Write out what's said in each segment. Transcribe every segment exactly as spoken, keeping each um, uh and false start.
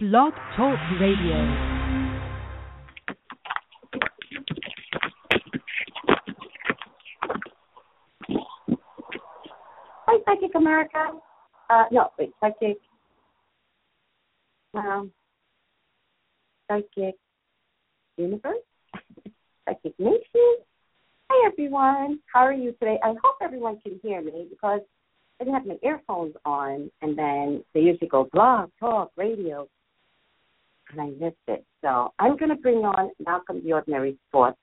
Blog Talk Radio. Psychic America, uh, no, wait, Psychic, um, Psychic Universe, Psychic Nation. Hi, everyone. How are you today? I hope everyone can hear me because I didn't have my earphones on, and then they usually go blog, talk, radio, and I missed it. So I'm going to bring on Malcolm the Ordinary Sports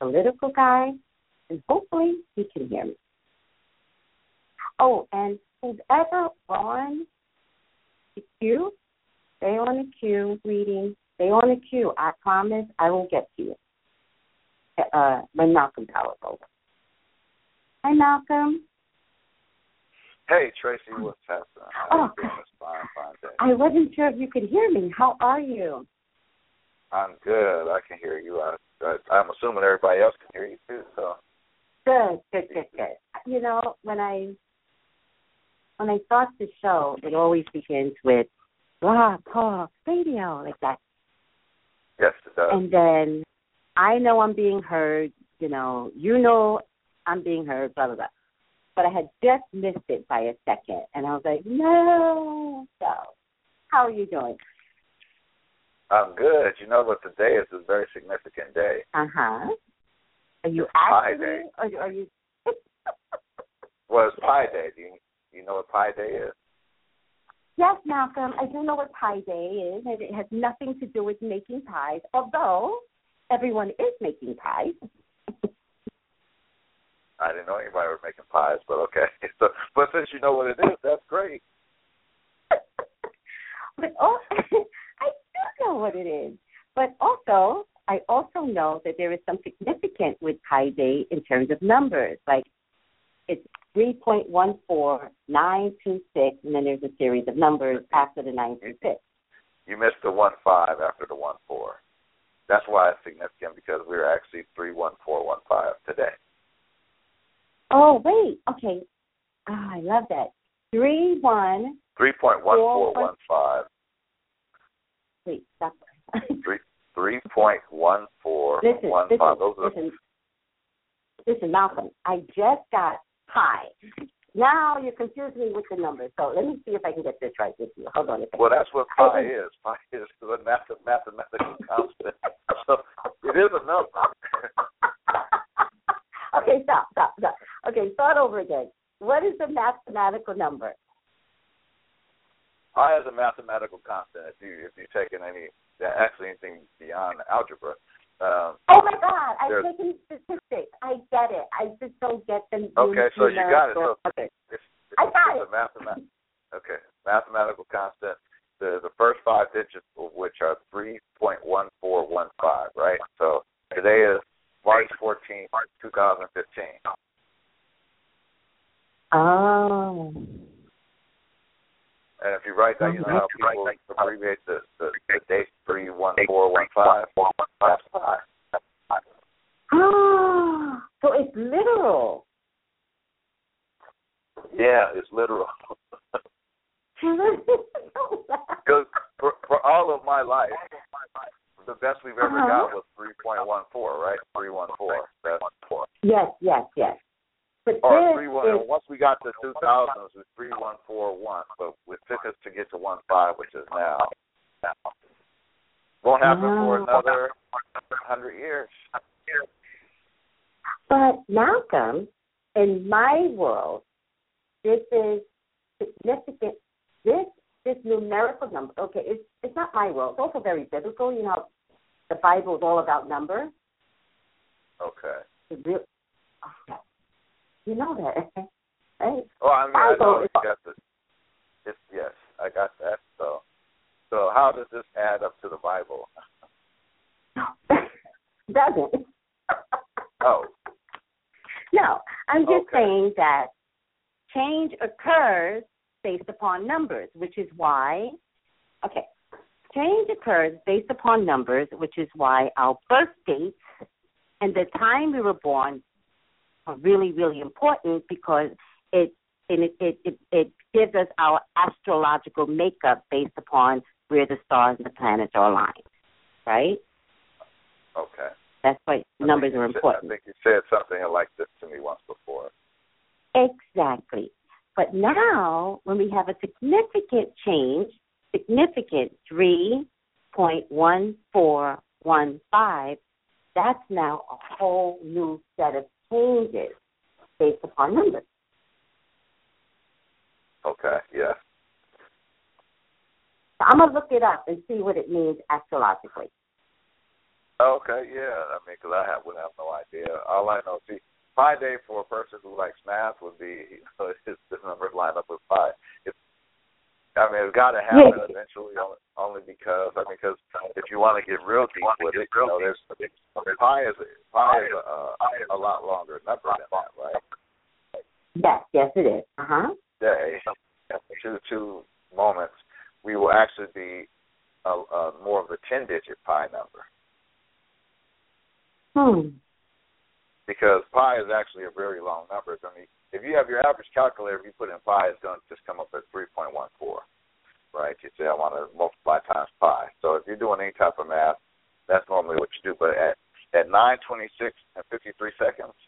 political guy, and hopefully he can hear me. Oh, and whoever on the queue, stay on the queue, reading, stay on the queue. I promise I will get to you uh, when Malcolm's hour is over. Hi, Malcolm. Hey, Tracy, what's happening? Oh, fine, fine day. I wasn't sure if you could hear me. How are you? I'm good. I can hear you. I, I, I'm assuming everybody else can hear you, too. So Good, good, good, good. You know, when I... When I start the show, it always begins with blah, blah, radio, like that. Yes, it does. And then I know I'm being heard, you know, you know I'm being heard, blah, blah, blah. But I had just missed it by a second, and I was like, no. So how are you doing? I'm good. You know what, today is a very significant day. Uh-huh. Are you asking me? Or are you? Well, it's Pi Day, do you? You know what Pi Day is? Yes, Malcolm, I do know what Pi Day is, and it has nothing to do with making pies, although everyone is making pies. I didn't know anybody was making pies, but okay. So, but since you know what it is, that's great. But also, I do know what it is. But also, I also know that there is some significance with Pi Day in terms of numbers, like it's three point one four nine two six, and then there's a series of numbers after the nine two six. You missed the one five after the one four. That's why it's significant, because we're actually three one four one five today. Oh wait, okay. Oh, I love that. Three one three point one four one five. Wait, stop. three three point one four listen, one listen, five. Those are listen, listen, Malcolm. I just got Pi. Now you confuse me with the numbers. So let me see if I can get this right with you. Hold on a second. Well, that's what pi I, is. Pi is a math- mathematical constant. So it is a number. Okay, stop, stop, stop. Okay, start over again. What is the mathematical number? Pi is a mathematical constant. If you if you're taking any actually anything beyond algebra. Um, oh, my God. I've taken statistics. I get it. I just don't get them. Okay, so you got it. So okay. It's, it's, I got it's it. A mathemat- okay, mathematical constant. The, the first five digits of which are three point one four one five, right? So today is March fourteenth, twenty fifteen. Oh. And if you write that, you know how people abbreviate the, the, the date three one four one five. Oh, so it's literal. Yeah, it's literal. Because for, for all of my life, the best we've ever uh-huh. got was three point one four, right? three one four. That's four. Yes, yes, yes. But or three one. Is, once we got to two thousands, it was three one four one. But it took us to get to one five, which is now. now. Won't happen oh. for another hundred years. But Malcolm, in my world, this is significant. This this numerical number. Okay, it's it's not my world. It's also very biblical. You know, the Bible is all about number. Okay. It's real, okay. You know that, right? Well, I mean, I know it's got the, it's, yes, I got that. So, so how does this add up to the Bible? Doesn't. Oh. No, I'm just okay. saying that change occurs based upon numbers, which is why, okay, change occurs based upon numbers, which is why our birth dates and the time we were born are really, really important, because it, and it, it, it, it gives us our astrological makeup based upon where the stars and the planets are aligned, right? Okay. That's why numbers are important. I think you said something like this to me once before. Exactly. But now, when we have a significant change, significant three point one four one five, that's now a whole new set of changes based upon numbers. Okay, yeah. So I'm going to look it up and see what it means astrologically. Okay, yeah. I mean, because I have, would have no idea. All I know, see, Pi Day for a person who likes math would be, you know, it's the numbers line up with Pi. It's, I mean, it's got to happen yeah. eventually, only, only because, I mean, because if you want to get real deep with it, you know, there's, Pi is, Pi is a, a lot longer number than that, right? Yes, yes, it is. Uh-huh. Day, two, two moments, we will actually be a, a more of a ten-digit Pi number. Hmm. Because pi is actually a very long number. I mean, if you have your average calculator, if you put in pi, it's going to just come up at three point one four, right? You say, I want to multiply times pi. So if you're doing any type of math, that's normally what you do. But at, at nine twenty-six and fifty-three seconds,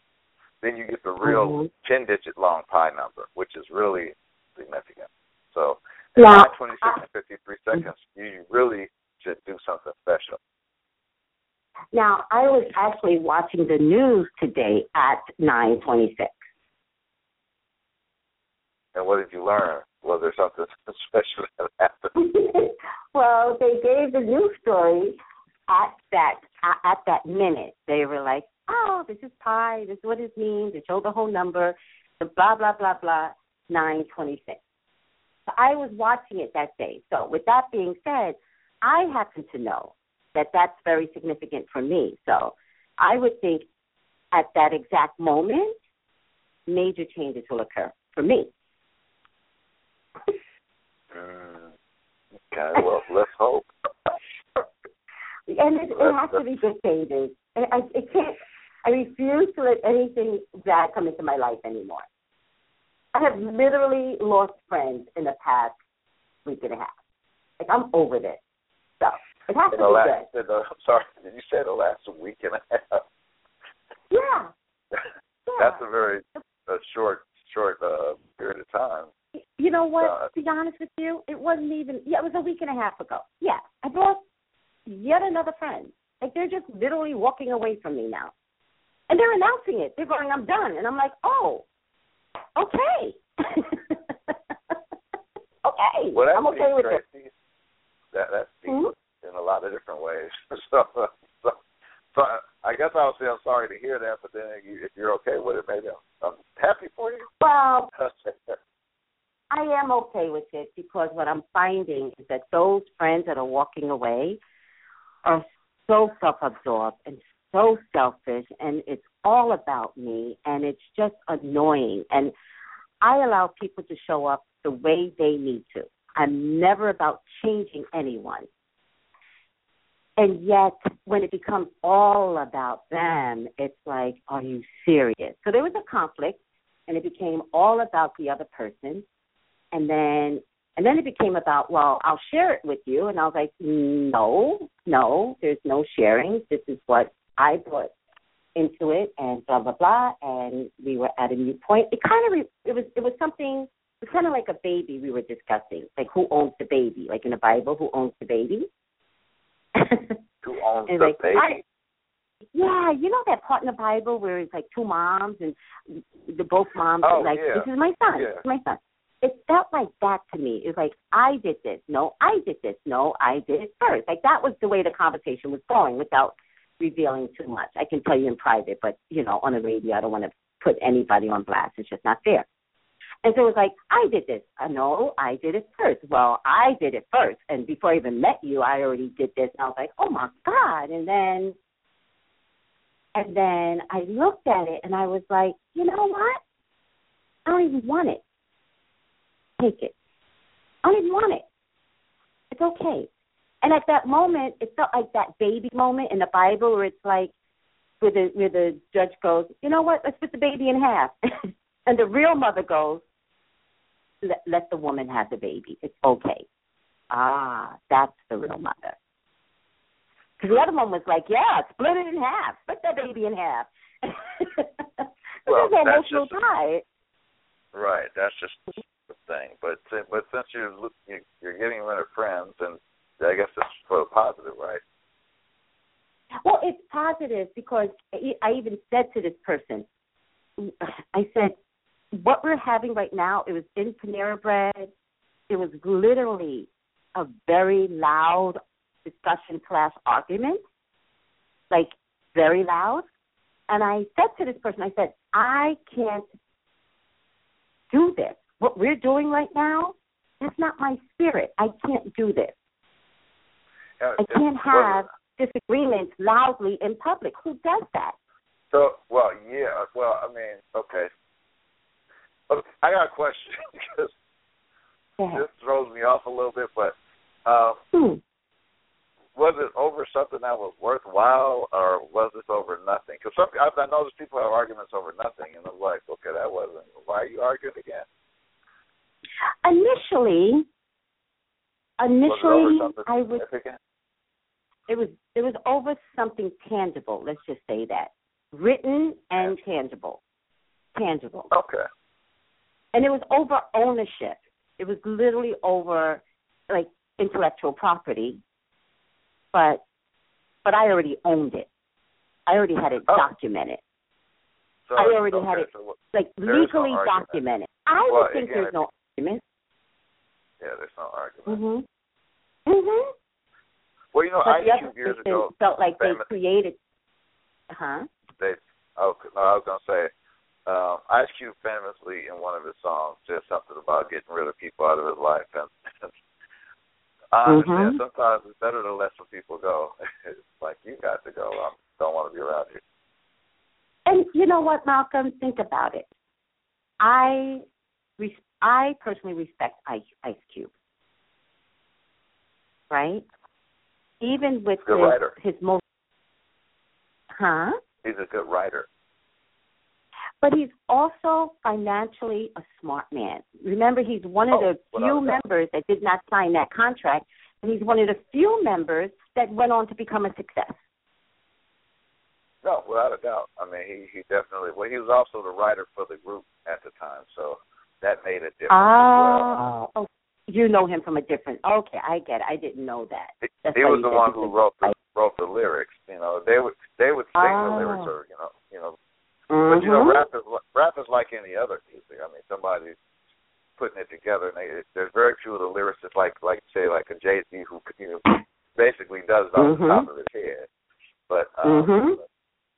then you get the real mm-hmm. ten-digit long pi number, which is really significant. So at yeah. nine twenty-six and fifty-three seconds, you really should do something special. Now, I was actually watching the news today at nine twenty-six. And what did you learn? Was there something special that happened? Well, they gave the news story at that at that minute. They were like, oh, this is pi. This is what it means. They showed the whole number, the blah, blah, blah, blah, nine twenty-six. So I was watching it that day. So with that being said, I happen to know that that's very significant for me. So I would think at that exact moment, major changes will occur for me. Mm, okay, well, let's hope. And it, it has to be good changes. And I, it can't, I refuse to let anything bad come into my life anymore. I have literally lost friends in the past week and a half. Like, I'm over this. So it has in to the be last, good. The, I'm sorry, did you say the last week and a half? Yeah. yeah. That's a very a short, short uh, period of time. You know what? Uh, to be honest with you, it wasn't even, yeah, it was a week and a half ago. Yeah. I lost yet another friend. Like, they're just literally walking away from me now. And they're announcing it. They're going, I'm done. And I'm like, oh, okay. okay. Well, I'm okay with it. That, that's deep mm-hmm. in a lot of different ways. so, so, so I guess I'll say I'm sorry to hear that, but then if you're okay with it, maybe I'm, I'm happy for you. Well, I am okay with it because what I'm finding is that those friends that are walking away are so self-absorbed and so selfish, and it's all about me, and it's just annoying. And I allow people to show up the way they need to. I'm never about changing anyone. And yet, when it becomes all about them, it's like, are you serious? So there was a conflict, and it became all about the other person. And then and then it became about, well, I'll share it with you. And I was like, no, no, there's no sharing. This is what I brought into it, and blah, blah, blah. And we were at a new point. It kind of re- it was it was something. It's kind of like a baby we were discussing, like who owns the baby, like in the Bible, who owns the baby? Who owns the like, baby? I, yeah, you know that part in the Bible where it's like two moms and the both moms oh, are like, yeah. this is my son, yeah. this is my son. It felt like that to me. It was like, I did this, no, I did this, no, I did it first. Like that was the way the conversation was going without revealing too much. I can tell you in private, but, you know, on the radio, I don't want to put anybody on blast. It's just not fair. And so it was like, I did this. Uh, no, I did it first. Well, I did it first. And before I even met you, I already did this. And I was like, oh, my God. And then and then I looked at it, and I was like, you know what? I don't even want it. Take it. I don't even want it. It's okay. And at that moment, it felt like that baby moment in the Bible where it's like where the, where the judge goes, you know what? Let's put the baby in half. And the real mother goes, let, let the woman have the baby. It's okay. Ah, that's the real mother. Because the other one was like, yeah, split it in half. Split that baby in half. Well, that's emotional pride. Right, that's just the thing. But but since you're, you're getting rid of friends, and I guess it's for the positive, right? Well, it's positive because I even said to this person, I said, what we're having right now, it was in Panera Bread. It was literally a very loud discussion class argument, like very loud. And I said to this person, I said, I can't do this. What we're doing right now, that's not my spirit. I can't do this. Uh, I can't have disagreements loudly in public. Who does that? So, well, yeah, well, I mean, okay. okay I got a question because yeah. this throws me off a little bit, but uh, hmm. was it over something that was worthwhile, or was it over nothing? Because I, I know there's people who have arguments over nothing, and I'm like, okay, that wasn't. Why are you arguing again? Initially, initially, was it over I would. It was it was over something tangible. Let's just say that, written and tangible, tangible. Okay. And it was over ownership. It was literally over like intellectual property. But but I already owned it. I already had it oh. documented. So, I already okay, had it, so like, legally no documented. I well, would think again, there's no argument. Yeah, there's no argument. Mm-hmm. Mm-hmm. Well, you know, but I the other years ago, felt like famous, they created, huh? They, oh, no, I was going to say, um, Ice Cube famously, in one of his songs, said something about getting rid of people out of his life, and I understand. Mm-hmm. Sometimes it's better to let some people go. It's like, you got to go. I don't want to be around you. And you know what, Malcolm? Think about it. I res- I personally respect Ice, Ice Cube, right? Even with his, his most... Huh? He's a good writer. But he's also financially a smart man. Remember, he's one of oh, the few members that did not sign that contract, and he's one of the few members that went on to become a success. No, without a doubt. I mean, he, he definitely – well, he was also the writer for the group at the time, so that made a difference. Oh, well. oh you know him from a different – okay, I get it. I didn't know that. That's he was the one who wrote the, wrote the lyrics. You know, they would, they would sing oh. the lyrics or, you know, you know – Mm-hmm. But, you know, rap is, rap is like any other music. I mean, somebody's putting it together, and they, there's very few of the lyricists, like, like say, like a Jay-Z, who you know, basically does it off mm-hmm. the top of his head. But, um, mm-hmm.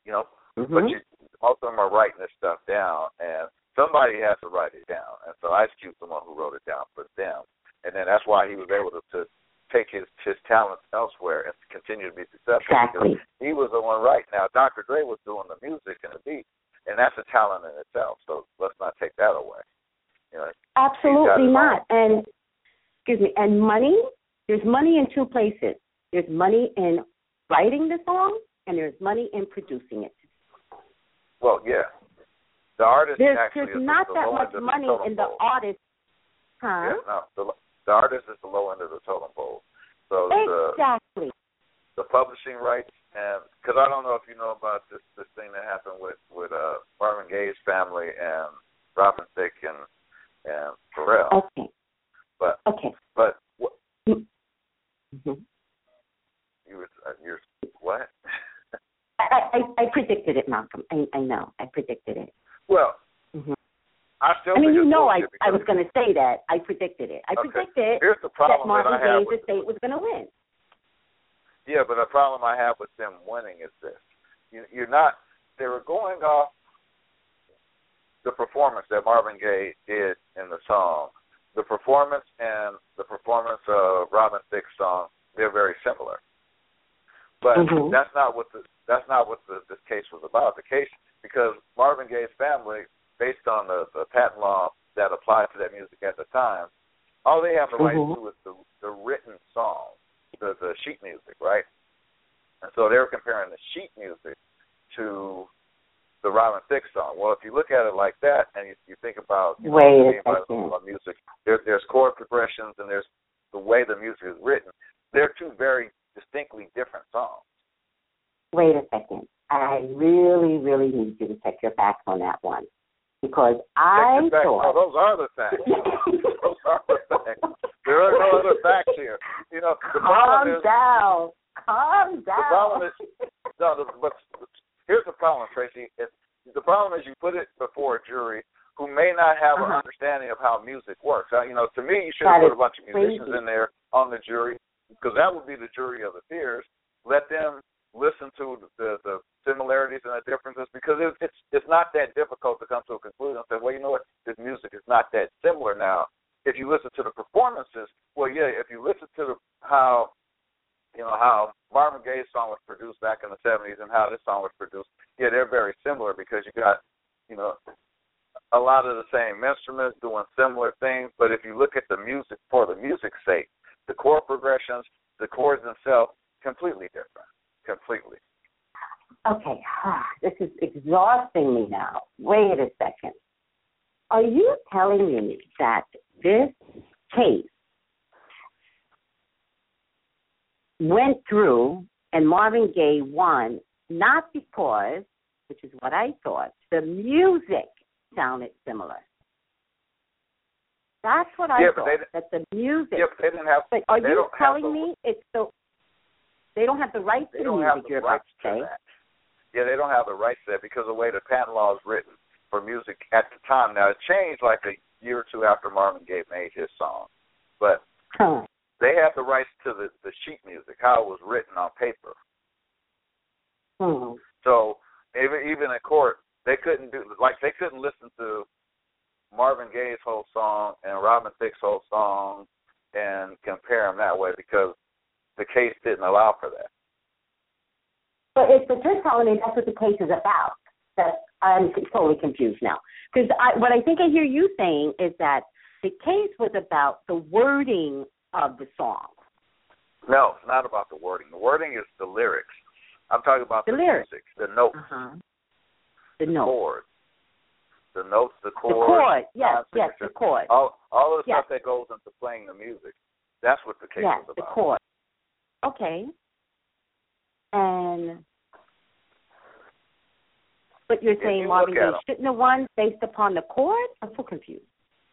you know, mm-hmm. but you, most of them are writing this stuff down, and somebody has to write it down. And so Ice Cube's the one who wrote it down for them. And then that's why he was able to, to take his, his talents elsewhere and continue to be successful. Exactly. Because he was the one writing. Now, Doctor Dre was doing the music and the beats. And that's a talent in itself, so let's not take that away. You know, absolutely not. And excuse me. And money, there's money in two places. There's money in writing the song, and there's money in producing it. Well, yeah. The artist there's, actually there's is not the that much money in the artist. Huh? Yeah, no, the, the artist is the low end of the totem pole. So exactly. The, the publishing rights. Because I don't know if you know about this, this thing that happened with with uh, Marvin Gaye's family and Robin Thicke and and Pharrell. Okay. But okay. But what? Mm-hmm. You were you're what? I, I I predicted it, Malcolm. I I know. I predicted it. Well, mm-hmm. I still. I mean, you know, I I was going to say that I predicted it. I okay. predicted Here's the problem that Marvin that Gaye's estate was going to win. Yeah, but the problem I have with them winning is this. You, you're not, they were going off the performance that Marvin Gaye did in the song. The performance and the performance of Robin Thicke's song, they're very similar. But mm-hmm. that's not what the that's not what the, this case was about. The case, because Marvin Gaye's family, based on the, the patent law that applied to that music at the time, all they have the right mm-hmm. to do is the, the written song. The, the sheet music, right? And so they were comparing the sheet music to the Robin Thicke song. Well, if you look at it like that, and you, you think about you know, Wait, about music, there, there's chord progressions and there's the way the music is written, they're two very distinctly different songs. Wait a second. I really, really need you to check your facts on that one. Because I thought... Oh, those are the facts. Those are the facts. There are no other facts here. You know, the Calm is, down. Calm down. The problem is... No, the, but here's the problem, Tracy. It's, the problem is you put it before a jury who may not have uh-huh. an understanding of how music works. Now, you know, to me, you should have put a bunch of musicians crazy. in there on the jury, because that would be the jury of the peers. Let them listen to the, the similarities and the differences, because it, it's it's not that difficult to come to a conclusion and say, well, you know what, this music is not that similar now. If you listen to the performances, well, yeah, if you listen to the, how, you know, how Marvin Gaye's song was produced back in the seventies and how this song was produced, yeah, they're very similar because you got, you know, a lot of the same instruments doing similar things. But if you look at the music for the music's sake, the chord progressions, the chords themselves, completely different, completely. Okay, this is exhausting me now. Wait a second. Are you telling me that this case went through and Marvin Gaye won, not because, which is what I thought, the music sounded similar? That's what I yeah, thought, that the music. Yeah, but they didn't have, but are they you telling the, me it's so they don't have the rights to the music the you're about to say? That. Yeah, they don't have the rights to that because of the way the patent law is written for music at the time. Now, it changed like a year or two after Marvin Gaye made his song. But huh. they have the rights to the, the sheet music, how it was written on paper. Hmm. So even, even in court, they couldn't do like they couldn't listen to Marvin Gaye's whole song and Robin Thicke's whole song and compare them that way because the case didn't allow for that. But it's but you're telling me that's what the case is about. That I'm totally confused now because I, what I think I hear you saying is that the case was about the wording of the song. No, it's not about the wording. The wording is the lyrics. I'm talking about the, the lyrics. music, the notes, uh-huh. the, the notes. chords. The notes, the chords. The chord, yes, yes, the chord. All, all of the yes. stuff that goes into playing the music. That's what the case yes, was about. Yes, the chord. Okay. And, but you're saying you Marvin Gaye shouldn't have won based upon the chord? I'm so confused.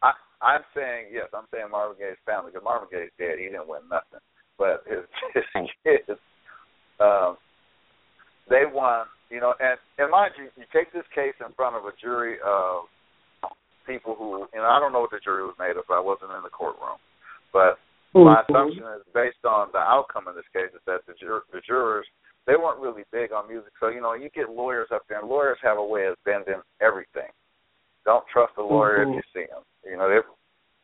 I, I'm saying, yes, I'm saying Marvin Gaye's family, because Marvin Gaye's dead. He didn't win nothing. But his, his right. kids, um, they won. You know, and, and mind you, you take this case in front of a jury of people who, you know, I don't know what the jury was made of, so I wasn't in the courtroom. But mm-hmm. my assumption is based on the outcome of this case is that the, jur- the jurors, they weren't really big on music. So, you know, you get lawyers up there, and lawyers have a way of bending everything. Don't trust a lawyer mm-hmm. if you see him. You know,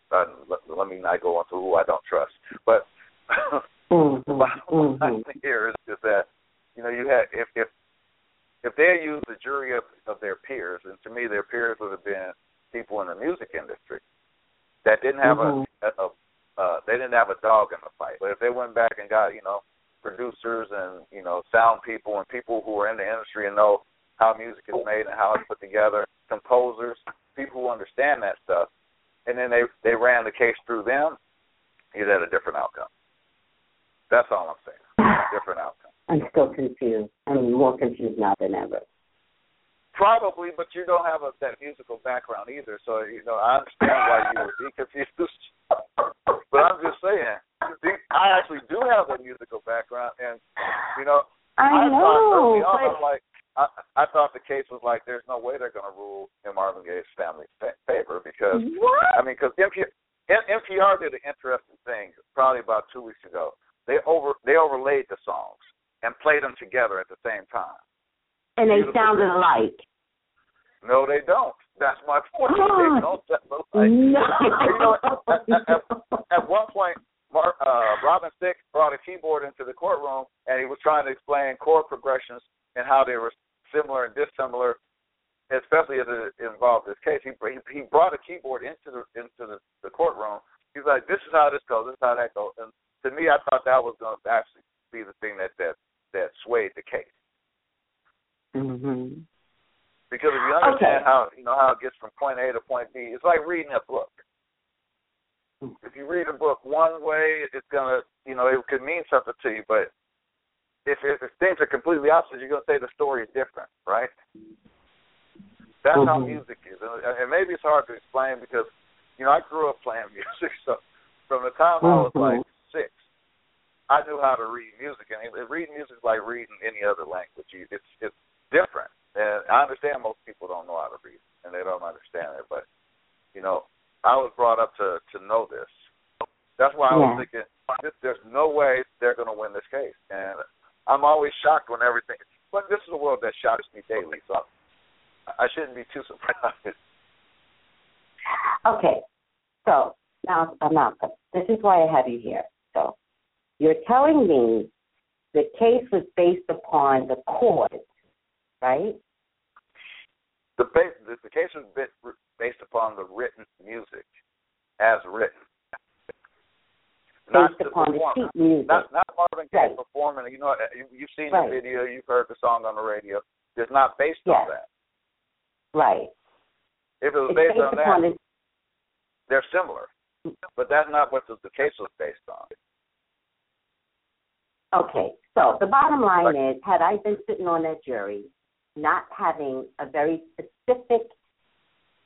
uh, let, let me not go on to who I don't trust. But mm-hmm. the bottom line mm-hmm. here is, is that, you know, you had, if, if If they used the jury of, of their peers, and to me their peers would have been people in the music industry that didn't have mm-hmm. a, a uh, they didn't have a dog in the fight. But if they went back and got, you know, producers and, you know, sound people and people who are in the industry and know how music is made and how it's put together, composers, people who understand that stuff, and then they, they ran the case through them, you'd have a different outcome. That's all I'm saying. Different outcome. I'm still confused. I'm more confused now than ever. Probably, but you don't have a, that musical background either, so you know I understand why you would be confused. But I'm just saying, I actually do have that musical background, and you know, I, I know, thought early on, but... I'm like I, I thought the case was like, there's no way they're going to rule in Marvin Gaye's family's favor because what? I mean, because N P R did an interesting thing probably about two weeks ago. They over they overlaid the songs and played them together at the same time. And they Beautiful sounded music. alike. No, they don't. That's my point. Oh. They don't sound alike. No. You know, at, at, at one point, Mark, uh, Robin Thicke brought a keyboard into the courtroom, and he was trying to explain chord progressions and how they were similar and dissimilar, especially as it involved this case. He, he brought a keyboard into the into the, the courtroom. He's like, this is how this goes, this is how that goes. And to me, I thought that was going to actually be the thing that that, that swayed the case. Mm-hmm. Because if you understand okay. how you know how it gets from point A to point B, it's like reading a book. If you read a book one way, it's gonna, you know, it could mean something to you. But if, if things are completely opposite, you're gonna say the story is different, right? That's mm-hmm. how music is, and maybe it's hard to explain because, you know, I grew up playing music, so from the time mm-hmm. I was like six, I knew how to read music, and reading music is like reading any other language. It's it's different, and I understand most people don't know how to read, and they don't understand it, but you know. I was brought up to, to know this. That's why I was yeah. thinking, this, there's no way they're going to win this case. And I'm always shocked when everything... But this is a world that shocks me daily, so I shouldn't be too surprised. Okay. So, now, Malcolm, this is why I have you here. So, you're telling me the case was based upon the court, right? The, base, the, the case was based... based upon the written music, as written. Based not the upon the sheet music. Not, not Marvin Gaye right. performing. You know, you, you've seen right. the video, you've heard the song on the radio. It's not based yes. on that. Right. If it was based, based on that, the... they're similar. But that's not what the, the case was based on. Okay. So the bottom line like, is, had I been sitting on that jury, not having a very specific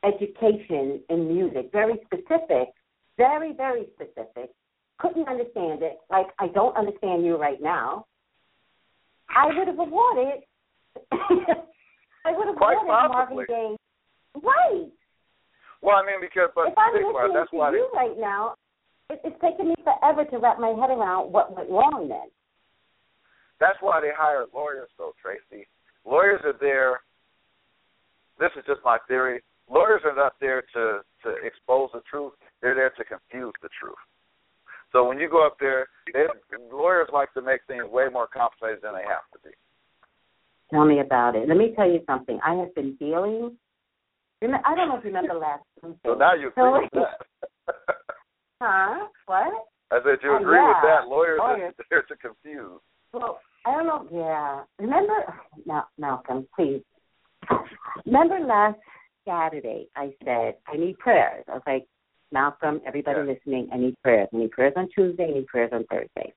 education in music, very specific, very, very specific, couldn't understand it, like I don't understand you right now, I would have awarded, I would have Quite awarded possibly. Marvin Gaye. Right. Well, I mean, because but if I'm listening that's to why you they... right now, it, it's taking me forever to wrap my head around what went wrong then. That's why they hire lawyers, though, Tracy. Lawyers are there, this is just my theory, lawyers are not there to, to expose the truth. They're there to confuse the truth. So when you go up there, they, lawyers like to make things way more complicated than they have to be. Tell me about it. Let me tell you something. I have been dealing. Remember, I don't know if you remember last Tuesday. So now you agree so, with that. Huh? What? I said you agree oh, yeah. with that. Lawyers, lawyers are there to confuse. Well, I don't know. Yeah. Remember, now, Malcolm, please. Remember last Saturday, I said, I need prayers. I was like, Malcolm, everybody yeah. listening, I need prayers. I need prayers on Tuesday, I need prayers on Thursday.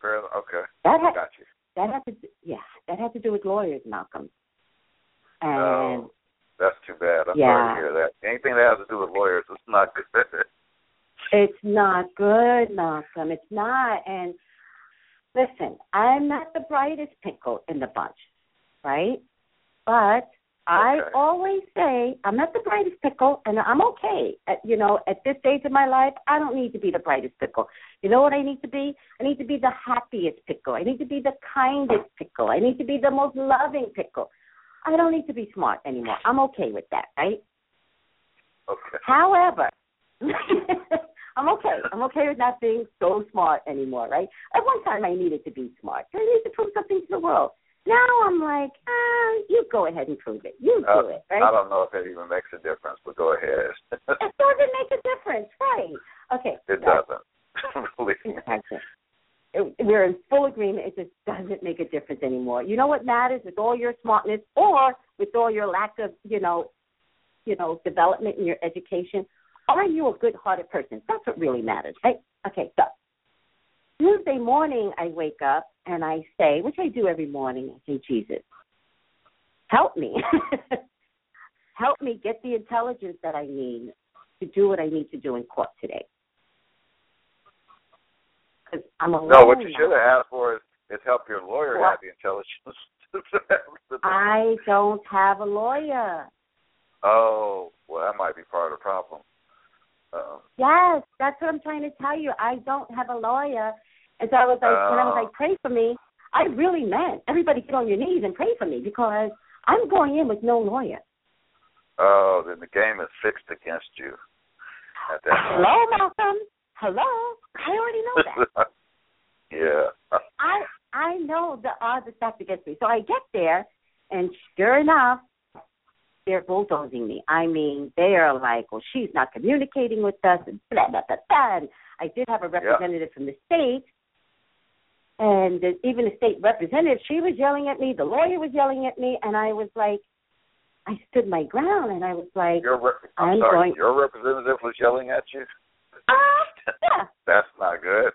Prayer, okay. That had, Got you. That had to, yeah, that had to do with lawyers, Malcolm. And oh, that's too bad. I'm yeah. sorry to hear that. Anything that has to do with lawyers, it's not good. It's not good, Malcolm. It's not. And listen, I'm not the brightest pickle in the bunch, right? But Okay. I always say I'm not the brightest pickle, and I'm okay. At, you know, at this stage of my life, I don't need to be the brightest pickle. You know what I need to be? I need to be the happiest pickle. I need to be the kindest pickle. I need to be the most loving pickle. I don't need to be smart anymore. I'm okay with that, right? Okay. However, I'm okay. I'm okay with not being so smart anymore, right? At one time, I needed to be smart. I needed to prove something to the world. Now I'm like, ah, you go ahead and prove it. You do it, right? I don't know if it even makes a difference, but go ahead. It doesn't make a difference, right? Okay. It doesn't. Believe me. It, we're in full agreement. It just doesn't make a difference anymore. You know what matters with all your smartness or with all your lack of, you know, you know, development in your education? Are you a good-hearted person? That's what really matters, right? Okay, so. Tuesday morning, I wake up and I say, which I do every morning, I say, Jesus, help me. Help me get the intelligence that I need to do what I need to do in court today. Because I'm alone. No, what you should have asked for is, is help your lawyer well, have the intelligence. I don't have a lawyer. Oh, well, that might be part of the problem. Uh-oh. Yes, that's what I'm trying to tell you. I don't have a lawyer. And so I was like, uh, when I was like, pray for me, I really meant everybody get on your knees and pray for me because I'm going in with no lawyer. Oh, then the game is fixed against you. At that Hello, point. Malcolm. Hello. I already know that. yeah. I I know the odds are stacked against me. So I get there, and sure enough, they're bulldozing me. I mean, they are like, well, she's not communicating with us, and blah, blah, blah, blah. And I did have a representative yeah. from the state, and the, even the state representative, she was yelling at me, the lawyer was yelling at me, and I was like, I stood my ground, and I was like, your rep- I'm, I'm sorry, going- your representative was yelling at you? Ah, Yeah. That's not good.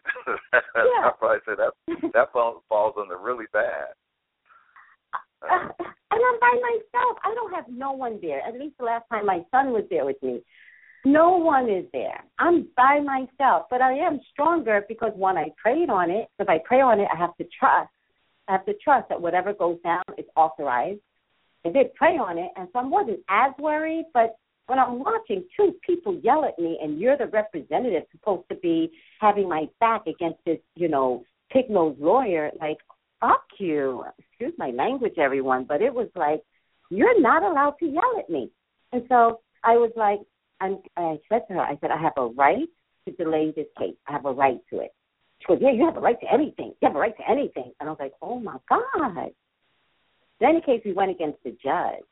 Yeah. I'll probably say that that falls under really bad. Uh, and I'm by myself. I don't have no one there. At least the last time my son was there with me. No one is there. I'm by myself. But I am stronger because, one, I prayed on it. If I pray on it, I have to trust. I have to trust that whatever goes down is authorized. I did pray on it, and so I wasn't as worried. But when I'm watching two people yell at me, and you're the representative supposed to be having my back against this, you know, pig-nosed lawyer, like, fuck you. Excuse my language, everyone, but it was like, you're not allowed to yell at me. And so I was like, I'm, I said to her, I said, I have a right to delay this case. I have a right to it. She goes, yeah, you have a right to anything. You have a right to anything. And I was like, oh, my God. Then in case we went against the judge,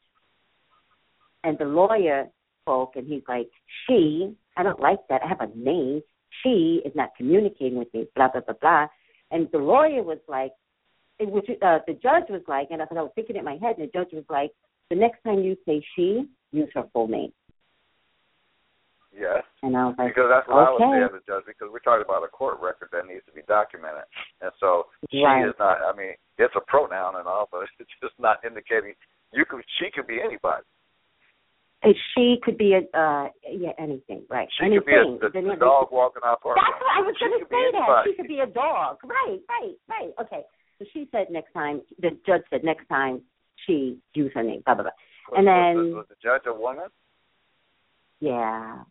and the lawyer spoke, and he's like, she, I don't like that. I have a name. She is not communicating with me, blah, blah, blah, blah. And the lawyer was like, it was, uh, the judge was like, and I was thinking in my head, and the judge was like, the next time you say she, use her full name. Yes, and I was like, because that's what okay. I would say as a judge, because we're talking about a court record that needs to be documented. And so right. she is not, I mean, it's a pronoun and all, but it's just not indicating you could, she could be anybody. And she could be, a, uh, yeah, anything, right. She anything. could be a, a, a dog walking out. That's what I was going to say that. She could be a dog. Right, right, right. Okay. So she said next time, the judge said next time she used her name, blah, blah, blah. Was, and then. Was the, was the judge a woman? Yeah.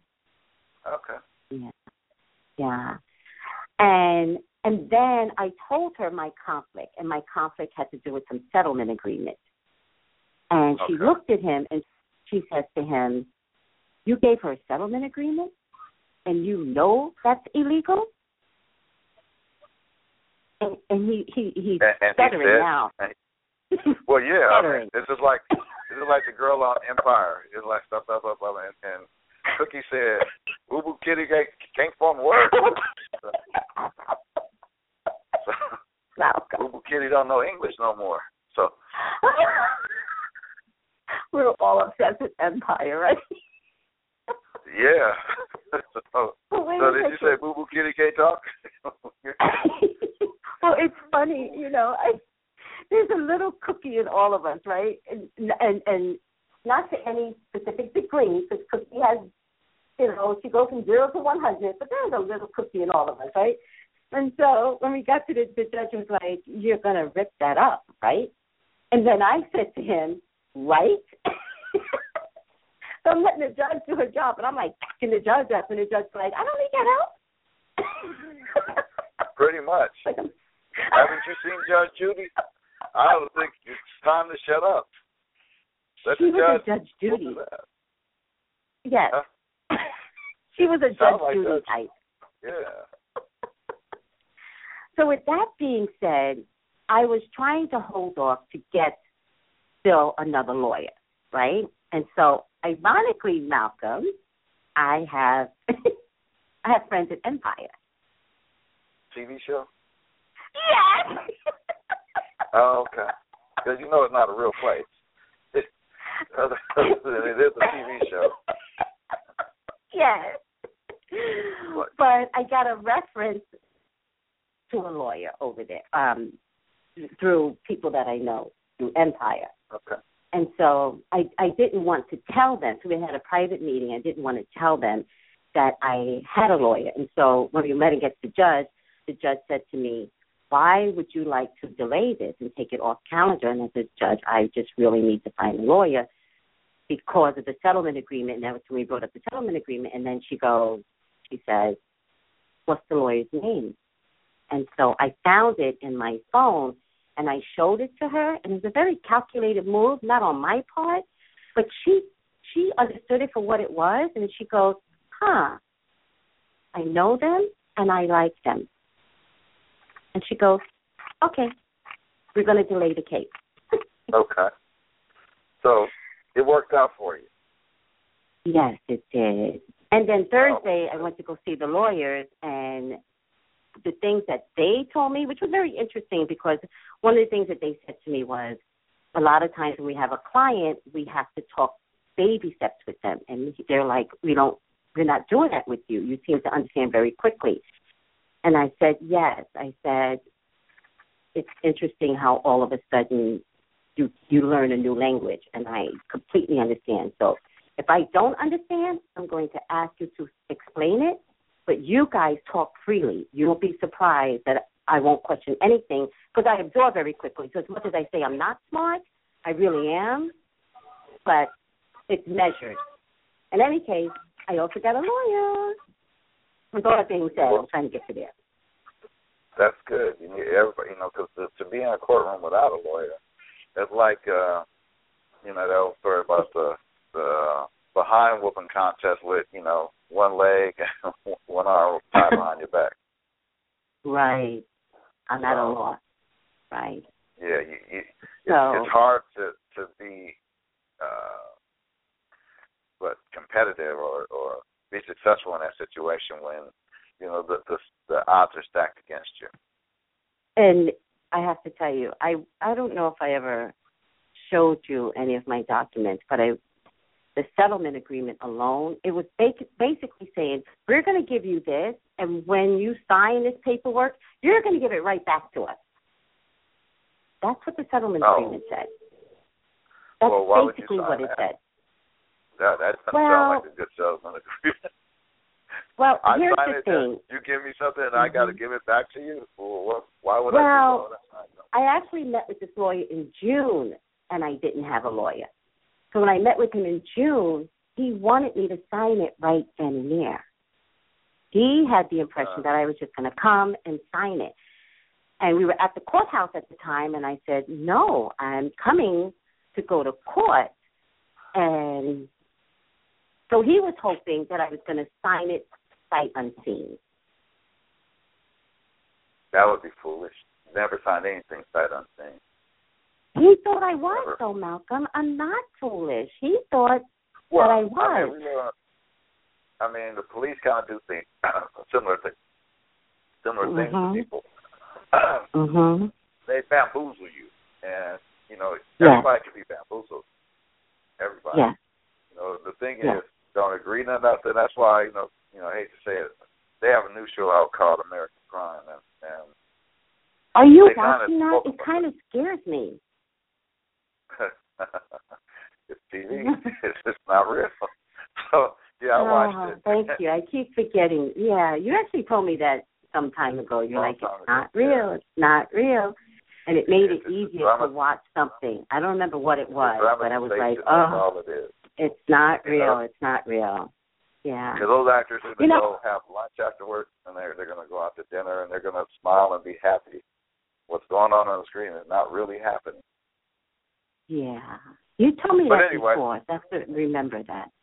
Okay. Yeah. Yeah. And and then I told her my conflict, and my conflict had to do with some settlement agreement. And she okay. looked at him, and she says to him, you gave her a settlement agreement, and you know that's illegal? And, and he, he, he's and, and stuttering he said, now. And he, well, yeah. I mean, this is like this is like the girl on Empire. It's like stuff, blah, blah, blah, blah, and, and Cookie said, "Ubu kitty can't form words." So, so, Ubu kitty don't know English no more. So we're all obsessed with Empire, right? Yeah. so so did you say Ubu kitty can't talk? Well, it's funny, you know. I, there's a little cookie in all of us, right? And and and not to any specific degree, because Cookie has. You know, she goes from zero to one hundred, but there's a little cookie in all of us, right? And so when we got to the, the judge was like, you're going to rip that up, right? And then I said to him, right? So I'm letting the judge do her job, and I'm like, backing the judge up, and the judge's like, I don't need your help. Pretty much. Like, haven't you seen Judge Judy? I don't think it's time to shut up. Let she the was judge, a Judge Judy. Yes. Huh? She was a Judge like Judy type. Yeah. So with that being said, I was trying to hold off to get still another lawyer, right? And so ironically, Malcolm, I have I have friends at Empire. T V show? Yes. Oh, okay. Because you know it's not a real place. It is a T V show. Yes. What? But I got a reference to a lawyer over there um, through people that I know, through Empire. Okay. And so I, I didn't want to tell them. So we had a private meeting. I didn't want to tell them that I had a lawyer. And so when we met and get to the judge, the judge said to me, why would you like to delay this and take it off calendar? And I said, Judge, I just really need to find a lawyer because of the settlement agreement. And that was when we brought up the settlement agreement. And then she goes, she says, what's the lawyer's name? And so I found it in my phone, and I showed it to her. And it was a very calculated move, not on my part, but she she understood it for what it was. And she goes, huh, I know them, and I like them. And she goes, okay, we're going to delay the case. Okay. So it worked out for you. Yes, it did. And then Thursday, I went to go see the lawyers, and the things that they told me, which was very interesting, because one of the things that they said to me was, a lot of times when we have a client, we have to talk baby steps with them. And they're like, we don't They're not doing that with you. You seem to understand very quickly. And I said, yes. I said, it's interesting how all of a sudden you, you learn a new language, and I completely understand. So if I don't understand, I'm going to ask you to explain it, but you guys talk freely. You won't be surprised that I won't question anything because I absorb very quickly. So as much as I say I'm not smart, I really am, but it's measured. In any case, I also got a lawyer. That's all I'm being said. I'm trying to get to there. That's good. You need everybody, you know, because to, to be in a courtroom without a lawyer, it's like, uh, you know, that old story about the, the behind whooping contest with, you know, one leg and one arm tied behind your back. Right. I'm not um, a law. Right. Yeah. You, you, so, it's hard to, to be uh, but competitive or, or be successful in that situation when, you know, the, the the odds are stacked against you. And I have to tell you, I, I don't know if I ever showed you any of my documents, but I the settlement agreement alone, it was basically saying, we're going to give you this, and when you sign this paperwork, you're going to give it right back to us. That's what the settlement oh. agreement said. That's well, why basically what it that? said. No, that doesn't well, sound like a good settlement agreement. Well, I here's the thing. You give me something and mm-hmm. I got to give it back to you? Well, why would well, I do that? I, I actually met with this lawyer in June, and I didn't have a lawyer. So when I met with him in June, he wanted me to sign it right then and there. He had the impression uh, that I was just going to come and sign it. And we were at the courthouse at the time, and I said, no, I'm coming to go to court. And so he was hoping that I was going to sign it sight unseen. That would be foolish. Never sign anything sight unseen. He thought I was, Never. though, Malcolm. I'm not foolish. He thought well, that I was. I mean, we were, I mean, the police kind of do things, similar things, similar mm-hmm. things to people. mm-hmm. They bamboozle you. And, you know, everybody yeah. can be bamboozled. Everybody. Yeah. You know, the thing yeah. is, don't agree to nothing. That's why, you know, you know, I hate to say it, they have a new show out called American Crime. And, and Are you watching that? It kind of scares me. It's T V. It's just not real. So, yeah, I oh, watched it. Thank you. I keep forgetting. Yeah, you actually told me that some time ago. You're like, it's not ago. real. It's not real. And it made it's it easier to watch something. I don't remember what it was, but I was like, oh, it it's not real. You know? It's not real. Yeah. Because those actors are going to go have lunch afterwards, and they're, they're going to go out to dinner, and they're going to smile and be happy. What's going on on the screen is not really happening. Yeah. You told me but that anyway, before. That's the, remember that.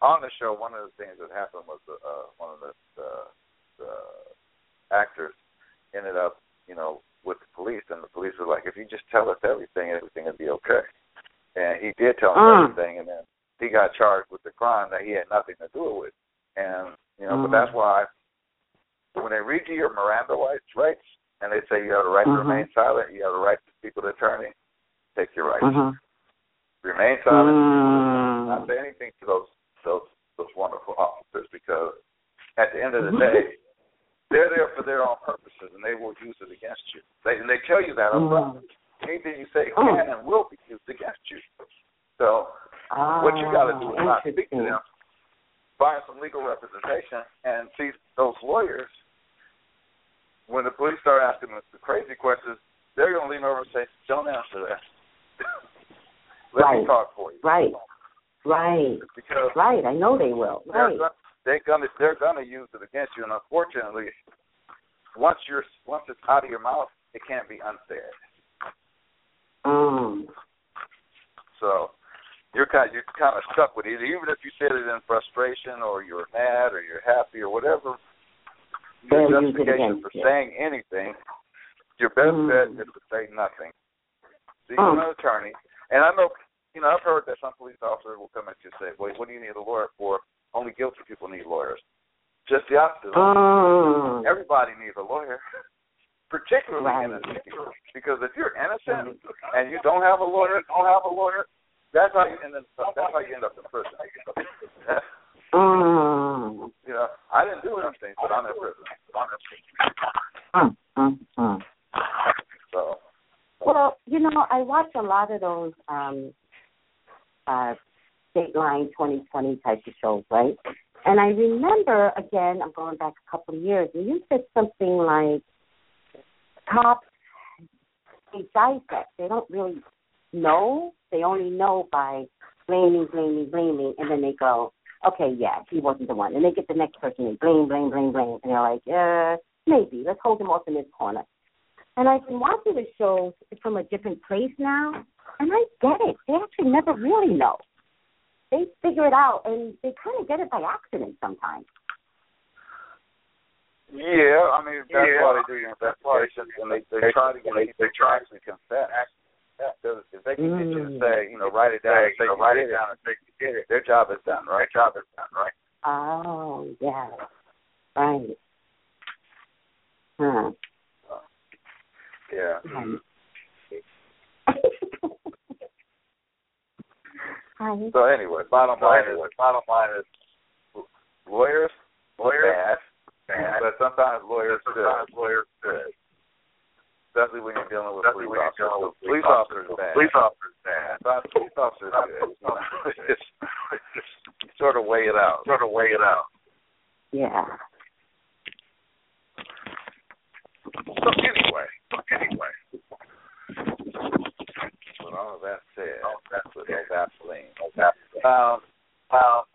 On the show, one of the things that happened was the, uh, one of the, the, the actors ended up, you know, with the police, and the police were like, if you just tell us everything, everything would be okay. And he did tell them mm. everything, and then he got charged with the crime that he had nothing to do with. And, you know, mm-hmm. but that's why when they read you your Miranda rights, and they say you have the right mm-hmm. to remain silent, you have the right to speak with an attorney, take your rights. Mm-hmm. Remain silent. Mm. Not say anything to those, those, those wonderful officers, because at the end of the day, they're there for their own purposes, and they will use it against you. They, and they tell you that up front. Mm. Anything you say can mm. and will be used against you. So ah, what you got to do is not speak to them. Find some legal representation and see those lawyers. When the police start asking them the crazy questions, they're going to lean over and say, don't answer that. Let right. me talk for you. Right, right, because right. I know they will. Right. They're gonna they're gonna use it against you, and unfortunately, once you're once it's out of your mouth, it can't be unsaid. Mm. So you're kind you're kind of stuck with it. Even if you said it in frustration, or you're mad, or you're happy, or whatever, your they're justification for you. saying anything, your best mm. bet is to say nothing. See so mm. an attorney, and I know you know I've heard that some police officers will come at you and say, "Wait, what do you need a lawyer for?" Only guilty people need lawyers. Just the opposite. Oh. Everybody needs a lawyer, particularly right. innocent. Because if you're innocent and you don't have a lawyer, don't have a lawyer, that's how you end up. That's how you end up in prison. Oh. uh, I didn't do anything, but I'm in prison. Mm, mm, mm. So, well, you know, I watch a lot of those um, uh, Dateline twenty twenty type of shows, right? And I remember, again, I'm going back a couple of years, and you said something like, cops, they dissect. They don't really know. They only know by blaming, blaming, blaming, and then they go, okay, yeah, he wasn't the one. And they get the next person, and blame, blame, blame, blame. And they're like, yeah, maybe. Let's hold him off in this corner. And I've been watching the shows from a different place now, and I get it. They actually never really know. They figure it out, and they kind of get it by accident sometimes. Yeah, I mean, that's yeah. why they do investigations, and they, they try to get they try to confess. Because if they can get you to say, you know, write it down, they can write it down and say you did it, their job is done, right? Their job is done, right? Oh, yeah. Right. Hmm. Uh, yeah. Mm-hmm. So anyway, bottom line so anyway, is bottom line is lawyers, lawyers, bad, bad. But sometimes lawyers, sometimes good. lawyers, good. Especially when you're dealing with Especially police officers. So police officers, bad. Police officers, bad. Police officers, good. Sort of weigh it out. Sort of weigh it out. Yeah. So anyway, so anyway. With all of that said, all of that with no Vaseline. No Vaseline. Um, um,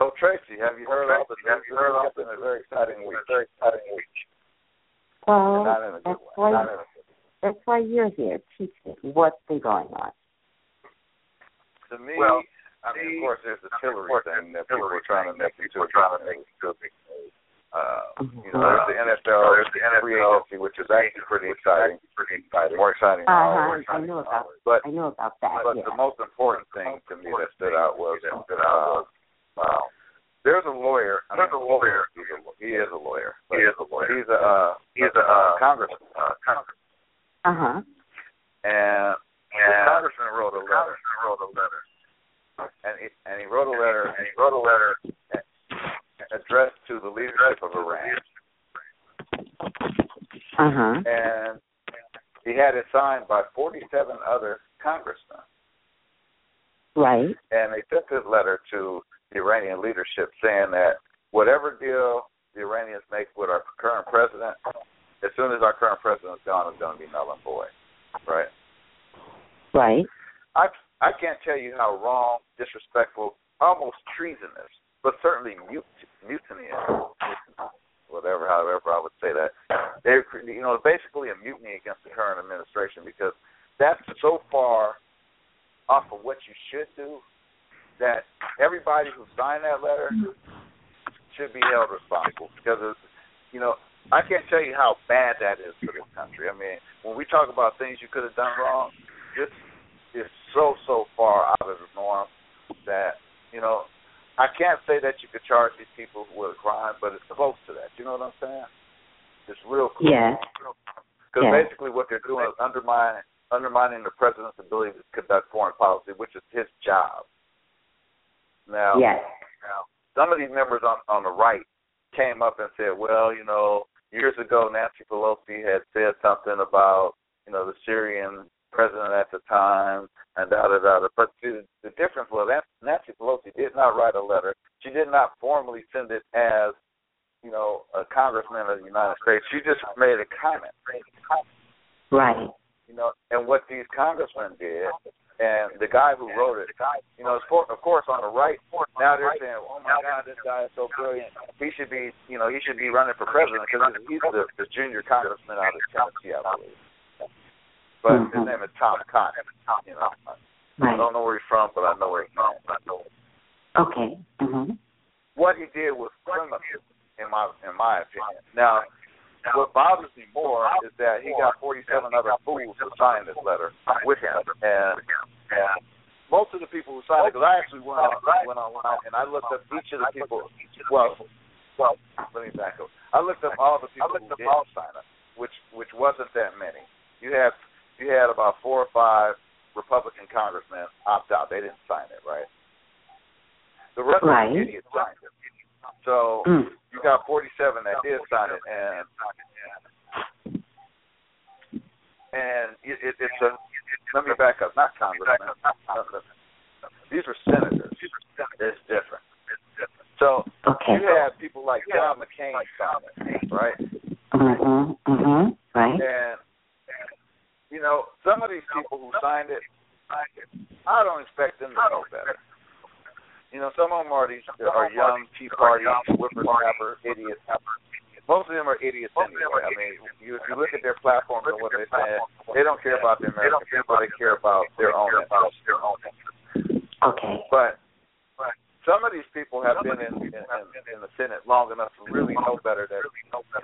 so Tracy, have you heard all the Have you heard all the very exciting week? Very exciting week. Well, that's why, that's why you're here, teaching what's been going on. To me, well, I mean, the, of course, there's the Hillary thing that people are trying to make you feel trying to make you feel big. Uh, you know, there's the N F L, there's the N F L agency, which is actually pretty exciting, pretty exciting, more exciting. Uh-huh. More exciting I know about, but, I know about that. But yeah. the most important thing to me that stood out was, uh, wow, there's a lawyer. I mean, there's a lawyer. He is a lawyer. He is a lawyer. He's a uh, he's a uh, congressman. Uh huh. And the congressman wrote a letter. Wrote a letter. And he and he wrote a letter. And he wrote a letter. Addressed to the leadership of Iran. Uh-huh. And he had it signed by forty-seven other congressmen. Right. And they took his letter to the Iranian leadership saying that whatever deal the Iranians make with our current president, as soon as our current president is gone, it's going to be null and void. Right? Right. I, I can't tell you how wrong, disrespectful, almost treasonous, but certainly mut- mutiny, whatever, however I would say that. They're, you know, basically a mutiny against the current administration because that's so far off of what you should do that everybody who signed that letter should be held responsible because, it's, you know, I can't tell you how bad that is for this country. I mean, when we talk about things you could have done wrong, this is so, so far out of the norm that, you know, I can't say that you could charge these people with a crime, but it's close to that. You know what I'm saying? It's real close. Yeah. Because yeah. basically what they're doing is undermining, undermining the president's ability to conduct foreign policy, which is his job. Now, yes. now some of these members on, on the right came up and said, well, you know, years ago Nancy Pelosi had said something about, you know, the Syrian president at the time, and da da da. But the, the difference was that Nancy Pelosi did not write a letter. She did not formally send it as, you know, a congressman of the United States. She just made a comment. Right. You know, and what these congressmen did, and the guy who wrote it, you know, of course, on the right, now they're saying, oh my God, this guy is so brilliant. He should be, you know, he should be running for president because he's the, the junior congressman out of Tennessee, I believe. But mm-hmm. his name is Tom Cotton. You know, right. I don't know where he's from, but I know where he's from. I know. Okay. Mm-hmm. What he did was criminal, in my in my opinion. Now, what bothers me more is that he got forty-seven other fools to sign this letter with him, and, and most of the people who signed it, because I actually went on, went online and I looked up each of the people. Well, well, let me back up. I looked up all the people who didn't sign it, which which wasn't that many. You have You had about four or five Republican congressmen opt out. They didn't sign it, right? The rest right. of the idiots signed it. So mm. you got forty-seven that did sign it, and and it, it, it's a. Let me back up. Not congressmen. These were senators. It's different. So okay. you have people like John McCain sign it, right? Mhm. Mhm. Right. And you know, some of these people who signed it, I don't expect them to know better. You know, some of them are, these, are young, Tea Party, whippersnapper, idiots. Most of them are idiots anyway. I mean, you, if you look at their platforms and what they say, they don't care about the American people. They care about their own interests. Okay. But some of these people have been in, in, in, in the Senate long enough to really know better, that,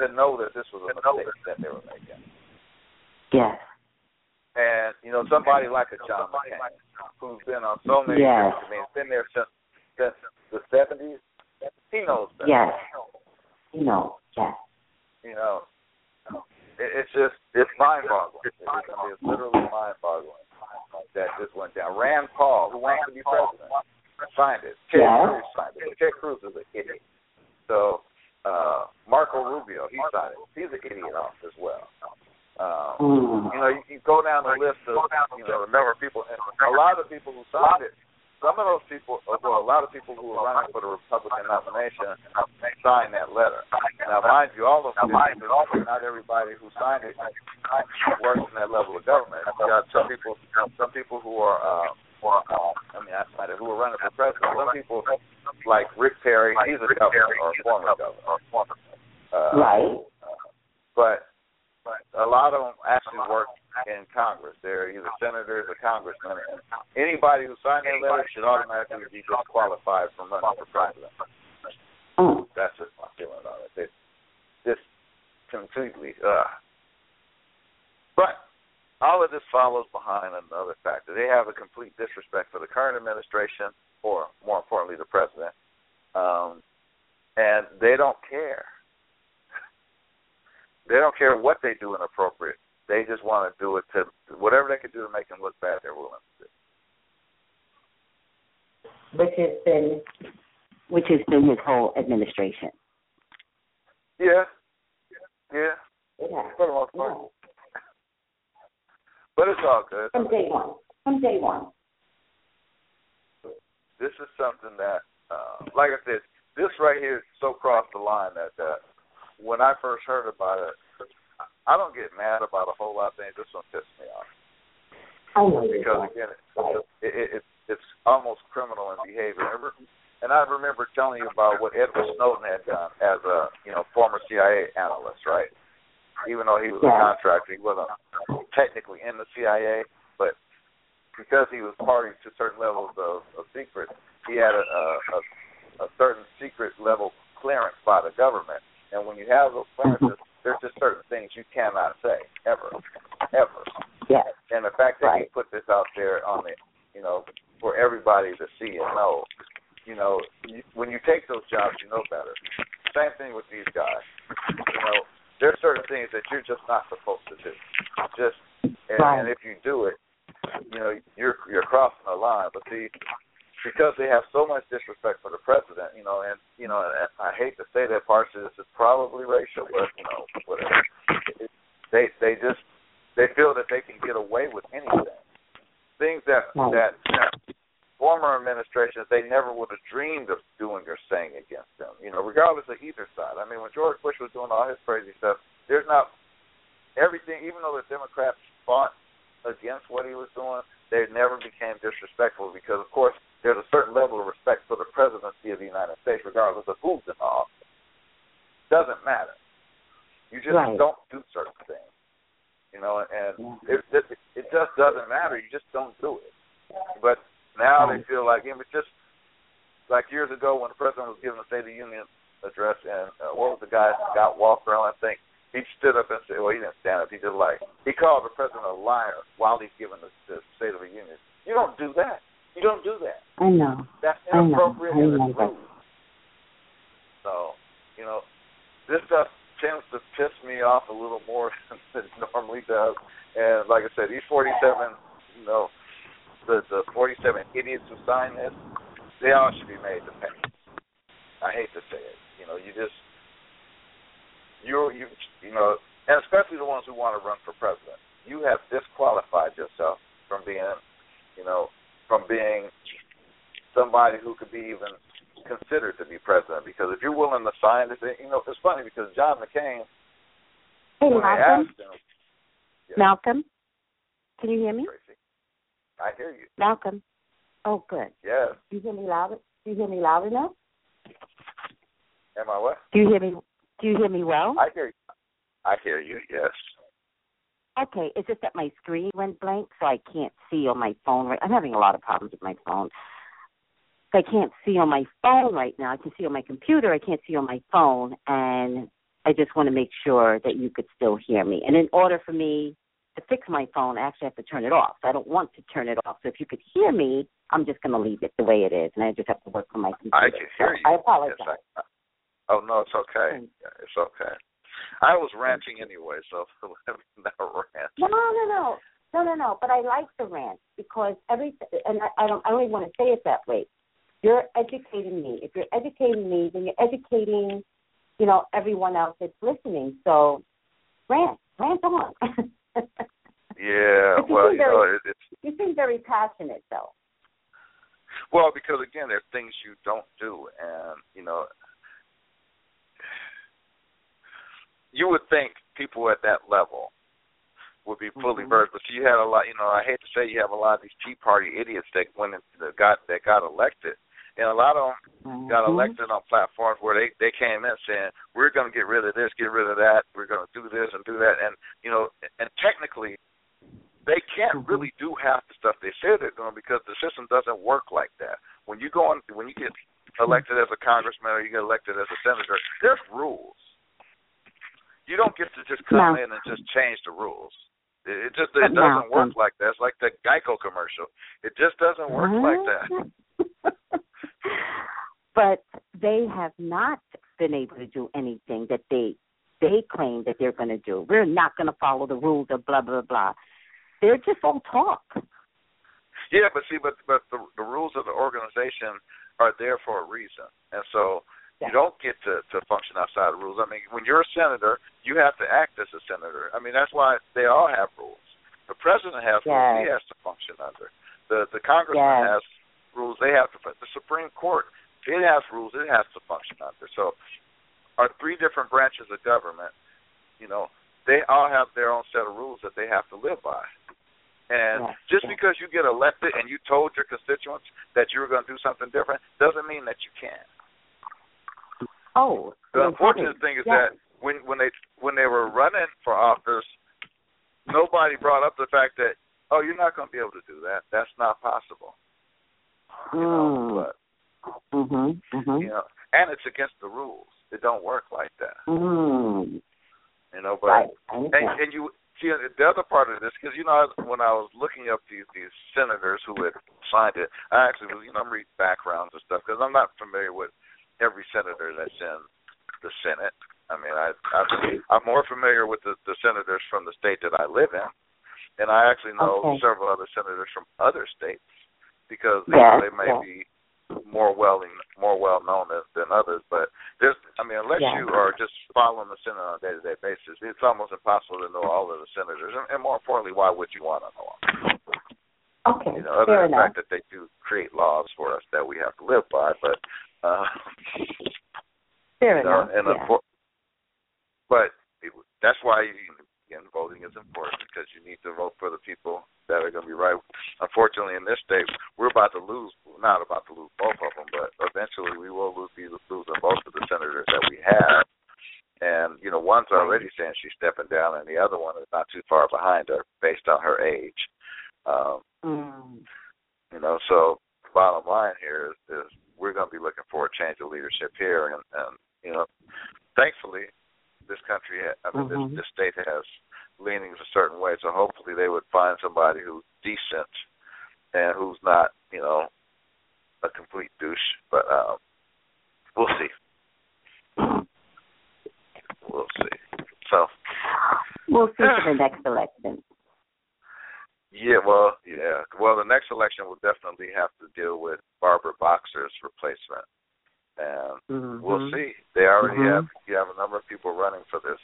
to know that this was a mistake that they were making. Yes. And, you know, somebody like a John McCain, who's been on so many years, I mean, been there since That's the seventies. He knows that. Yes. He knows. Yes. You know, it's just, it's mind-boggling. It's, it's literally mind-boggling that this went down. Rand Paul, who wants to be president, signed it. Ted Cruz signed it. Ted Cruz is an idiot. So, uh, Marco Rubio, he signed it. He's an idiot off as well. Um, you know, you, you go down the list of, you know, the number of people, and a lot of people who signed it. Some of those people, well, a lot of people who are running for the Republican nomination signed that letter. Now, mind you, all of them, not everybody who signed it works in that level of government. You got some people, some people who are, uh, I mean, I find it, who are running for president. Some people, like Rick Perry, he's a governor or a former governor. Uh, right. But a lot of them actually work in Congress. They're either senators or congressmen. Anybody who signed that letter should automatically be disqualified from running for president. Mm. That's just my feeling on it. It's just completely, ugh. But all of this follows behind another factor. They have a complete disrespect for the current administration, or more importantly, the president. Um, and they don't care. They don't care what they do inappropriate. They just want to do it to whatever they can do to make them look bad. They're willing to do. Which has been, which has been his whole administration. Yeah, yeah, yeah. For the most part. Yeah. But it's all good. From day one. From day one. This is something that, uh, like I said, this right here so crossed the line that uh, when I first heard about it, I don't get mad about a whole lot of things. This one pissed me off. I know. Because, again, it's, it, it, it, it's almost criminal in behavior. And I remember telling you about what Edward Snowden had done as a, you know, former C I A analyst, right? Even though he was yeah. a contractor, he wasn't technically in the C I A, but because he was party to certain levels of, of secret, he had a, a, a certain secret level clearance by the government. And when you have those clearances, there's just certain things you cannot say, ever, ever. Yes. And the fact that right. you put this out there on the, you know, for everybody to see and know, you know, you, when you take those jobs, you know better. Same thing with these guys. You know, there are certain things that you're just not supposed to do. Just, and, right. and if you do it, you know, you're you're crossing a line. But see, because they have so much disrespect for the president, you know, and you know, and I hate to say that, partially this is probably racial, but you know, whatever. It, they they just they feel that they can get away with anything. Things that that you know, former administrations they never would have dreamed of doing or saying against them. You know, regardless of either side. I mean, when George Bush was doing all his crazy stuff, there's not everything. Even though the Democrats fought against what he was doing, they never became disrespectful because, of course, there's a certain level of respect for the presidency of the United States, regardless of who's in office. Doesn't matter. You just right. don't do certain things, you know, and yeah. it, it, it just doesn't matter. You just don't do it. But now they feel like, it was just like years ago when the president was giving the State of the Union address, and uh, what was the guy, Scott Walker, I think, he stood up and said, well, he didn't stand up. He just like, he called the president a liar while he's giving the, the State of the Union. You don't do that. You don't do that. I know. That's inappropriate and it's rude. So, you know, this stuff tends to piss me off a little more than it normally does. And like I said, these forty-seven, you know, the, the forty-seven idiots who signed this, They all should be made to pay. I hate to say it. You know, you just, you you you know, and especially the ones who want to run for president. You have disqualified yourself from being, you know, from being somebody who could be even considered to be president. Because if you're willing to sign this, you know, it's funny because John McCain, hey, when Malcolm. I asked him, yeah, Malcolm, can you hear me? Tracy, I hear you. Malcolm. Oh, good. Yes. Do you hear me loud? Do you hear me loud enough? Am I what? Do you hear me? Do you hear me well? I hear you. I hear you. Yes. Okay. It's just that my screen went blank, so I can't see on my phone. Right, I'm having a lot of problems with my phone. So I can't see on my phone right now. I can see on my computer. I can't see on my phone, and I just want to make sure that you could still hear me. And in order for me to fix my phone, I actually have to turn it off. So I don't want to turn it off. So if you could hear me, I'm just going to leave it the way it is, and I just have to work on my computer. I can hear you. So I apologize. Yes, I, oh, no, it's okay. It's okay. I was ranting anyway, so let me not rant. No, no, no. No, no, no. But I like the rant because every – and I, I don't I don't even want to say it that way. You're educating me. If you're educating me, then you're educating, you know, everyone else that's listening. So rant. Rant on. Yeah, well, you know, it, it's – you seem very passionate, though. Well, because, again, there are things you don't do, and, you know, you would think people at that level would be fully mm-hmm. versed, but you had a lot, you know, I hate to say you have a lot of these Tea Party idiots that, went in, that, got, that got elected, and a lot of them mm-hmm. got elected on platforms where they, they came in saying, we're going to get rid of this, get rid of that, we're going to do this and do that, and, you know, and technically, they can't really do half the stuff they say they're doing because the system doesn't work like that. When you go on, when you get elected as a congressman or you get elected as a senator, there's rules. You don't get to just come no. in and just change the rules. It, it just it but doesn't no. work like that. It's like the Geico commercial. It just doesn't work what? like that. But they have not been able to do anything that they they claim that they're going to do. We're not going to follow the rules of blah blah blah. They're just all talk. Yeah, but see, but but the, the rules of the organization are there for a reason, and so yeah. you don't get to, to function outside of rules. I mean, when you're a senator, you have to act as a senator. I mean, that's why they all have rules. The president has yes. rules; he has to function under. The the congressman yes. has rules; they have to. The Supreme Court, it has rules; it has to function under. So, our three different branches of government, you know, they all have their own set of rules that they have to live by. And yes, just yes. because you get elected and you told your constituents that you were going to do something different doesn't mean that you can't. Oh. The unfortunate thing is yes. that when, when they when they were running for office, nobody brought up the fact that, oh, you're not going to be able to do that. That's not possible. You know, but, mm-hmm, mm-hmm. you know, and it's against the rules. It don't work like that. Mm. You know, but right. and, and you see the other part of this because you know when I was looking up these, these senators who had signed it, I actually was you know I'm reading backgrounds and stuff because I'm not familiar with every senator that's in the Senate. I mean, I, I I'm more familiar with the, the senators from the state that I live in, and I actually know okay. several other senators from other states because they, yeah. they may yeah. be more well more well known than, than others, but there's I mean unless yeah. you are just following the Senate on a day to day basis, it's almost impossible to know all of the senators, and, and more importantly, why would you want to know them? Okay, you know, other fair than enough. The fact that they do create laws for us that we have to live by, but uh, fair you know, enough. And yeah. for, but it, that's why you, again, voting is important because you need to vote for the people that are going to be right. Unfortunately, in this state, we're about to lose, not about to lose both of them, but eventually we will lose, be losing both of the senators that we have. And, you know, one's already saying she's stepping down, and the other one is not too far behind her based on her age. Um, mm. You know, so the bottom line here is, is we're going to be looking for a change of leadership here. And, and you know, thankfully, this country, I mean, mm-hmm. this, this state has leanings a certain way, so hopefully they would find somebody who's decent and who's not, you know, a complete douche. But um, we'll see. We'll see. So we'll see for the next election. Yeah, well, yeah. Well, the next election will definitely have to deal with Barbara Boxer's replacement. And mm-hmm. we'll see. They already mm-hmm. have, you have a number of people running for this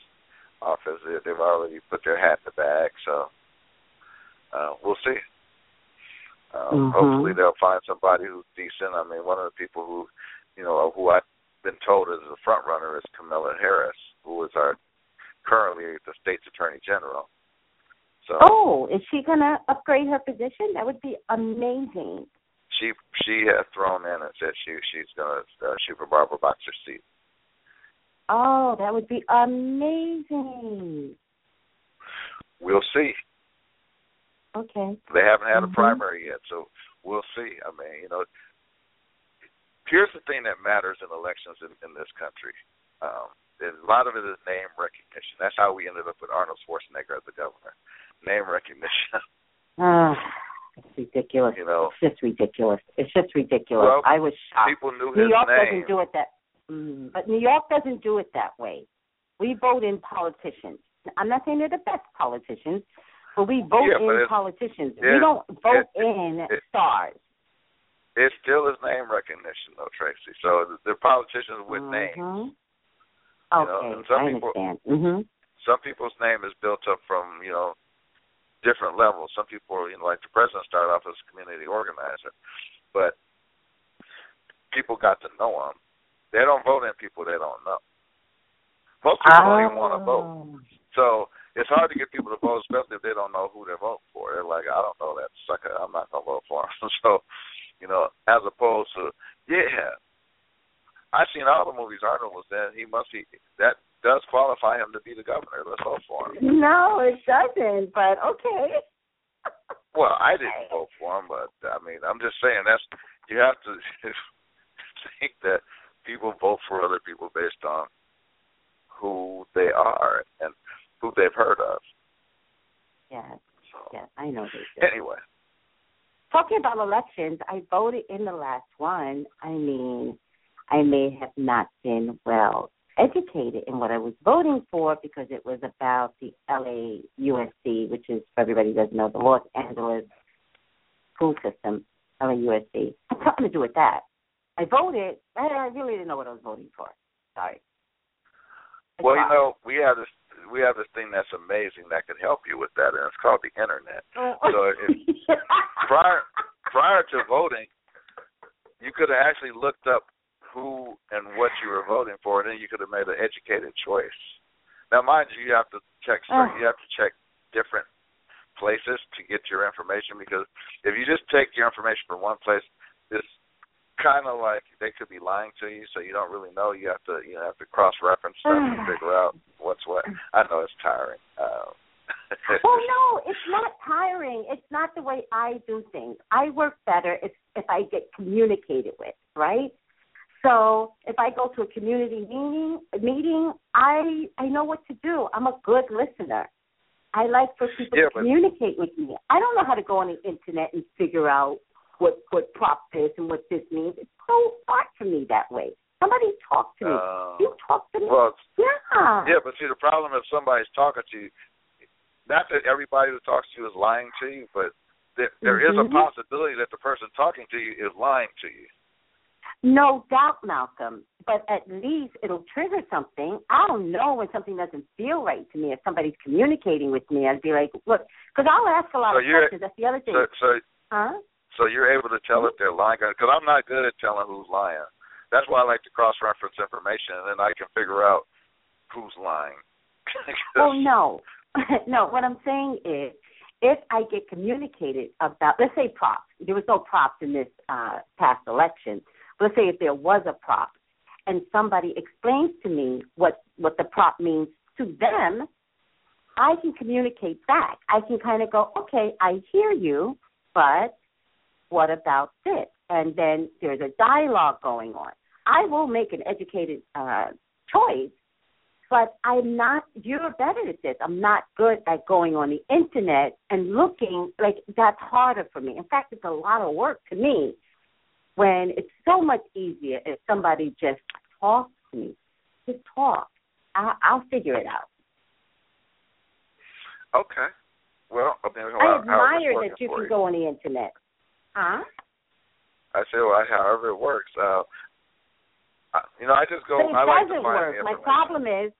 office. They've already put their hat in the bag, so uh, we'll see. Uh, mm-hmm. Hopefully they'll find somebody who's decent. I mean, one of the people who, you know, who I've been told is the front runner is Kamala Harris, who is our currently the state's attorney general. So, oh, is she going to upgrade her position? That would be amazing. She she has thrown in and said she she's going to uh, shoot for Barbara Boxer's seat. Oh, that would be amazing. We'll see. Okay. They haven't had mm-hmm. a primary yet, so we'll see. I mean, you know, here's the thing that matters in elections in, in this country. Um, a lot of it is name recognition. That's how we ended up with Arnold Schwarzenegger as the governor. Name recognition. Uh, it's ridiculous. You know, it's just ridiculous. It's just ridiculous. Well, I was shocked. People knew his name. New York name. doesn't do it that mm, But New York doesn't do it that way. We vote in politicians. I'm not saying they're the best politicians, but we vote yeah, but in politicians. We don't vote it, in it, stars. It still is name recognition, though, Tracy. So they're politicians with mm-hmm. names. Okay, you know, and some I people, understand. Mm-hmm. Some people's name is built up from, you know, different levels. Some people, you know, like the president started off as a community organizer, but people got to know him. They don't vote in people they don't know. Most people oh. don't even want to vote. So it's hard to get people to vote, especially if they don't know who they're voting for. They're like, I don't know that sucker. I'm not going to vote for him. So, you know, as opposed to, yeah, I've seen all the movies Arnold was in. He must be, that does qualify him to be the governor. Let's vote for him. No, it doesn't, but okay. Well, I didn't vote for him, but, I mean, I'm just saying that's, you have to think that people vote for other people based on who they are and who they've heard of. Yeah, so, yeah, I know they do. Anyway. Talking about elections, I voted in the last one. I mean, I may have not been well educated in what I was voting for because it was about the L A U S D, which is, for everybody who doesn't know, the Los Angeles school system, L A U S D. I had nothing to do with that. I voted, and I really didn't know what I was voting for. Sorry. That's well, why. You know, we have this we have this thing that's amazing that can help you with that, and it's called the Internet. Oh. So if, prior, prior to voting, you could have actually looked up who and what you were voting for, and then you could have made an educated choice. Now, mind you, you have to check certain, oh. you have to check different places to get your information, because if you just take your information from one place, it's kind of like they could be lying to you, so you don't really know. You have to you have to cross-reference stuff and figure out what's what. I know it's tiring. Um, well, no, it's not tiring. It's not the way I do things. I work better if if I get communicated with, right? So if I go to a community meeting, meeting, I I know what to do. I'm a good listener. I like for people yeah, to communicate with me. I don't know how to go on the Internet and figure out what, what prop is and what this means. It's so hard for me that way. Somebody talk to me. Uh, you talk to me. Well, yeah. Yeah, but see, the problem is somebody's talking to you. Not that everybody who talks to you is lying to you, but there, there mm-hmm. is a possibility that the person talking to you is lying to you. No doubt, Malcolm, but at least it'll trigger something. I don't know when something doesn't feel right to me. If somebody's communicating with me, I'd be like, look, because I'll ask a lot so of questions. That's the other thing. So, so, huh? so you're able to tell mm-hmm. if they're lying, because I'm not good at telling who's lying. That's why I like to cross-reference information, and then I can figure out who's lying. Oh, no. No, what I'm saying is if I get communicated about, let's say props. There was no props in this uh, past election. Let's say if there was a prop and somebody explains to me what, what the prop means to them, I can communicate back. I can kind of go, okay, I hear you, but what about this? And then there's a dialogue going on. I will make an educated uh, choice, but I'm not, you're better at this. I'm not good at going on the Internet and looking, like that's harder for me. In fact, it's a lot of work to me. When it's so much easier if somebody just talks to me, just talk. I, I'll figure it out. Okay. Well, I admire that you can go on the internet. Huh? I said, well, however it works. Uh, I, you know, I just go. But it I doesn't like to find work. My problem is,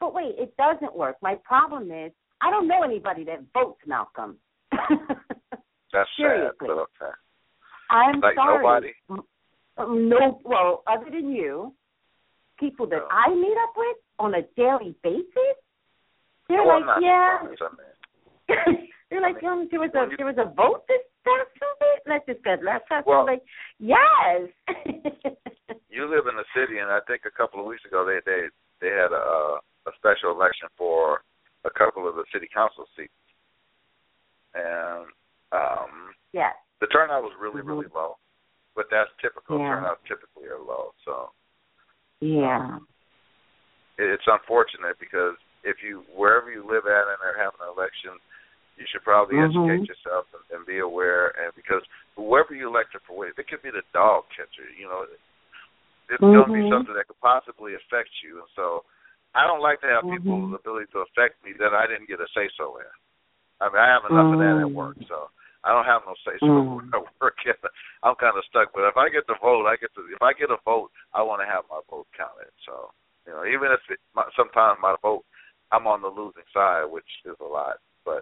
but wait, it doesn't work. My problem is, I don't know anybody that votes Malcolm. That's seriously. Sad, but okay. I'm like sorry. Nobody. No, well, other than you, people that no. I meet up with on a daily basis, they're no, like, yeah. They're like, I mean, there was a there was a vote this past Tuesday. Let's just get last past well, Tuesday. Yes. You live in the city, and I think a couple of weeks ago they they they had a a special election for a couple of the city council seats, and um, yes, the turnout was really mm-hmm. really low, but that's typical. Yeah. Turnouts typically are low, so yeah, um, it, it's unfortunate because if you wherever you live at and they're having an election. You should probably mm-hmm. educate yourself and, and be aware, and because whoever you elected for, it could be the dog catcher. You know, it's mm-hmm. going to be something that could possibly affect you. And so, I don't like to have mm-hmm. people's ability to affect me that I didn't get a say so in. I mean, I have enough mm-hmm. of that at work, so I don't have no say so mm-hmm. at work. I'm kind of stuck. But if I get to vote, I get to. If I get a vote, I want to have my vote counted. So, you know, even if it, my, sometimes my vote, I'm on the losing side, which is a lot, but.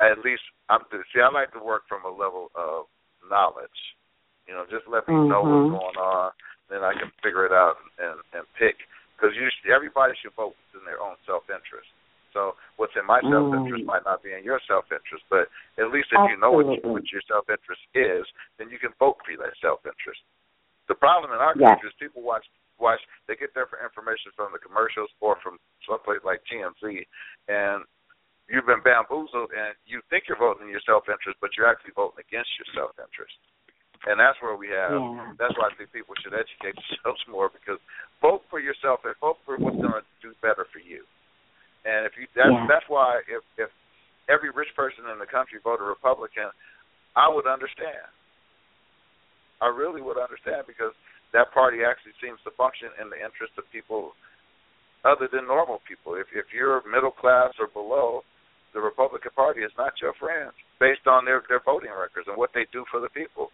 At least, I'm see, I like to work from a level of knowledge. You know, just let me mm-hmm. know what's going on, then I can figure it out and, and pick. Because everybody should vote in their own self-interest. So what's in my mm. self-interest might not be in your self-interest, but at least if Absolutely. You know what, you, what your self-interest is, then you can vote for that self-interest. The problem in our yes. country is people watch, watch, they get their information from the commercials or from someplace like T M Z, and you've been bamboozled, and you think you're voting in your self-interest, but you're actually voting against your self-interest. And that's where we have yeah. – that's why I think people should educate themselves more, because vote for yourself and vote for what's going to do better for you. And if you that's, yeah. that's why if, if every rich person in the country voted Republican, I would understand. I really would understand, because that party actually seems to function in the interest of people other than normal people. If, if you're middle class or below, the Republican Party is not your friend based on their, their voting records and what they do for the people.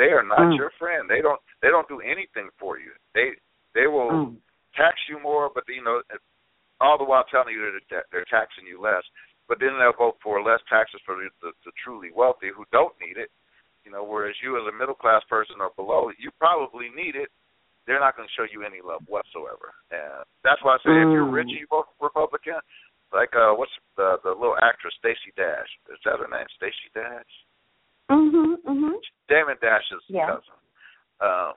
They are not mm. your friend. They don't they don't do anything for you. They they will mm. tax you more, but you know, all the while telling you that they're, they're taxing you less. But then they'll vote for less taxes for the, the, the truly wealthy who don't need it. You know, whereas you as a middle class person or below, you probably need it. They're not going to show you any love whatsoever. And that's why I say mm. if you're rich, you vote Republican. Like, uh, what's the the little actress, Stacey Dash? Is that her name, Stacey Dash? Mm-hmm, mm-hmm. Damon Dash's yeah. cousin. Um,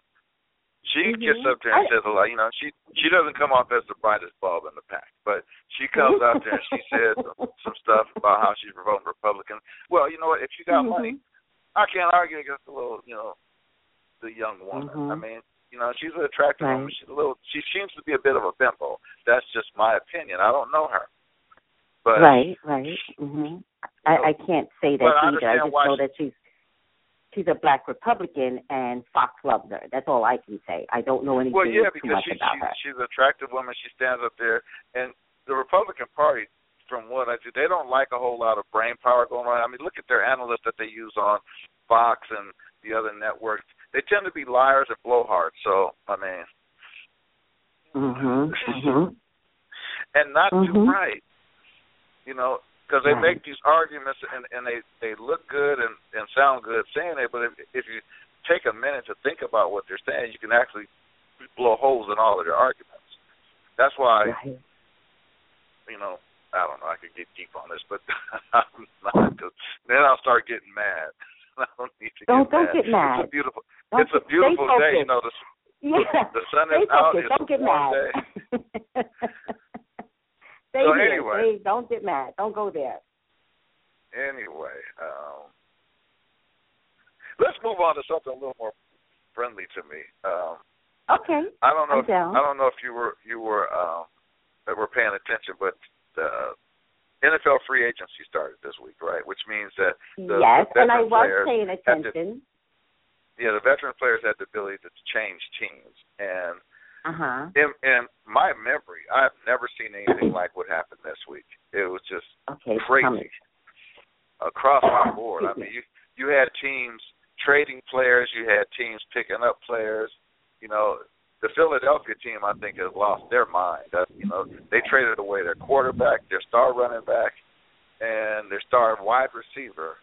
she mm-hmm. gets up there and I, says a lot. You know, she, she doesn't come off as the brightest bulb in the pack, but she comes out there and she says some, some stuff about how she's voting Republican. Well, you know what? If you got mm-hmm. money, I can't argue against the little, you know, the young woman. Mm-hmm. I mean, you know, she's an attractive right. woman. She's a little. She seems to be a bit of a bimbo. That's just my opinion. I don't know her. But, right, right. Mm-hmm. You know, I, I can't say that I either. I just know she, that she's she's a black Republican and Fox loves her. That's all I can say. I don't know anything. Well, yeah, because she, about she, her. she's an attractive woman. She stands up there, and the Republican Party, from what I do, they don't like a whole lot of brain power going on. I mean, look at their analysts that they use on Fox and the other networks. They tend to be liars and blowhards. So, I mean, mm-hmm, mm-hmm. and not mm-hmm. too bright. You know, because they make these arguments and, and they, they look good and, and sound good saying it, but if, if you take a minute to think about what they're saying, you can actually blow holes in all of their arguments. That's why, right. you know, I don't know, I could get deep on this, but I'm not, 'cause then I'll start getting mad. I don't need to don't, get don't mad. Get mad. It's a beautiful, it's a beautiful day, you know. The, yeah. the sun is stay out. Focused. It's don't a get warm mad. Day. Stay so here. Anyway, hey, don't get mad. Don't go there. Anyway, um, let's move on to something a little more friendly to me. Um, okay. I don't know. If, I don't know if you were you were um, that were paying attention, but the N F L free agency started this week, right? Which means that the, yes, the and I was paying attention. To, yeah, the veteran players had the ability to change teams and. Uh-huh. In, in my memory, I've never seen anything like what happened this week. It was just okay, crazy. across the board. I mean, you you had teams trading players, you had teams picking up players. You know, the Philadelphia team, I think, has lost their mind. Uh, you know, they traded away their quarterback, their star running back, and their star wide receiver.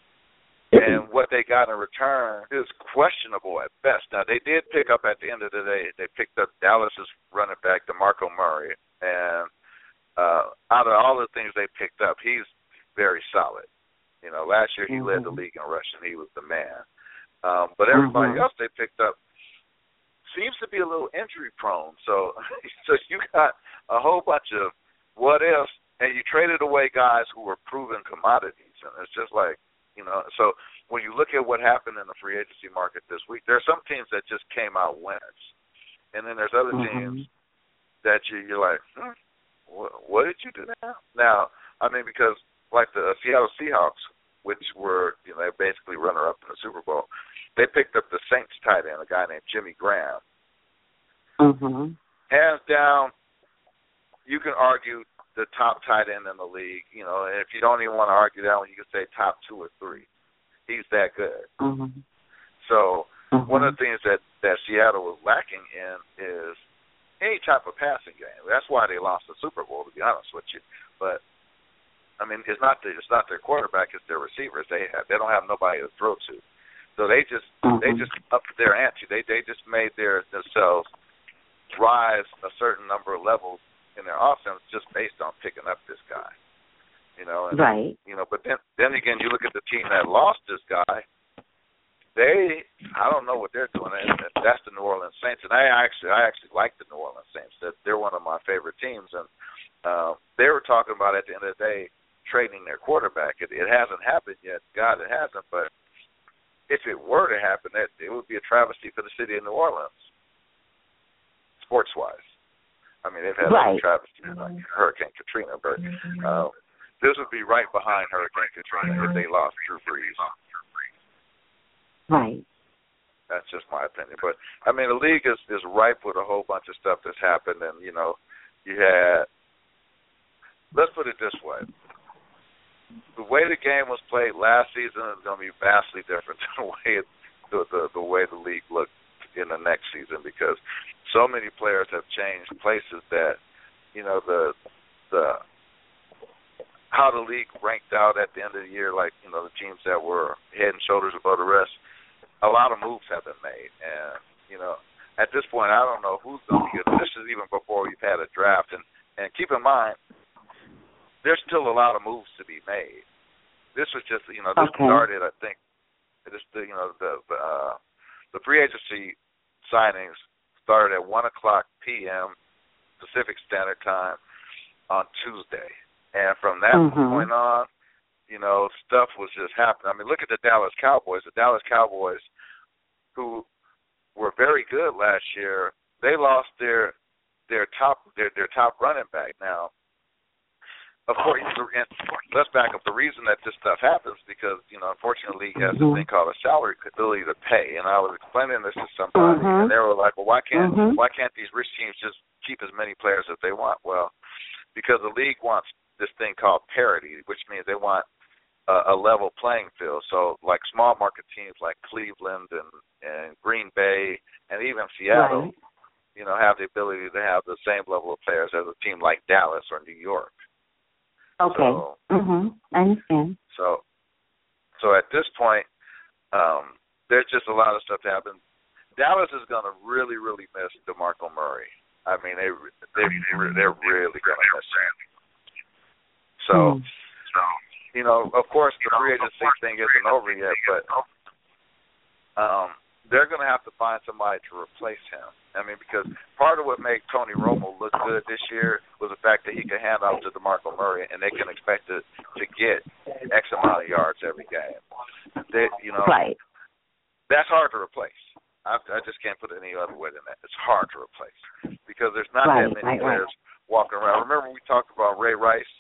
And what they got in return is questionable at best. Now, they did pick up, at the end of the day, they picked up Dallas's running back, DeMarco Murray. And uh, out of all the things they picked up, he's very solid. You know, last year he mm-hmm. led the league in rushing. He was the man. Um, but everybody mm-hmm. else they picked up seems to be a little injury-prone. So, so you got a whole bunch of what-ifs, and you traded away guys who were proven commodities. And it's just like, you know, so when you look at what happened in the free agency market this week, there are some teams that just came out winners. And then there's other teams mm-hmm. that you, you're like, hmm, what, what did you do now? Now, I mean, because like the Seattle Seahawks, which were, you know, basically runner-up in the Super Bowl, they picked up the Saints tight end, a guy named Jimmy Graham. Mm-hmm. Hands down, you can argue the top tight end in the league, you know, and if you don't even want to argue that one, you can say top two or three. He's that good. Mm-hmm. So mm-hmm. one of the things that, that Seattle was lacking in is any type of passing game. That's why they lost the Super Bowl, to be honest with you. But, I mean, it's not the, it's not their quarterback, it's their receivers. They have, they don't have nobody to throw to. So they just mm-hmm. they just upped their ante. They they just made their themselves rise a certain number of levels in their offense just based on picking up this guy, you know. And, right. You know, but then, then again, you look at the team that lost this guy. They, I don't know what they're doing. That's the New Orleans Saints, and I actually, I actually like the New Orleans Saints. That they're one of my favorite teams, and uh, they were talking about at the end of the day trading their quarterback. It, it hasn't happened yet. God, it hasn't. But if it were to happen, that it would be a travesty for the city of New Orleans, sports-wise. I mean, they've had right. travesty like Hurricane Katrina, but uh, this would be right behind Hurricane Katrina if they lost Drew Brees. Right. That's just my opinion. But, I mean, the league is, is ripe with a whole bunch of stuff that's happened. And, you know, you had, let's put it this way. The way the game was played last season is going to be vastly different than the way, it, the, the, the way the league looked in the next season, because so many players have changed places that, you know, the the how the league ranked out at the end of the year, like, you know, the teams that were head and shoulders above the rest, a lot of moves have been made. And, you know, at this point, I don't know who's going to get it. This is even before we've had a draft. And, and keep in mind, there's still a lot of moves to be made. This was just, you know, this okay. started, I think, this, you know, the, the uh, the free agency signings started at one o'clock p.m. Pacific Standard Time on Tuesday. And from that mm-hmm. point on, you know, stuff was just happening. I mean, look at the Dallas Cowboys. The Dallas Cowboys, who were very good last year, they lost their their top their, their top running back now. Of course, and let's back up. The reason that this stuff happens is because, you know, unfortunately, the league has mm-hmm. this thing called a salary ability to pay. And I was explaining this to somebody, mm-hmm. and they were like, well, why can't mm-hmm. why can't these rich teams just keep as many players as they want? Well, because the league wants this thing called parity, which means they want a, a level playing field. So, like, small market teams like Cleveland and, and Green Bay and even Seattle, right. you know, have the ability to have the same level of players as a team like Dallas or New York. Okay. So, mm-hmm. I understand. So, so at this point, um, there's just a lot of stuff to happen. Dallas is going to really, really miss DeMarco Murray. I mean, they they they're really going to miss him. So, mm. so, you know, of course, the free agency thing isn't over yet, but um, they're going to have to find somebody to replace him. I mean, because part of what made Tony Romo look good this year was the fact that he could hand off to DeMarco Murray, and they can expect to, to get X amount of yards every game. They, you know, right. That's hard to replace. I, I just can't put it any other way than that. It's hard to replace because there's not right, that many right, players right. walking around. Remember we talked about Ray Rice?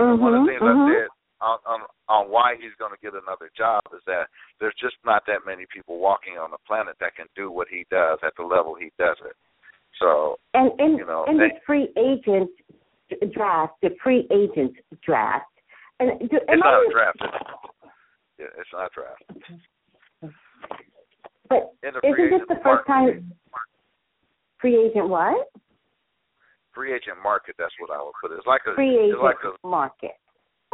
Mm-hmm, one of the things mm-hmm. I said on, on, on why he's going to get another job is that there's just not that many people walking on the planet that can do what he does at the level he does it. So, and in, you know, in they, the free agents draft, the free agents draft, And do, it's not I, a draft. It's, yeah, it's not a draft. But isn't this the first time? Free agent what? Free agent market. That's what I would put it. It's like a free agent like a, market.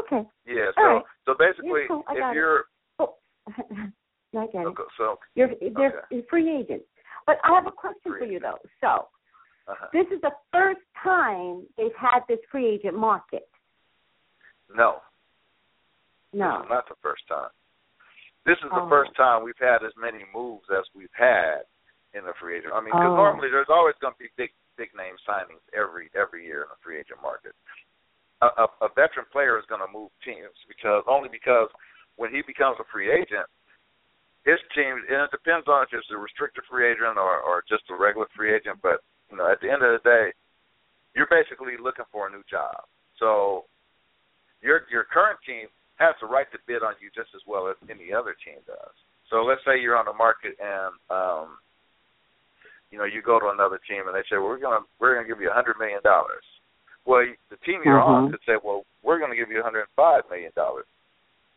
Okay. Yeah. So right. so basically, yeah, cool. if you're oh. I get it. Okay, so you're they're okay. free agents. But I have a question free for you though. So uh-huh. this is the first time they've had this free agent market. No. No. This is not the first time. This is the oh. first time we've had as many moves as we've had in the free agent. I mean, because oh. normally there's always going to be big, big name signings every every year in the free agent market. A, a, a veteran player is going to move teams because only because when he becomes a free agent, his team. And it depends on if it's a restricted free agent or, or just a regular free agent. But you know, at the end of the day, you're basically looking for a new job. So your your current team has the right to bid on you just as well as any other team does. So let's say you're on the market and um, you know you go to another team and they say, well, we're gonna we're gonna give you a hundred million dollars. Well, the team you're mm-hmm. on could say, well, we're going to give you one hundred five million dollars.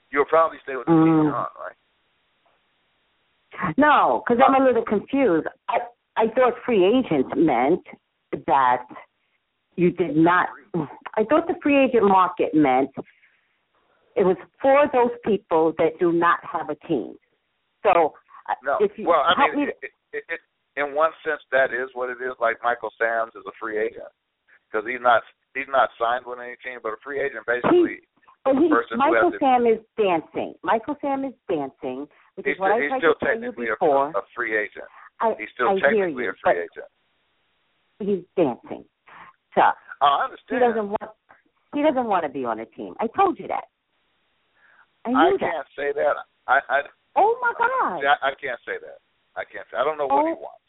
You'll probably stay with the mm. team you're on, right? No, because I'm a little confused. I, I thought free agent meant that you did not – I thought the free agent market meant it was for those people that do not have a team. So no. if you well, I help mean, me it, it, it, in one sense, that is what it is, like Michael Sam is a free agent. Because he's not he's not signed with any team, but a free agent basically. He, is the he, person Michael who has Sam to, is dancing. Michael Sam is dancing. Which he's is what still, I he's still technically a, a free agent. I, he's still I technically you, a free agent. He's dancing. So I understand. He doesn't want he doesn't want to be on a team. I told you that. I, I can't that. say that. I, I oh my God. I, I can't say that. I can't. Say, I don't know what oh, he wants.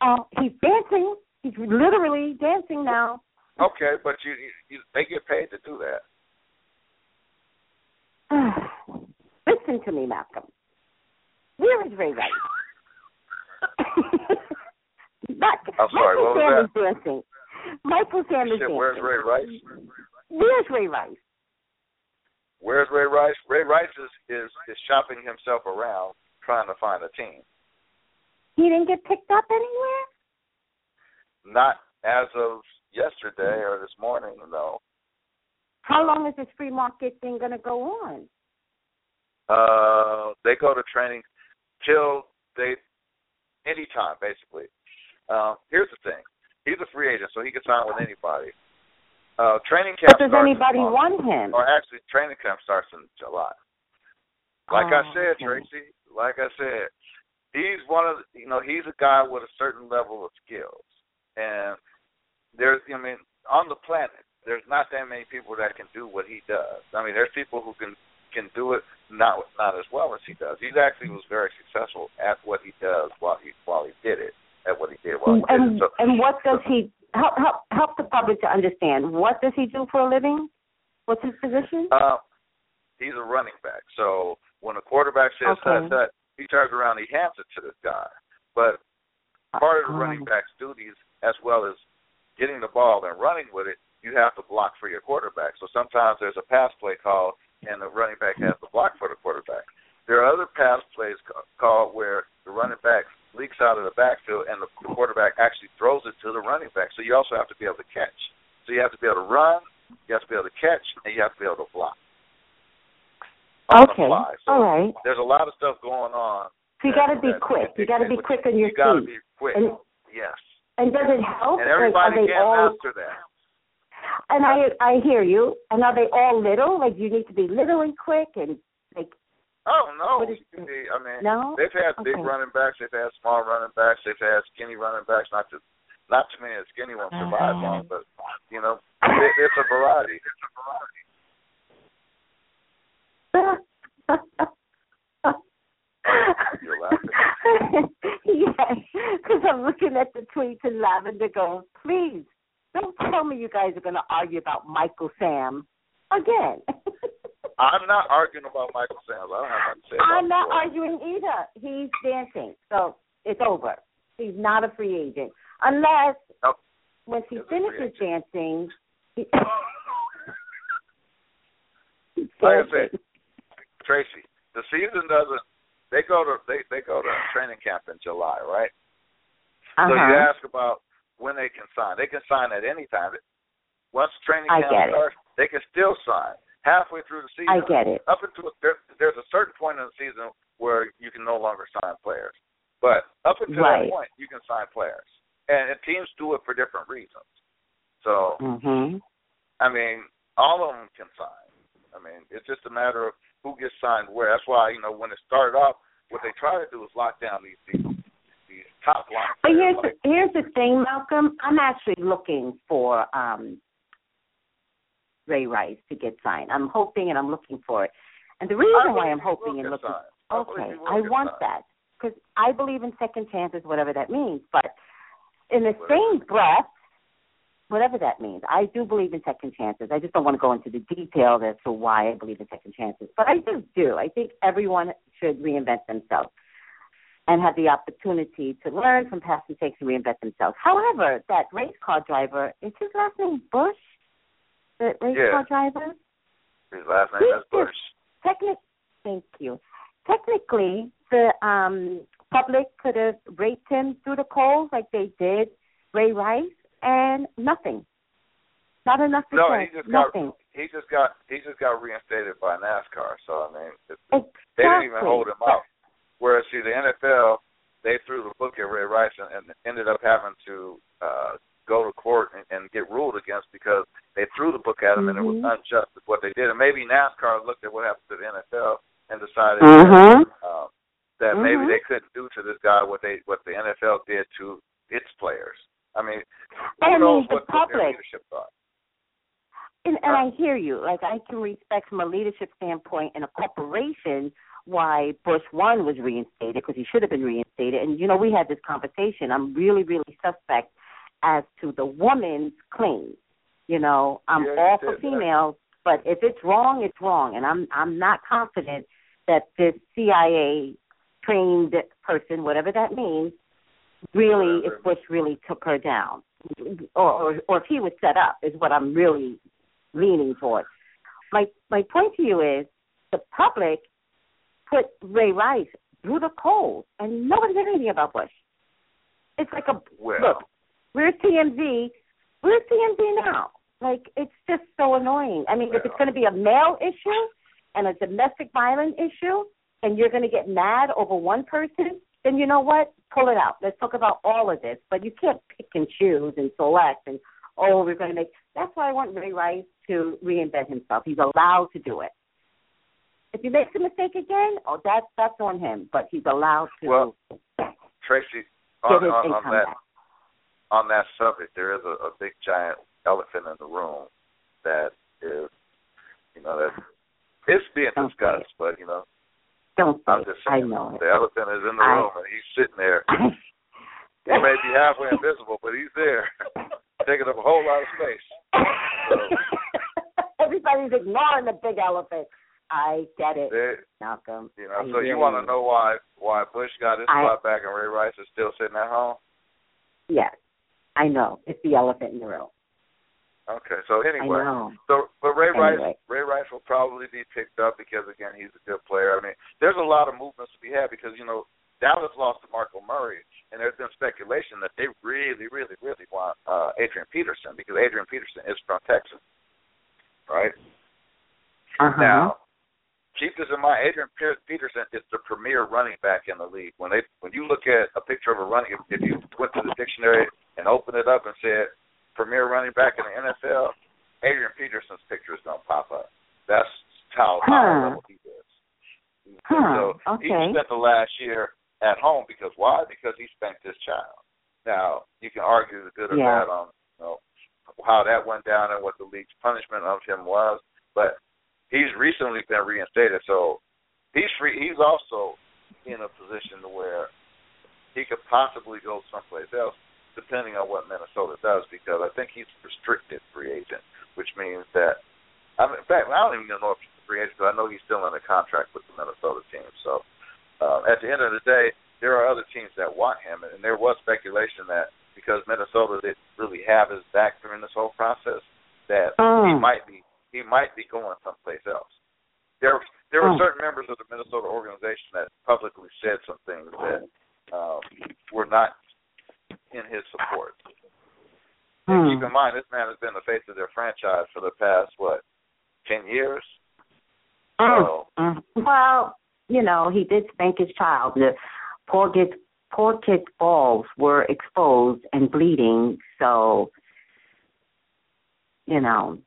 Oh, uh, he's dancing. He's literally dancing now. Okay, but you, you they get paid to do that. Listen to me, Malcolm. Where is Ray Rice? Not, I'm sorry, Michael what was Sam that? Is dancing. Michael Sam is dancing. Where's Ray Rice? Where's Ray Rice? Where's Ray Rice? Ray Rice is, is, is shopping himself around trying to find a team. He didn't get picked up anywhere? Not as of yesterday or this morning, though. How long is this free market thing going to go on? Uh, they go to training till they, any time, basically. Uh, here's the thing. He's a free agent, so he can sign with anybody. Uh, training camp. But does anybody want him? Or actually, training camp starts in July. Like oh, I said, okay. Tracy, like I said, he's one of, the, you know, he's a guy with a certain level of skills. And there's, I mean, on the planet, there's not that many people that can do what he does. I mean, there's people who can, can do it, not not as well as he does. He actually was very successful at what he does while he while he did it, at what he did while he and, did it. So, and what does so, he help, help help the public to understand? What does he do for a living? What's his position? Uh, he's a running back. So when a quarterback says okay. that, he turns around, he hands it to this guy. But part of the running back's duties, as well as getting the ball and running with it, you have to block for your quarterback. So sometimes there's a pass play call, and the running back has to block for the quarterback. There are other pass plays called where the running back leaks out of the backfield, and the quarterback actually throws it to the running back. So you also have to be able to catch. So you have to be able to run, you have to be able to catch, and you have to be able to block. Okay, so all right. There's a lot of stuff going on. So you got to be quick. You got to be quick on your feet. You got to be quick. And, yes. And does it help? And everybody like, can't all... master that. And I I hear you. And are they all little? Like you need to be little and quick and like. Oh no! Is... I mean, no? They've had okay. big running backs. They've had small running backs. They've had skinny running backs. Not to, not too many of the skinny ones survive long, um... but you know, it, it's a variety. It's a variety. You're laughing. Yes, because I'm looking at the tweets and Lavender goes, please, don't tell me you guys are going to argue about Michael Sam again. I'm not arguing about Michael Sam. I don't have to say I'm not before. arguing either. He's dancing, so it's over. He's not a free agent. Unless, nope. once he finishes dancing, he Like I said, Tracy, the season doesn't. They go to they, they go to training camp in July, right? Uh-huh. So you ask about when they can sign. They can sign at any time. Once training camp starts, they can still sign. Halfway through the season, I get it. Up until there, there's a certain point in the season where you can no longer sign players. But up until right. that point, you can sign players, and, and teams do it for different reasons. So, mm-hmm. I mean, all of them can sign. I mean, it's just a matter of who gets signed where. That's why, you know, when it started off, what they try to do is lock down these people, these top line players. Here's, like, the, here's the thing, Malcolm. I'm actually looking for um, Ray Rice to get signed. I'm hoping and I'm looking for it. And the reason why I'm hoping and looking, I okay, I want signed. that because I believe in second chances, whatever that means. But in the whatever. same breath, whatever that means. I do believe in second chances. I just don't want to go into the details as to why I believe in second chances. But I just do. I think everyone should reinvent themselves and have the opportunity to learn from past mistakes and reinvent themselves. However, that race car driver, is his last name Bush? The race yeah. car driver? His last name is Bush. Technic- Thank you. Technically, the um, public could have raped him through the coals like they did Ray Rice. And nothing, not enough to no, he just nothing. Got, he just got he just got reinstated by NASCAR. So I mean, it, exactly. they didn't even hold him out. Whereas, see, the N F L, they threw the book at Ray Rice and, and ended up having to uh, go to court and, and get ruled against because they threw the book at him mm-hmm. and it was unjust what they did. And maybe NASCAR looked at what happened to the N F L and decided mm-hmm. that, um, that mm-hmm. maybe they couldn't do to this guy what they what the N F L did to its players. I mean, who I knows mean, the what public. Their leadership thought? And, and I hear you. Like, I can respect from a leadership standpoint in a corporation why Bush one was reinstated because he should have been reinstated. And, you know, we had this conversation. I'm really, really suspect as to the woman's claim. You know, I'm yeah, all for females, that. But if it's wrong, it's wrong. And I'm I'm not confident that this C I A-trained person, whatever that means, really, if Bush really took her down, or, or or if he was set up, is what I'm really leaning towards. My my point to you is the public put Ray Rice through the coals, and nobody did anything about Bush. It's like a well, look. Where's T M Z? Where's T M Z now? Like, it's just so annoying. I mean, well, if it's going to be a male issue and a domestic violence issue, and you're going to get mad over one person, then you know what? Pull it out. Let's talk about all of this. But you can't pick and choose and select and, oh, we're going to make. That's why I want Ray Rice to reinvent himself. He's allowed to do it. If he makes a mistake again, oh, that's, that's on him. But he's allowed to. Well, Tracy, on, on, on, that, on that subject, there is a, a big, giant elephant in the room that is, you know, that it's being discussed, okay. but, you know. Don't say I'm just saying, I know the it. elephant is in the I, room, and he's sitting there. He may be halfway invisible, but he's there, taking up a whole lot of space. So, everybody's ignoring the big elephant. I get it, they, Malcolm. You know, I so you want to know why why Bush got his spot back and Ray Rice is still sitting at home? Yes, I know. It's the elephant in the room. Okay, so anyway, so but Ray anyway. Rice, Ray Rice will probably be picked up because again he's a good player. I mean, there's a lot of movements to be had because you know Dallas lost to DeMarco Murray, and there's been speculation that they really, really, really want uh, Adrian Peterson because Adrian Peterson is from Texas, right? Uh-huh. Now, keep this in mind: Adrian Peterson is the premier running back in the league. When they, when you look at a picture of a running, if, if you went to the dictionary and opened it up and said premier running back in the N F L, Adrian Peterson's picture is going to pop up. That's how high level he is. Huh. So okay. he spent the last year at home because why? Because he spanked his child. Now, you can argue the good or yeah. bad on you know, how that went down and what the league's punishment of him was, but he's recently been reinstated, so he's free. He's also in a position to where he could possibly go someplace else depending on what Minnesota does, because I think he's restricted free agent, which means that, I mean, in fact, I don't even know if he's a free agent, but I know he's still under contract with the Minnesota team. So uh, at the end of the day, there are other teams that want him, and there was speculation that because Minnesota didn't really have his back during this whole process, that mm. he might be he might be going someplace else. there there were certain members of the Minnesota organization that publicly said some things that um, were not in his support. And keep in mind, this man has been the face of their franchise for the past, what, ten years? So, well, you know, he did spank his child. The poor kid's, poor kid's balls were exposed and bleeding, so, you know,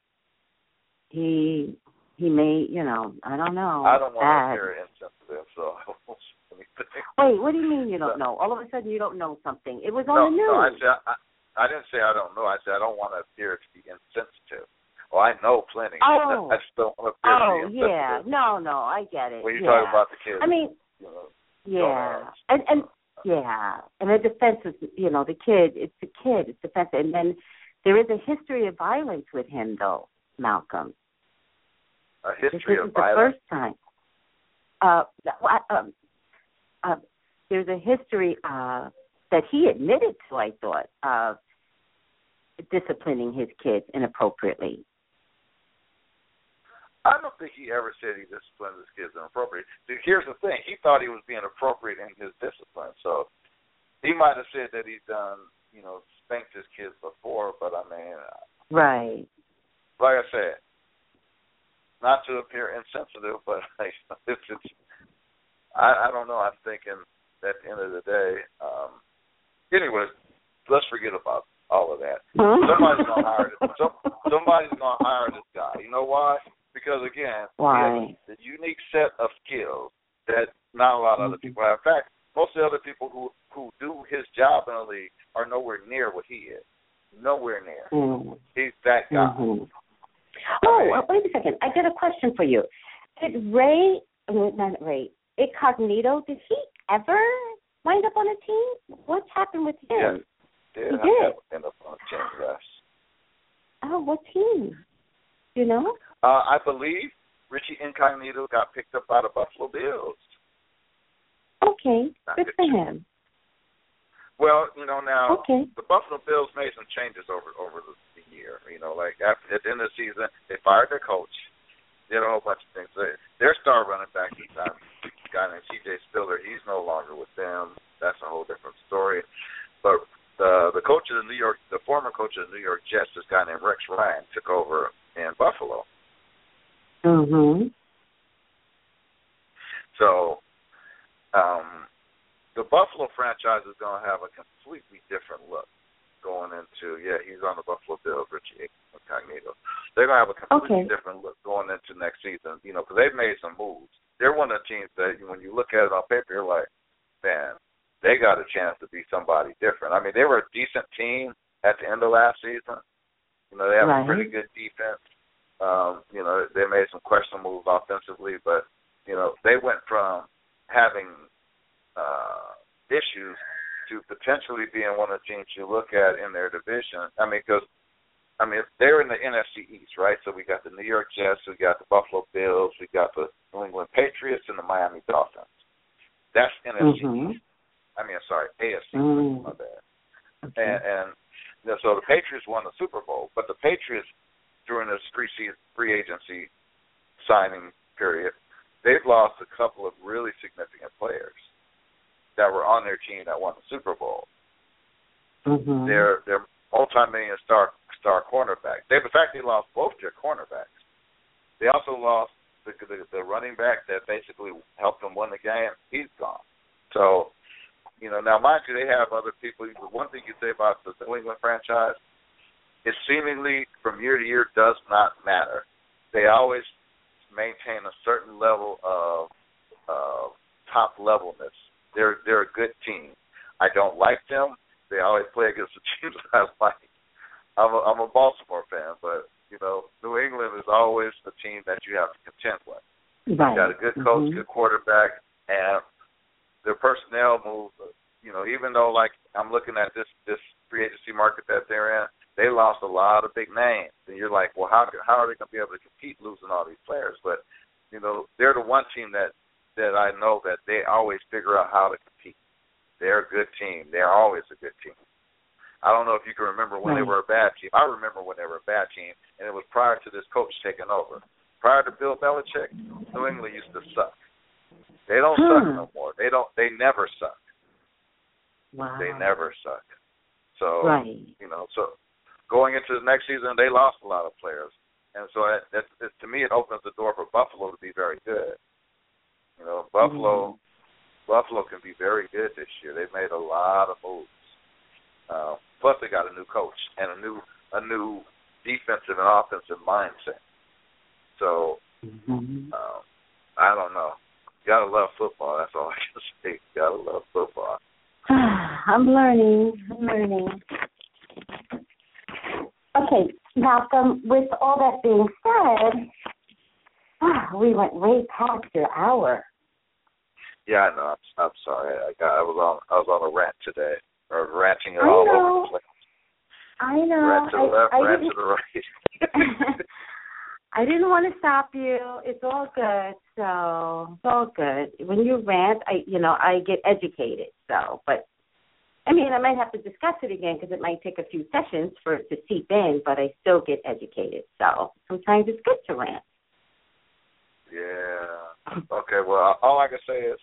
he he may, you know, I don't know. I don't want to hear instance of this, so I won't say anything. Wait, what do you mean you don't know? All of a sudden you don't know something. It was on no, the news. No, I, I, I didn't say I don't know. I said I don't want to appear to be insensitive. Well, I know plenty. Oh. I just don't want to appear oh, to be insensitive. Oh, yeah. No, no, I get it. When you yeah. talk about the kids. I mean, you know, yeah. And, and, yeah. And the defense is, you know, the kid, it's the kid. It's defensive. And then there is a history of violence with him, though, Malcolm. A history this of violence? This is the first time. Uh, uh, uh, uh, there's a history uh, that he admitted to, I thought, of uh, disciplining his kids inappropriately. I don't think he ever said he disciplined his kids inappropriately. Here's the thing. He thought he was being appropriate in his discipline. So he might have said that he'd done, you know, spanked his kids before, but I mean. Right. Like I said, not to appear insensitive, but like, it's, it's, I, I don't know. I'm thinking at the end of the day. Um, anyway, let's forget about it. All of that. Somebody's gonna hire this. Some, somebody's gonna hire this guy. You know why? Because again, why? He has a unique set of skills that not a lot of other people have. In fact, most of the other people who, who do his job in the league are nowhere near what he is. Nowhere near. Mm. He's that guy. Mm-hmm. Oh, okay. Wait a second. I got a question for you. Did Ray, not Ray, Incognito? Did he ever wind up on a team? What's happened with him? Yes. Yeah, he did. End up on James West. Oh, what team? You know? Uh, I believe Richie Incognito got picked up by the Buffalo Bills. Okay, Not good for him. him. Well, you know now okay. the Buffalo Bills made some changes over over the, the year. You know, like after, at the end of the season, they fired their coach. They did a whole bunch of things. They, their star running back, he's not, a guy named C J Spiller. He's no longer with them. That's a whole different story. But The the coach of the New York, the former coach of the New York Jets, this guy named Rex Ryan, took over in Buffalo. Mm-hmm. So, um, the Buffalo franchise is going to have a completely different look going into, yeah, he's on the Buffalo Bills, Richie Incognito. They're going to have a completely okay. different look going into next season, you know, because they've made some moves. They're one of the teams that when you look at it on paper, you're like, man, they got a chance to be somebody different. I mean, they were a decent team at the end of last season. You know, they have right. a pretty good defense. Um, you know, they made some questionable moves offensively, but, you know, they went from having uh, issues to potentially being one of the teams you look at in their division. I mean, because, I mean, they're in the N F C East, right? So we got the New York Jets, we got the Buffalo Bills, we got the New England Patriots, and the Miami Dolphins. That's N F C mm-hmm. East. I mean, I'm sorry, A F C, mm. my bad. Okay. And, and you know, so the Patriots won the Super Bowl, but the Patriots, during this free agency signing period, they've lost a couple of really significant players that were on their team that won the Super Bowl. Mm-hmm. They're, they're multi-million star, star cornerbacks. They, in fact, they lost both their cornerbacks. They also lost the, the, the running back that basically helped them win the game. He's gone. So... You know, now, mind you, they have other people. One thing you say about the New England franchise, it seemingly from year to year does not matter. They always maintain a certain level of uh, top-levelness. They're, they're a good team. I don't like them. They always play against the teams I like. I'm a, I'm a Baltimore fan, but, you know, New England is always the team that you have to contend with. Right. You got a good coach, mm-hmm. good quarterback, and their personnel moves, you know, even though, like, I'm looking at this, this free agency market that they're in, they lost a lot of big names. And you're like, well, how how are they going to be able to compete losing all these players? But, you know, they're the one team that, that I know that they always figure out how to compete. They're a good team. They're always a good team. I don't know if you can remember when right. they were a bad team. I remember when they were a bad team, and it was prior to this coach taking over. prior to Bill Belichick, New England used to suck. They don't hmm. suck no more. They don't. They never suck. Wow. They never suck. So right. you know, so going into the next season, they lost a lot of players, and so it, it, it, to me, it opens the door for Buffalo to be very good. You know, Buffalo, mm-hmm. Buffalo can be very good this year. They've made a lot of moves. Uh, plus, they got a new coach and a new a new defensive and offensive mindset. So mm-hmm. um, I don't know. Gotta love football. That's all I can say. Gotta love football. I'm learning. I'm learning. Okay, Malcolm, with all that being said, oh, we went way past your hour. Yeah, I know. I'm, I'm sorry. I, got, I was on. I was on a rant today, or ranting it I all know. over the place. I know. Rant to the left, I, I rant to the right. I didn't want to stop you. It's all good. So it's all good. When you rant, I, you know, I get educated. So, but I mean, I might have to discuss it again because it might take a few sessions for it to seep in. But I still get educated. So sometimes it's good to rant. Yeah. Okay. Well, all I can say is,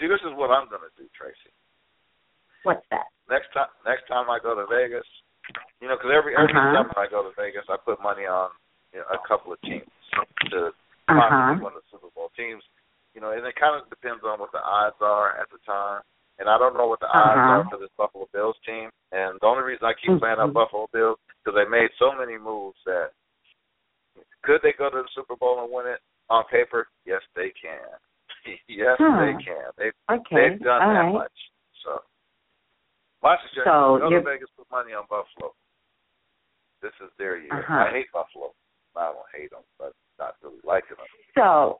see, this is what I'm going to do, Tracy. What's that? Next time, next time I go to Vegas, you know, because every every uh-huh. time I go to Vegas, I put money on. You know, a couple of teams to possibly uh-huh. one of the Super Bowl teams, you know, and it kind of depends on what the odds are at the time. And I don't know what the uh-huh. odds are for this Buffalo Bills team. And the only reason I keep mm-hmm. playing on Buffalo Bills because they made so many moves that could they go to the Super Bowl and win it on paper? Yes, they can. yes, huh. they can. They've, okay. they've done All that right. much. So my suggestion so is go to Vegas, put money on Buffalo. This is their year. Uh-huh. I hate Buffalo. I don't hate them, but not really liking them. So,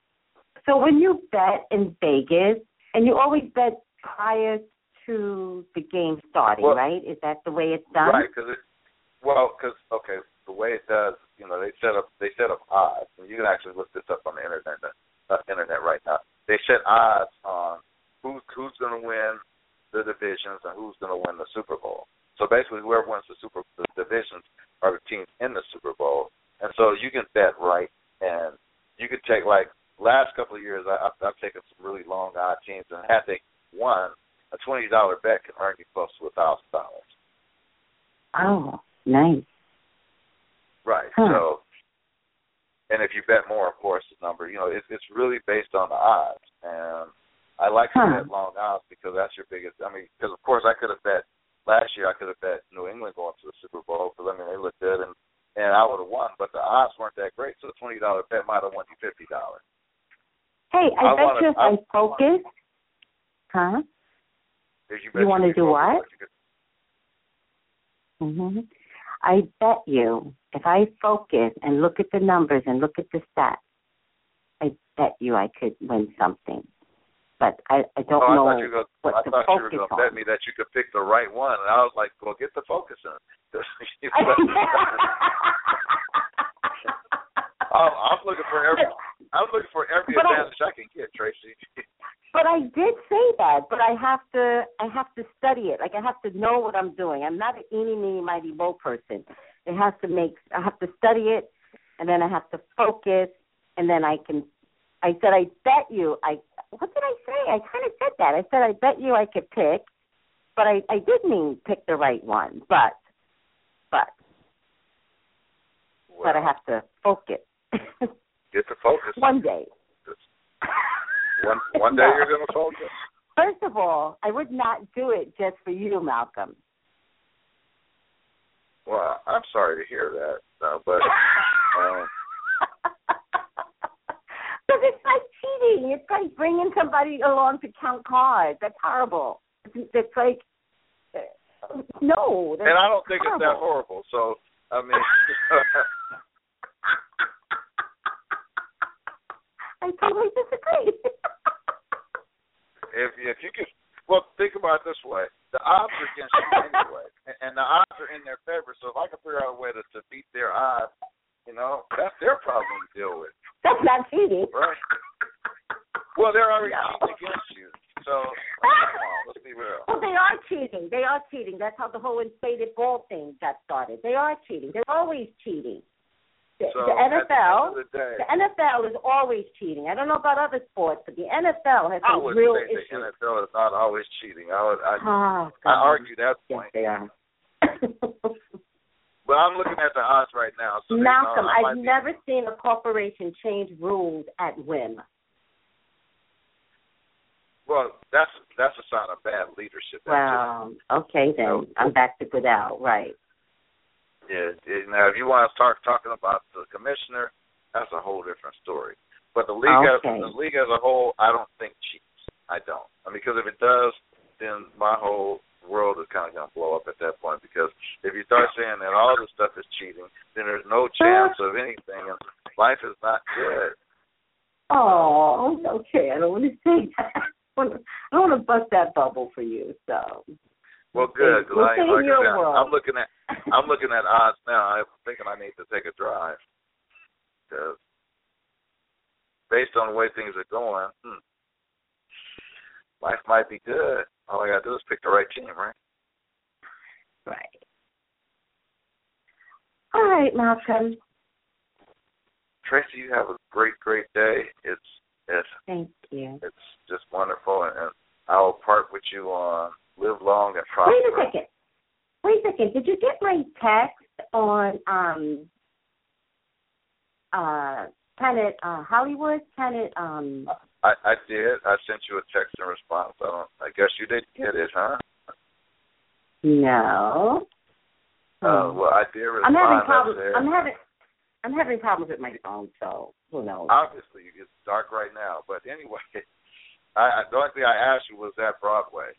so when you bet in Vegas, and you always bet prior to the game starting, well, right? Is that the way it's done? Right, because it, well, because okay, the way it does, you know, they set up they set up odds, and you can actually look this up on the internet uh, internet right now. They set odds on who's who's going to win the divisions and who's going to win the Super Bowl. So basically, whoever wins the Super the divisions are the teams in the Super Bowl. And so you can bet right, and you could take, like, last couple of years, I, I've, I've taken some really long odd teams, and had they won, a twenty dollars bet can earn you close to a thousand dollars. Oh, nice. Right. Huh. So, and if you bet more, of course, the number, you know, it, it's really based on the odds. And I like huh. to bet long odds because that's your biggest, I mean, because, of course, I could have bet, last year I could have bet New England going to the Super Bowl because, I mean, they looked good and, and I would have won, but the odds weren't that great, so a twenty dollars bet might have won you fifty dollars. Hey, I, I bet wanna, you if I, I focus, huh? If you, you want to do what? Mm-hmm. I bet you if I focus and look at the numbers and look at the stats, I bet you I could win something. But I, I don't oh, know I gonna, what I the focus I thought you were going to bet me that you could pick the right one. And I was like, well, get the focus on it. I'm, I'm looking for every, I'm looking for every but advantage I, I can get, Tracy. But I did say that, but I have to I have to study it. Like, I have to know what I'm doing. I'm not an eeny, meeny, mighty, mo person. It has to make – I have to study it, and then I have to focus, and then I can – I said, I bet you – I. What did I say? I kind of said that. I said, I bet you I could pick, but I, I did mean pick the right one. But, but, well, but I have to focus. Get to focus. One day. One, one day no. You're going to focus? First of all, I would not do it just for you, Malcolm. Well, I'm sorry to hear that, no, but... um, Because it's like cheating. It's like bringing somebody along to count cards. That's horrible. It's, it's like, no. That's and I don't think horrible. It's that horrible. So, I mean. I totally disagree. if, if you could, well, think about it this way. The odds are against you anyway. And the odds are in their favor. So if I can figure out a way to, to beat their odds, you know, that's their problem to deal with. That's not cheating. Right. Well, they're already no. cheating against you. So, come on, let's be real. Well, they are cheating. They are cheating. That's how the whole inflated ball thing got started. They are cheating. They're always cheating. The, so the N F L, the, the, the N F L is always cheating. I don't know about other sports, but the N F L has some real issues. I would say the N F L is not always cheating. I would, I, oh, I argue that point. Yes, they are. But I'm looking at the odds right now. So Malcolm, I've never be... seen a corporation change rules at whim. Well, that's that's a sign of bad leadership. Wow. Well, okay, then. You know, I'm back to good out. Right. Yeah, now if you want to start talking about the commissioner, that's a whole different story. But the league, okay. as, the league as a whole, I don't think cheats. I don't. I mean, because if it does, then my whole world is kind of going to blow up at that point. Because if you start saying that all this stuff is cheating, then there's no chance of anything. And life is not good. Oh, okay. I don't want to say that. I don't want to bust that bubble for you. So. Well, good. We'll like, like said, I'm looking at I'm looking at odds now. I'm thinking I need to take a drive. Because based on the way things are going, hmm, life might be good. All I got to do is pick the right team, right? Right. All right, Malcolm. Tracy, you have a great, great day. It's it's Thank you. It's just wonderful, and, and I'll part with you on. Live long and prosper. Wait a second. Wait a second. Did you get my text on um, uh, Planet uh, Hollywood? Planet. Um... I, I did. I sent you a text in response. I don't. I guess you didn't get it, huh? No. Uh, well, I did respond. I'm having problems. I'm having. I'm having problems with my phone. So who knows? Obviously, it's dark right now. But anyway, I, I, the only thing I asked you was that Broadway.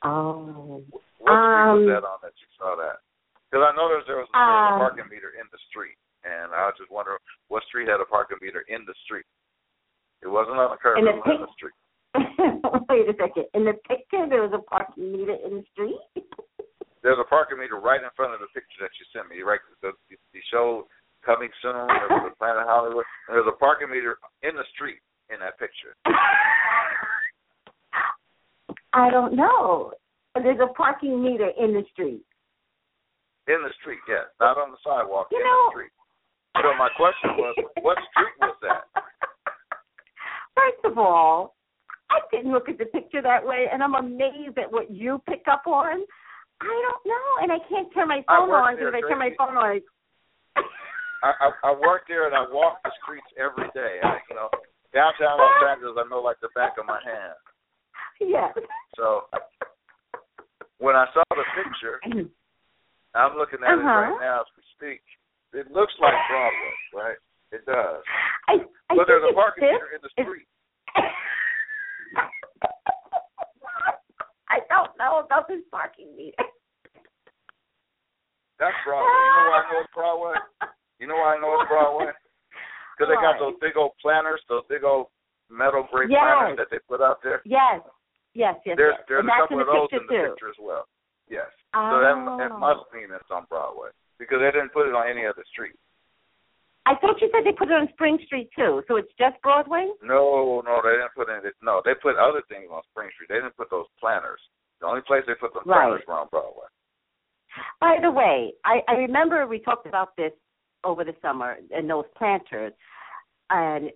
Oh. What um, street was that on that you saw that? Because I noticed there was, a, there was a parking meter in the street, and I was just wondering what street had a parking meter in the street. It wasn't on the curb, it was pic- on the street. Wait a second. In the picture, there was a parking meter in the street? There's a parking meter right in front of the picture that you sent me, right? The, the show coming soon, the Planet Hollywood. And there's a parking meter in the street in that picture. I don't know. There's a parking meter in the street. In the street, yes. Not on the sidewalk, you in know, the street. So my question was, what street was that? First of all, I didn't look at the picture that way, and I'm amazed at what you pick up on. I don't know, and I can't turn my phone on because if I turn my phone on. I, I, I work there, and I walk the streets every day. I, you know, downtown Los Angeles, I know like the back of my hand. Yes. So when I saw the picture, I'm looking at uh-huh. it right now as we speak. It looks like Broadway, right? It does. I, I but there's a parking meter in the street. I don't know about this parking meter. That's Broadway. You know why I know it's Broadway? You know why I know it's Broadway? Because they got those big old planters, those big old metal gray yes. planters that they put out there. Yes. Yes, yes, there's, yes. There's and a couple of those in the too. Picture as well. Yes. Oh. So that, that must mean it's on Broadway because they didn't put it on any other street. I thought you said they put it on Spring Street too, so it's just Broadway? No, no, they didn't put it. No, they put other things on Spring Street. They didn't put those planters. The only place they put those planters right. were on Broadway. By the way, I, I remember we talked about this over the summer and those planters, and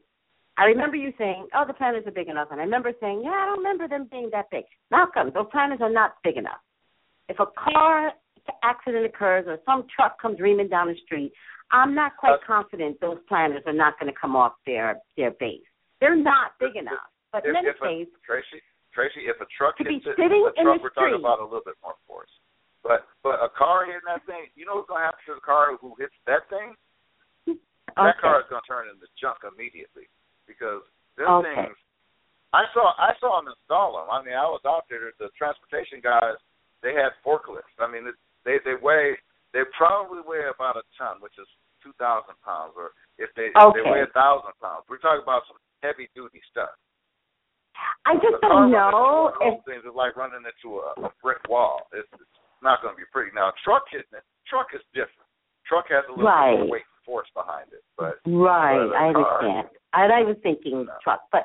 I remember you saying, oh, the planters are big enough. And I remember saying, yeah, I don't remember them being that big. Malcolm, those planters are not big enough. If a car accident occurs or some truck comes reaming down the street, I'm not quite uh, confident those planters are not going to come off their, their base. They're not big if, enough. But if, in any case, Tracy, Tracy, if a truck to hits be sitting it, a truck in the we're street, talking about a little bit more force. But, but a car hitting that thing, you know what's going to happen to the car who hits that thing? Okay. That car is going to turn into junk immediately. Because there's okay. things I saw. I saw them install them. I mean, I was out there. The transportation guys, they had forklifts. I mean, it, they they weigh they probably weigh about a ton, which is two thousand pounds, or if they okay. if they weigh a thousand pounds. We're talking about some heavy duty stuff. I just don't know. If... Things is like running into a, a brick wall. It's, it's not going to be pretty. Now, a truck is truck is different. Truck has a little right. bit of weight. Force behind it, but right, I understand. And I was thinking no. truck, but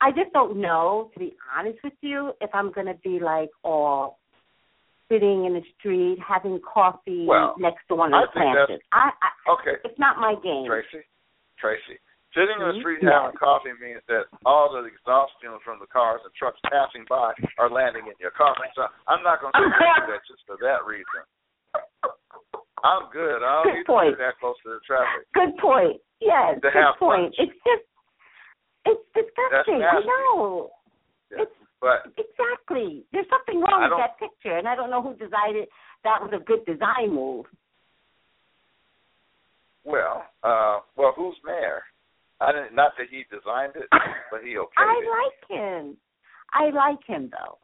I just don't know. To be honest with you, if I'm going to be like all sitting in the street having coffee well, next to one of I the planters. I, I, okay. It's not my game. Tracy, Tracy, sitting mm-hmm. in the street having yeah. coffee means that all the exhaust fumes from the cars and trucks passing by are landing in your coffee. So I'm not going to do that just for that reason. I'm good. I don't good need point. to be that close to the traffic. Good point. Yes, to good point. Lunch. It's just, it's disgusting. I know. Yes. It's But exactly. There's something wrong with that picture, and I don't know who decided that was a good design move. Well, uh, well, who's mayor? I didn't. Not that he designed it, but he okayed I it. I like him. I like him, though.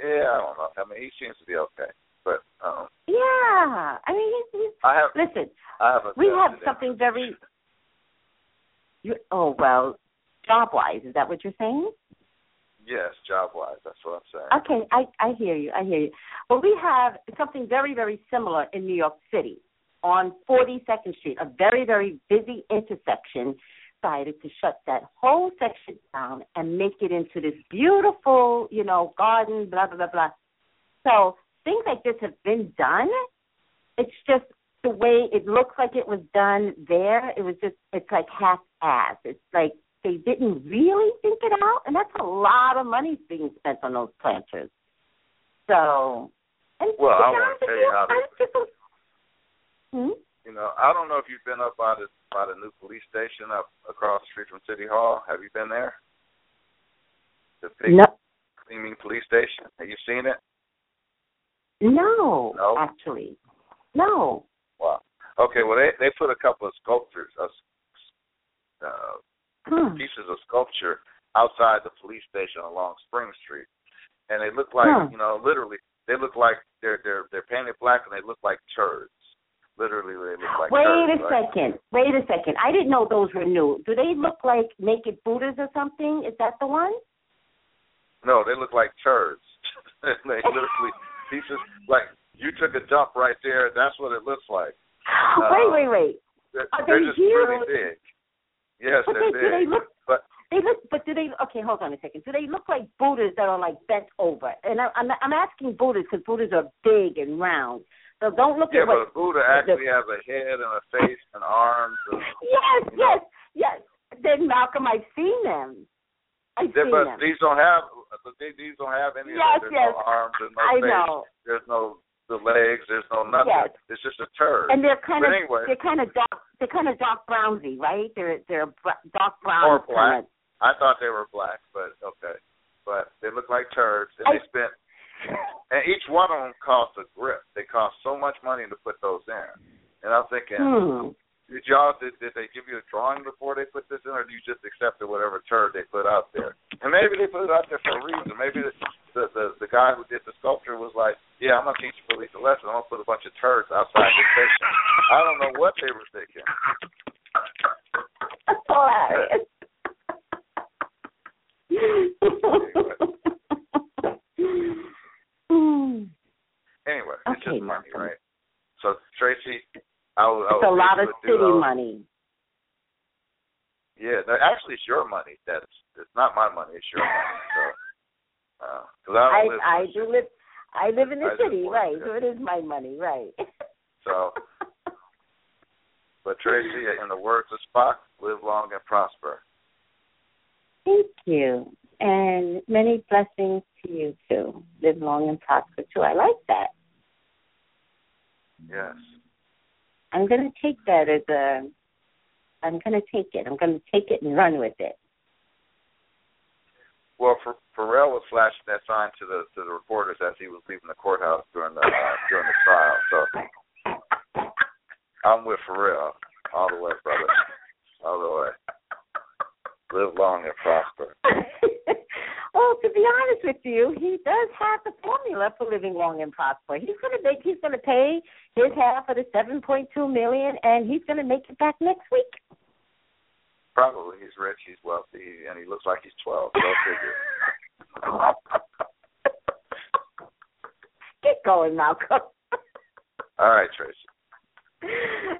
Yeah, I don't know. I mean, he seems to be okay, but um, yeah. I mean, he's. he's I have. Listen, I have we have something very. You, oh well, job-wise, is that what you're saying? Yes, job-wise, that's what I'm saying. Okay, I, I hear you, I hear you. Well, we have something very, very similar in New York City. On forty-second Street, a very, very busy intersection, decided to shut that whole section down and make it into this beautiful, you know, garden, blah, blah, blah, blah. So things like this have been done. It's just the way it looks like it was done there. It was just, it's like half-assed. It's like, they didn't really think it out, and that's a lot of money being spent on those planters. So, and well, I want to tell you how this, hmm? you know, I don't know if you've been up by the by the new police station up across the street from City Hall. Have you been there? The big no. seeming police station. Have you seen it? No, no, actually, no. Wow. Okay. Well, they they put a couple of sculptures. Uh, uh, Hmm. pieces of sculpture outside the police station along Spring Street, and they look like hmm. you know, literally, they look like they're they're they're painted black, and they look like turds. Literally, they look like. Wait turds, a right? second! Wait a second! I didn't know those were new. Do they look like naked Buddhas or something? Is that the one? No, they look like turds. They literally pieces like you took a dump right there. That's what it looks like. Wait, um, wait, wait! They're, Are they're they just here? Really big. Yes, but they, do they look? But they look. But do they? Okay, hold on a second. Do they look like Buddhas that are like bent over? And I, I'm I'm asking Buddhas because Buddhas are big and round. So don't look yeah, at what. Yeah, but a Buddha actually the, has a head and a face and arms. And, yes, yes, know. yes. Then Malcolm, I've seen them. I've yeah, seen but them. These don't have. They, these don't have any. Yes, of them. There's yes. no arms. There's no I face. Know. There's no the legs. There's no nothing. Yes. It's just a turd. And they're kind but of. Anyway. They're kind of dark. They're kind of dark brownsy, right? They're they're dark brown. Or black. Kind of. I thought they were black, but okay. But they look like turds, and I, they spent. And each one of them costs a grip. They cost so much money to put those in. And I'm thinking, hmm. did y'all did, did they give you a drawing before they put this in, or do you just accept whatever turd they put out there? And maybe they put it out there for a reason. Maybe the the, the, the guy who did the sculpture was like, yeah, I'm gonna teach the police a lesson. I'm gonna put a bunch of turds outside the station. I don't know what they were thinking. That's hilarious. Anyway, okay, it's just money, right? So, Tracy, I was. It's I was a lot of city those. money. Yeah, no, actually, it's your money. That's it's not my money. It's your money. So, uh, I, I, I do city. live. I live in the I city, right? So it is my money, right? So. But Tracy, in the words of Spock, live long and prosper. Thank you. And many blessings to you, too. Live long and prosper, too. I like that. Yes. I'm going to take that as a, I'm going to take it. I'm going to take it and run with it. Well, Pharrell was flashing that sign to the to the reporters as he was leaving the courthouse during the, uh, during the trial, so... I'm with Pharrell all the way, brother. All the way. Live long and prosper. Well, to be honest with you, he does have the formula for living long and prosper. He's going to make. He's going to pay his half of the seven point two million dollars, and he's going to make it back next week. Probably. He's rich. He's wealthy, and he looks like he's twelve. Go figure. Get going, Malcolm. All right, Tracy.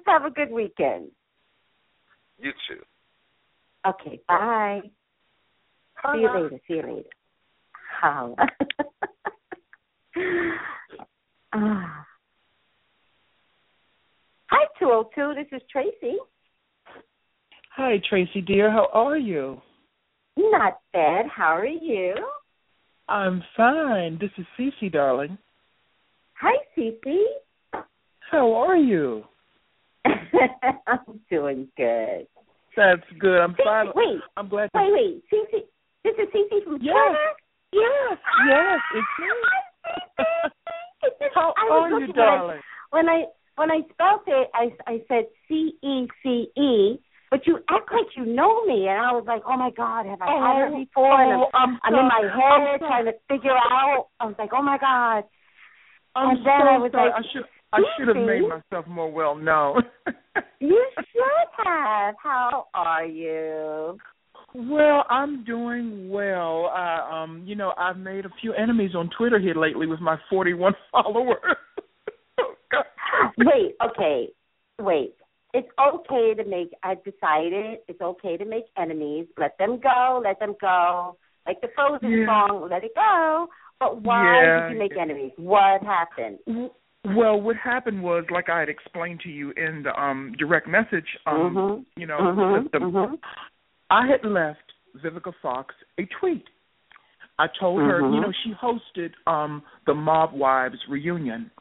Have a good weekend. You too. Okay, bye. Hello. See you later. See you later. How? Uh, hi, two oh two. This is Tracy. Hi, Tracy, dear. How are you? Not bad. How are you? I'm fine. This is Cece, darling. Hi, Cece. How are you? I'm doing good. That's good. I'm Cece, fine. Wait. I'm glad. Wait, to... wait. Cece, this is Cece from yes. Canada? Yes. Yes, it's me. It's just, How I was are you, darling? When I when I spelled it, I, I said C E C E, but you act like you know me, and I was like, oh, my God, have I had oh, her before? And oh, I'm, I'm, I'm in my head I'm trying sorry. to figure out. I was like, oh, my God. I'm and then so I was sorry. like, I should, I should have made myself more well known. You should have. How are you? Well, I'm doing well. I, um, you know, I've made a few enemies on Twitter here lately with my forty-one followers. Oh, God. Wait, okay, wait. It's okay to make, I've decided it's okay to make enemies. Let them go, let them go. Like the Frozen yeah. song, let it go. But why yeah. did you make enemies? What happened? Well, what happened was, like I had explained to you in the um, direct message, um, mm-hmm. you know, mm-hmm. the, the, mm-hmm. I had left Vivica Fox a tweet. I told her, mm-hmm. you know, she hosted um, the Mob Wives reunion,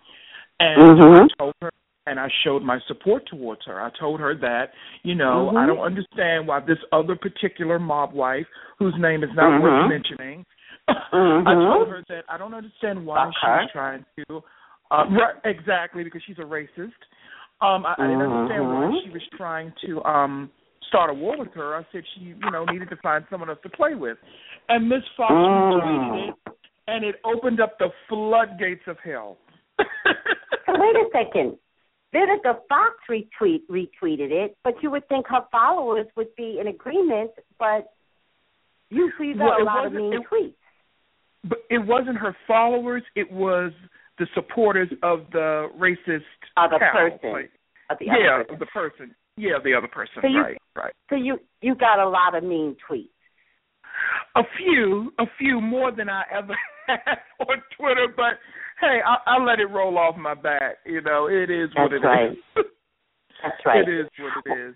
and mm-hmm. I told her, and I showed my support towards her. I told her that, you know, mm-hmm. I don't understand why this other particular mob wife, whose name is not mm-hmm. worth mentioning, mm-hmm. I told her that I don't understand why okay. she's trying to, uh, right, exactly, because she's a racist. Um, I, mm-hmm. I didn't understand why she was trying to um, start a war with her. I said she, you know, needed to find someone else to play with. And Miss Fox mm. retweeted it, and it opened up the floodgates of hell. So wait a second. Vivica Fox retweet, retweeted it, but you would think her followers would be in agreement, but usually you got well, a lot of mean it, tweets. But it wasn't her followers. It was the supporters of the racist Of the cow, person. Like, of the yeah, person. the person. Yeah, the other person, so you, right, right. So you, you got a lot of mean tweets. A few, a few more than I ever had on Twitter, but, hey, I, I let it roll off my back. You know, it is That's what it right. is. That's right. It is what it is.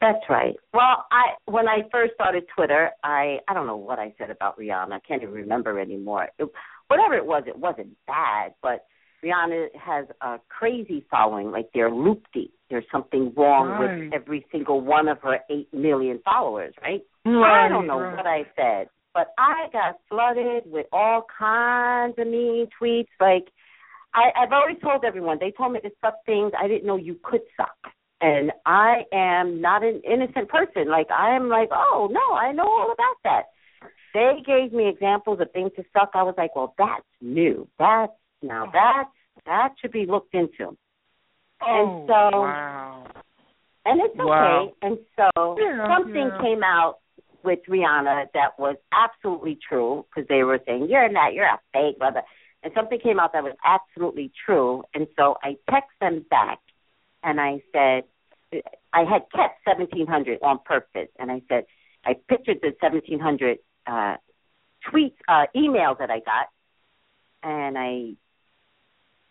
That's right. Well, I when I first started Twitter, I, I don't know what I said about Rihanna. I can't even remember anymore. It, whatever it was, it wasn't bad, but Rihanna has a crazy following, like they're looped-y. There's something wrong right. with every single one of her eight million followers, right? right I don't know right. what I said, but I got flooded with all kinds of mean tweets. Like, I, I've already told everyone, they told me to suck things I didn't know you could suck. And I am not an innocent person. Like, I am like, oh, no, I know all about that. They gave me examples of things to suck. I was like, well, that's new. That's Now that that should be looked into. Oh, and so, wow. And it's okay. Wow. And so yeah, something yeah. came out with Rihanna that was absolutely true, because they were saying, you're not, you're a fake, brother. And something came out that was absolutely true. And so I texted them back, and I said, I had kept seventeen hundred on purpose. And I said, I pictured the seventeen hundred uh, tweets, uh, emails that I got, and I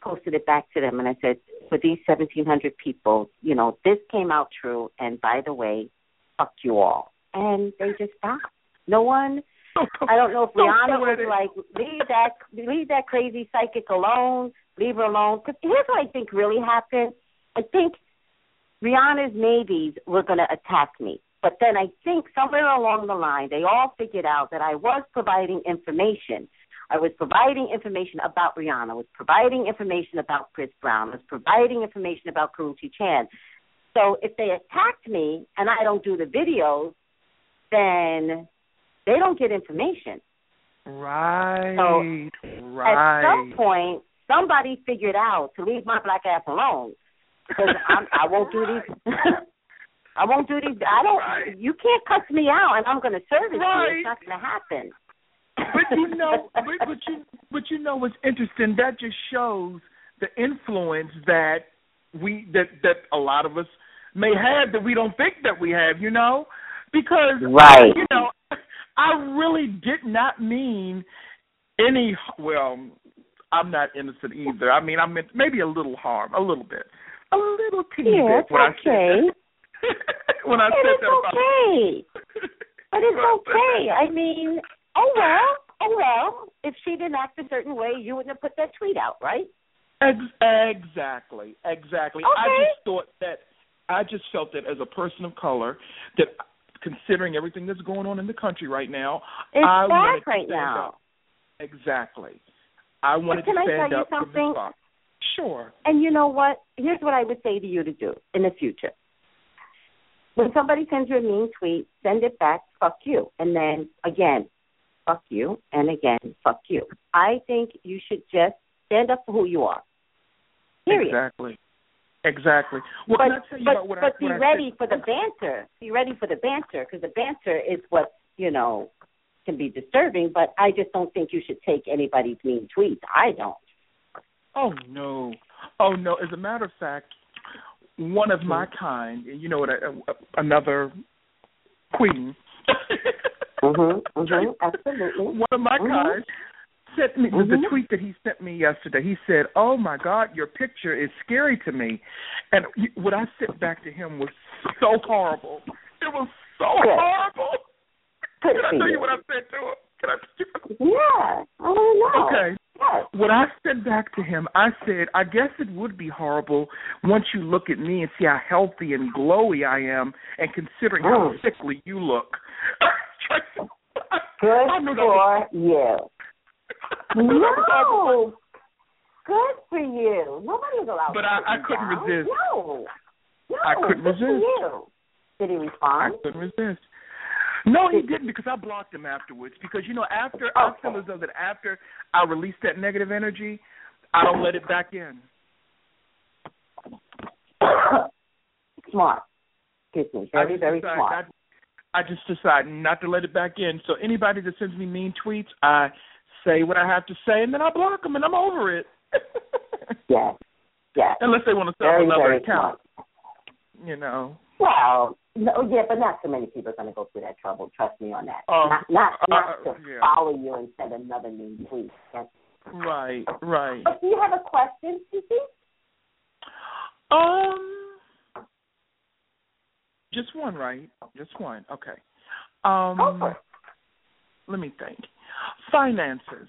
posted it back to them, and I said, for these seventeen hundred people, you know, this came out true, and by the way, fuck you all. And they just stopped. No one, I don't know if Rihanna was like, leave that leave that crazy psychic alone, leave her alone. Because here's what I think really happened. I think Rihanna's maybes were going to attack me. But then I think somewhere along the line, they all figured out that I was providing information. I was providing information about Rihanna. I was providing information about Chris Brown. I was providing information about Karrueche Chan. So if they attacked me and I don't do the videos, then they don't get information. Right. So right. at some point, somebody figured out to leave my black ass alone, because I won't do these. I won't do these. I don't. Right. You can't cuss me out, and I'm going to service right. you. It's not going to happen. But you know, but, but you, but you know what's interesting? That just shows the influence that we that that a lot of us may have that we don't think that we have. You know, because right. you know, I really did not mean any. Well, I'm not innocent either. I mean, I meant maybe a little harm, a little bit, a little teeny yeah, bit. When okay. I said that. when I it said that okay. About but it's okay. I mean, oh well, oh well. If she'd act a certain way, you wouldn't have put that tweet out, right? Exactly, exactly. Okay. I just thought that. I just felt that as a person of color, that considering everything that's going on in the country right now, it's I wanted right to stand now. Up. Exactly. I wanted can to stand I up for Miz Fox. Sure. And you know what? Here's what I would say to you to do in the future. When somebody sends you a mean tweet, send it back, fuck you. And then, again, fuck you, and again, fuck you. I think you should just stand up for who you are. Period. Exactly. Exactly. Well, but tell you but, about what but I, be what ready I for the banter. Be ready for the banter, because the banter is what, you know, can be disturbing, but I just don't think you should take anybody's mean tweets. I don't. Oh, no. Oh, no. As a matter of fact, one of my kind, you know, another queen. Mm-hmm, mm-hmm, absolutely. One of my mm-hmm. kind. Sent me, mm-hmm. The tweet that he sent me yesterday, he said, oh, my God, your picture is scary to me. And what I sent back to him was so horrible. It was so yeah. horrible. Could Can I tell you what I said to him? Can I tell you? Yeah. Oh, no. Okay. Yeah. What I sent back to him, I said, I guess it would be horrible once you look at me and see how healthy and glowy I am, and considering oh. how sickly you look. Good for you. No, good for you. Nobody was allowed. But I, I couldn't down. resist. No, no, I couldn't resist. You. Did he respond? I couldn't resist. No, he didn't, because I blocked him afterwards. Because you know, after okay. I feel as though that after I release that negative energy, I don't let it back in. Smart. Excuse me. Very, very decide, smart. I, I just decide not to let it back in. So anybody that sends me mean tweets, I. say what I have to say, and then I block them, and I'm over it. Yes, yes. Unless they want to start another account, smart. You know. Well, no, yeah, but not so many people are going to go through that trouble. Trust me on that. Um, not not, not uh, to yeah. follow you and send another mean tweet. Yes. Right, right. But do you have a question, Cece? Um, just one, right? Just one. Okay. Um, go for it. Let me think. Finances.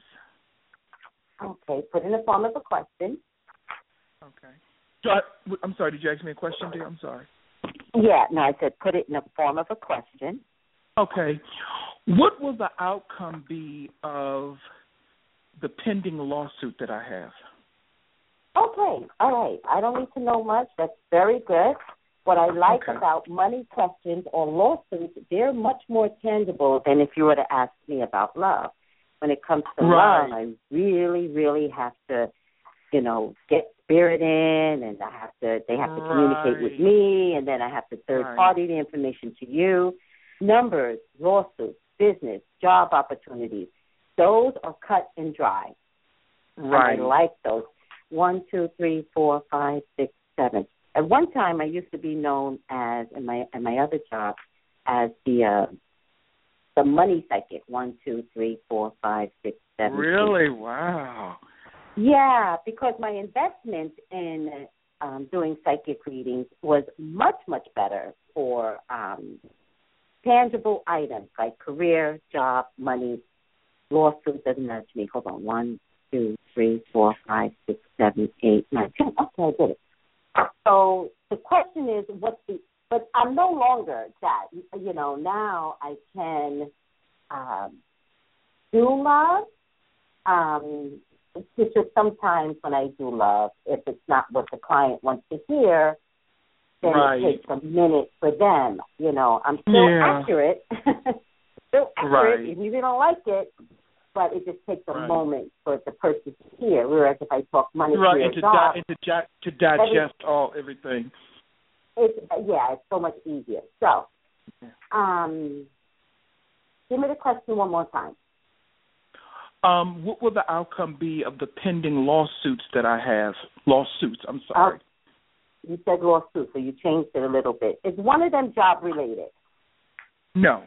Okay, put in the form of a question. Okay. So I, I'm sorry, did you ask me a question, dear? I'm sorry. Yeah, no, I said put it in the form of a question. Okay. What will the outcome be of the pending lawsuit that I have? Okay, all right. I don't need to know much. That's very good. What I like okay. about money questions or lawsuits, they're much more tangible than if you were to ask me about love. When it comes to right. love, I really, really have to, you know, get spirit in, and I have to. They have to right. communicate with me, and then I have to third-party right. the information to you. Numbers, lawsuits, business, job opportunities, those are cut and dry. Right. And I like those. One, two, three, four, five, six, seven. At one time, I used to be known as, in my in my other job, as the uh, the money psychic. One, two, three, four, five, six, seven. Really? Eight. Wow. Yeah, because my investment in um, doing psychic readings was much, much better for um, tangible items like career, job, money, lawsuit. Doesn't nudge me. Hold on. One, two, three, four, five, six, seven, eight, nine, ten. Okay, I did it. So the question is, what's the? But I'm no longer that. You know, now I can um, do love. Um, it's just sometimes when I do love, if it's not what the client wants to hear, then right. it takes a minute for them. You know, I'm still yeah. accurate. still accurate. Right. If you don't like it, but it just takes a right. moment for the person to hear, whereas if I talk money right, and to, job, di- and to, di- to digest it's, all everything. It's, yeah, it's so much easier. So um, give me the question one more time. Um, what will the outcome be of the pending lawsuits that I have? Lawsuits, I'm sorry. Uh, you said lawsuits, so you changed it a little bit. Is one of them job-related? No.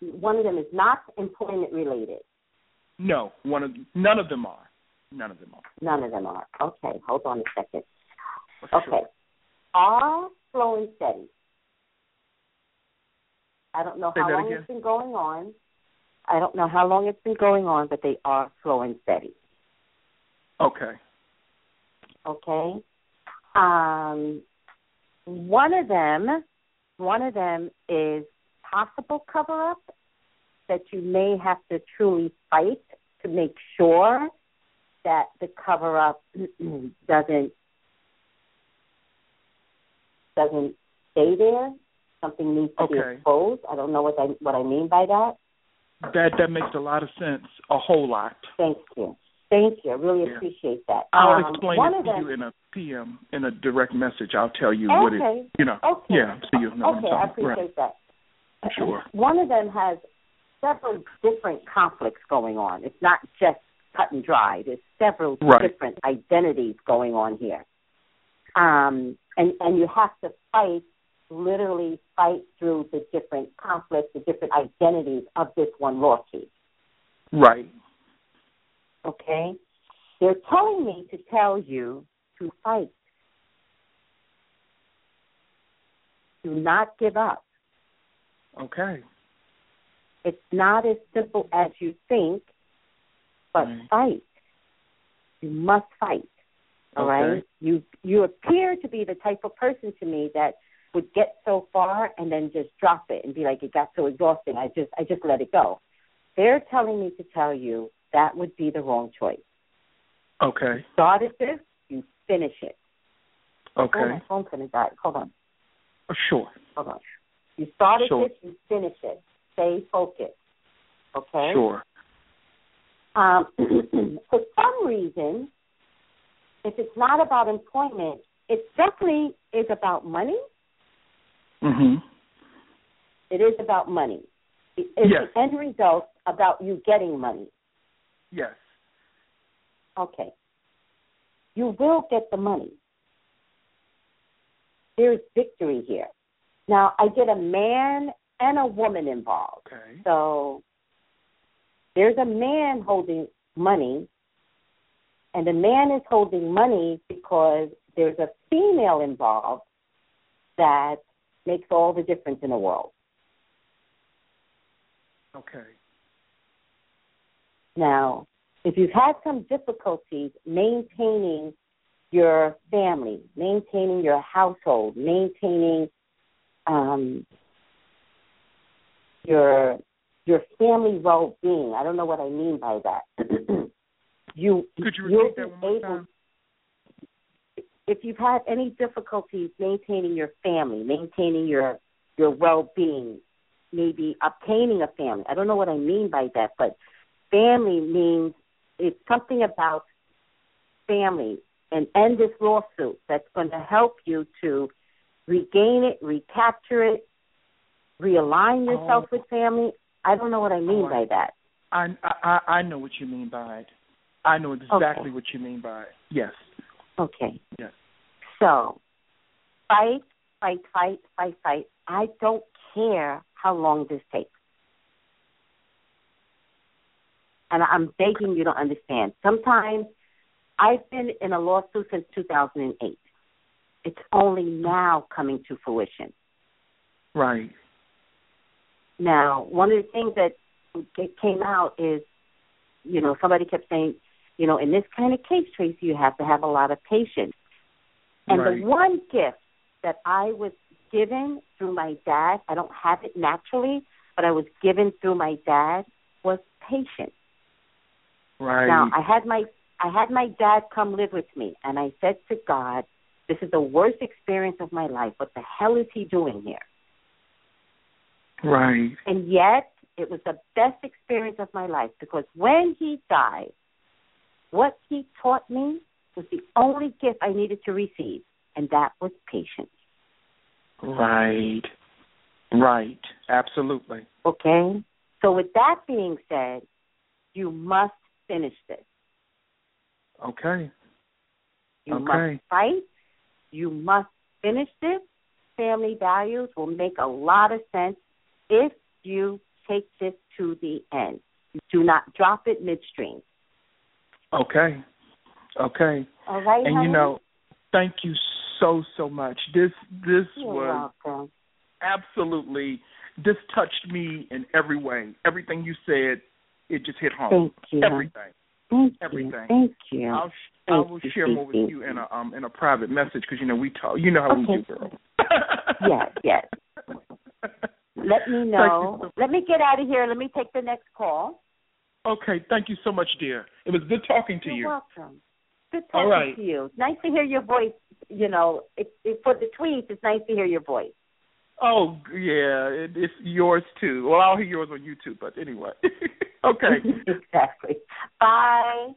One of them is not employment related. No, one of none of them are. None of them are. None of them are. Okay, hold on a second. Okay. Sure. All flowing steady. I don't know Say how long again. It's been going on. I don't know how long it's been going on, but they are flowing steady. Okay. Okay. Um, one of them, one of them is possible cover-up that you may have to truly fight to make sure that the cover-up doesn't doesn't stay there. Something needs to okay. be exposed. I don't know what I what I mean by that. That that makes a lot of sense. A whole lot. Thank you. Thank you. I really yeah. appreciate that. I'll um, explain it to them, you in a P M, in a direct message. I'll tell you okay. what it, you know. Okay. Yeah, so you know okay, I appreciate right. that. Sure. One of them has several different conflicts going on. It's not just cut and dry. There's several right. different identities going on here. Um, and, and you have to fight, literally fight through the different conflicts, the different identities of this one lawsuit. Right. Okay? They're telling me to tell you to fight. Do not give up. Okay. It's not as simple as you think, but right. fight. You must fight. All okay. right? You you appear to be the type of person to me that would get so far and then just drop it and be like, it got so exhausting, I just I just let it go. They're telling me to tell you that would be the wrong choice. Okay. You started this, you finish it. Okay. Oh, my phone's going to die. Hold on. Oh, sure. Hold on. You started sure. this, you finish it. Stay focused. Okay? Sure. Um, for some reason, if it's not about employment, it definitely is about money. Mm-hmm. It is about money. It's yes. the end result about you getting money. Yes. Okay. You will get the money. There is victory here. Now, I get a man and a woman involved. Okay. So there's a man holding money, and the man is holding money because there's a female involved that makes all the difference in the world. Okay. Now, if you've had some difficulties maintaining your family, maintaining your household, maintaining Um, your your family well-being. I don't know what I mean by that. you Could you repeat that one more time? If you've had any difficulties maintaining your family, maintaining your your well-being, maybe obtaining a family. I don't know what I mean by that, but family means it's something about family and end this lawsuit that's going to help you to regain it, recapture it, realign yourself oh. with family. I don't know what I mean oh, by that. I, I I know what you mean by it. I know exactly okay. what you mean by it. Yes. Okay. Yes. So, fight, fight, fight, fight, fight. I don't care how long this takes. And I'm begging you to understand. Sometimes I've been in a lawsuit since two thousand eight. It's only now coming to fruition. Right. Now, one of the things that came out is, you know, somebody kept saying, you know, in this kind of case, Tracy, you have to have a lot of patience. And right. the one gift that I was given through my dad, I don't have it naturally, but I was given through my dad, was patience. Right. Now, I had my I had my dad come live with me, and I said to God, this is the worst experience of my life. What the hell is he doing here? Right. And yet, it was the best experience of my life because when he died, what he taught me was the only gift I needed to receive, and that was patience. Right. Right. Absolutely. Okay? So with that being said, you must finish this. Okay. You okay. must fight. You must finish this. Family values will make a lot of sense if you take this to the end. Do not drop it midstream. Okay. Okay. All right, and, honey? You know, thank you so, so much. This this You're was welcome. Absolutely, this touched me in every way. Everything you said, it just hit home. Thank you. Everything. Thank everything. You. Thank you. I'll sh- Thank I will you, share more with you, you in a um in a private message because you know we talk. You know how okay. we do, girl. Yeah, yes. Let me know. So Let me get out of here. Let me take the next call. Okay. Thank you so much, dear. It was good talking to You're you. You're welcome. Good talking All right. to you. Nice to hear your voice. You know, it, it, for the tweets, it's nice to hear your voice. Oh, yeah. It, it's yours, too. Well, I'll hear yours on YouTube, but anyway. Okay. Exactly. Bye.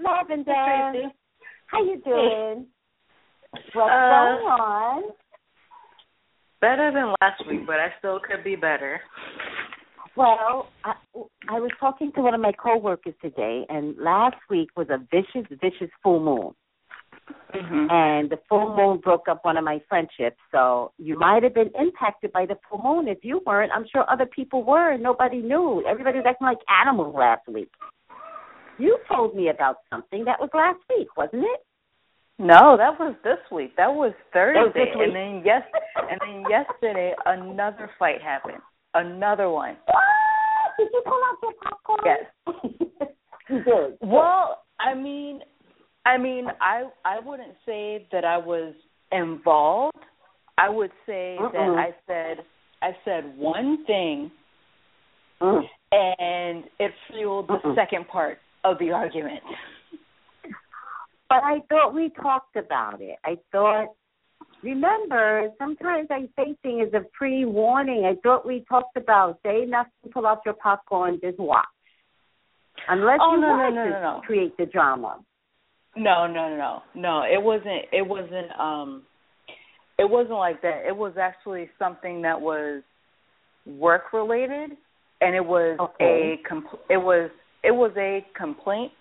Marvin Gaye, how you doing? What's uh, going on? Better than last week, but I still could be better. Well, I, I was talking to one of my coworkers today, and last week was a vicious, vicious full moon. Mm-hmm. And the full moon broke up one of my friendships, so you might have been impacted by the full moon. If you weren't, I'm sure other people were, and nobody knew. Everybody was acting like animals last week. You told me about something that was last week, wasn't it? No, that was this week. That was Thursday, that was this week. and then yes, and then yesterday another fight happened. Another one. What? Did you pull out your popcorn? Yes. You did. Well, I mean, I mean, I I wouldn't say that I was involved. I would say uh-uh. that I said I said one thing, uh-uh. and it fueled the uh-uh. second part of the argument. But I thought we talked about it. I thought, remember, sometimes I say things as a pre-warning. I thought we talked about, say nothing, pull out your popcorn, just watch. Unless oh, you no, want no, no, to no, no. create the drama. No, no, no, no. It wasn't. It wasn't. Um, it wasn't like that. It was actually something that was work-related, and it was okay. a. Compl- it was. It was a complaint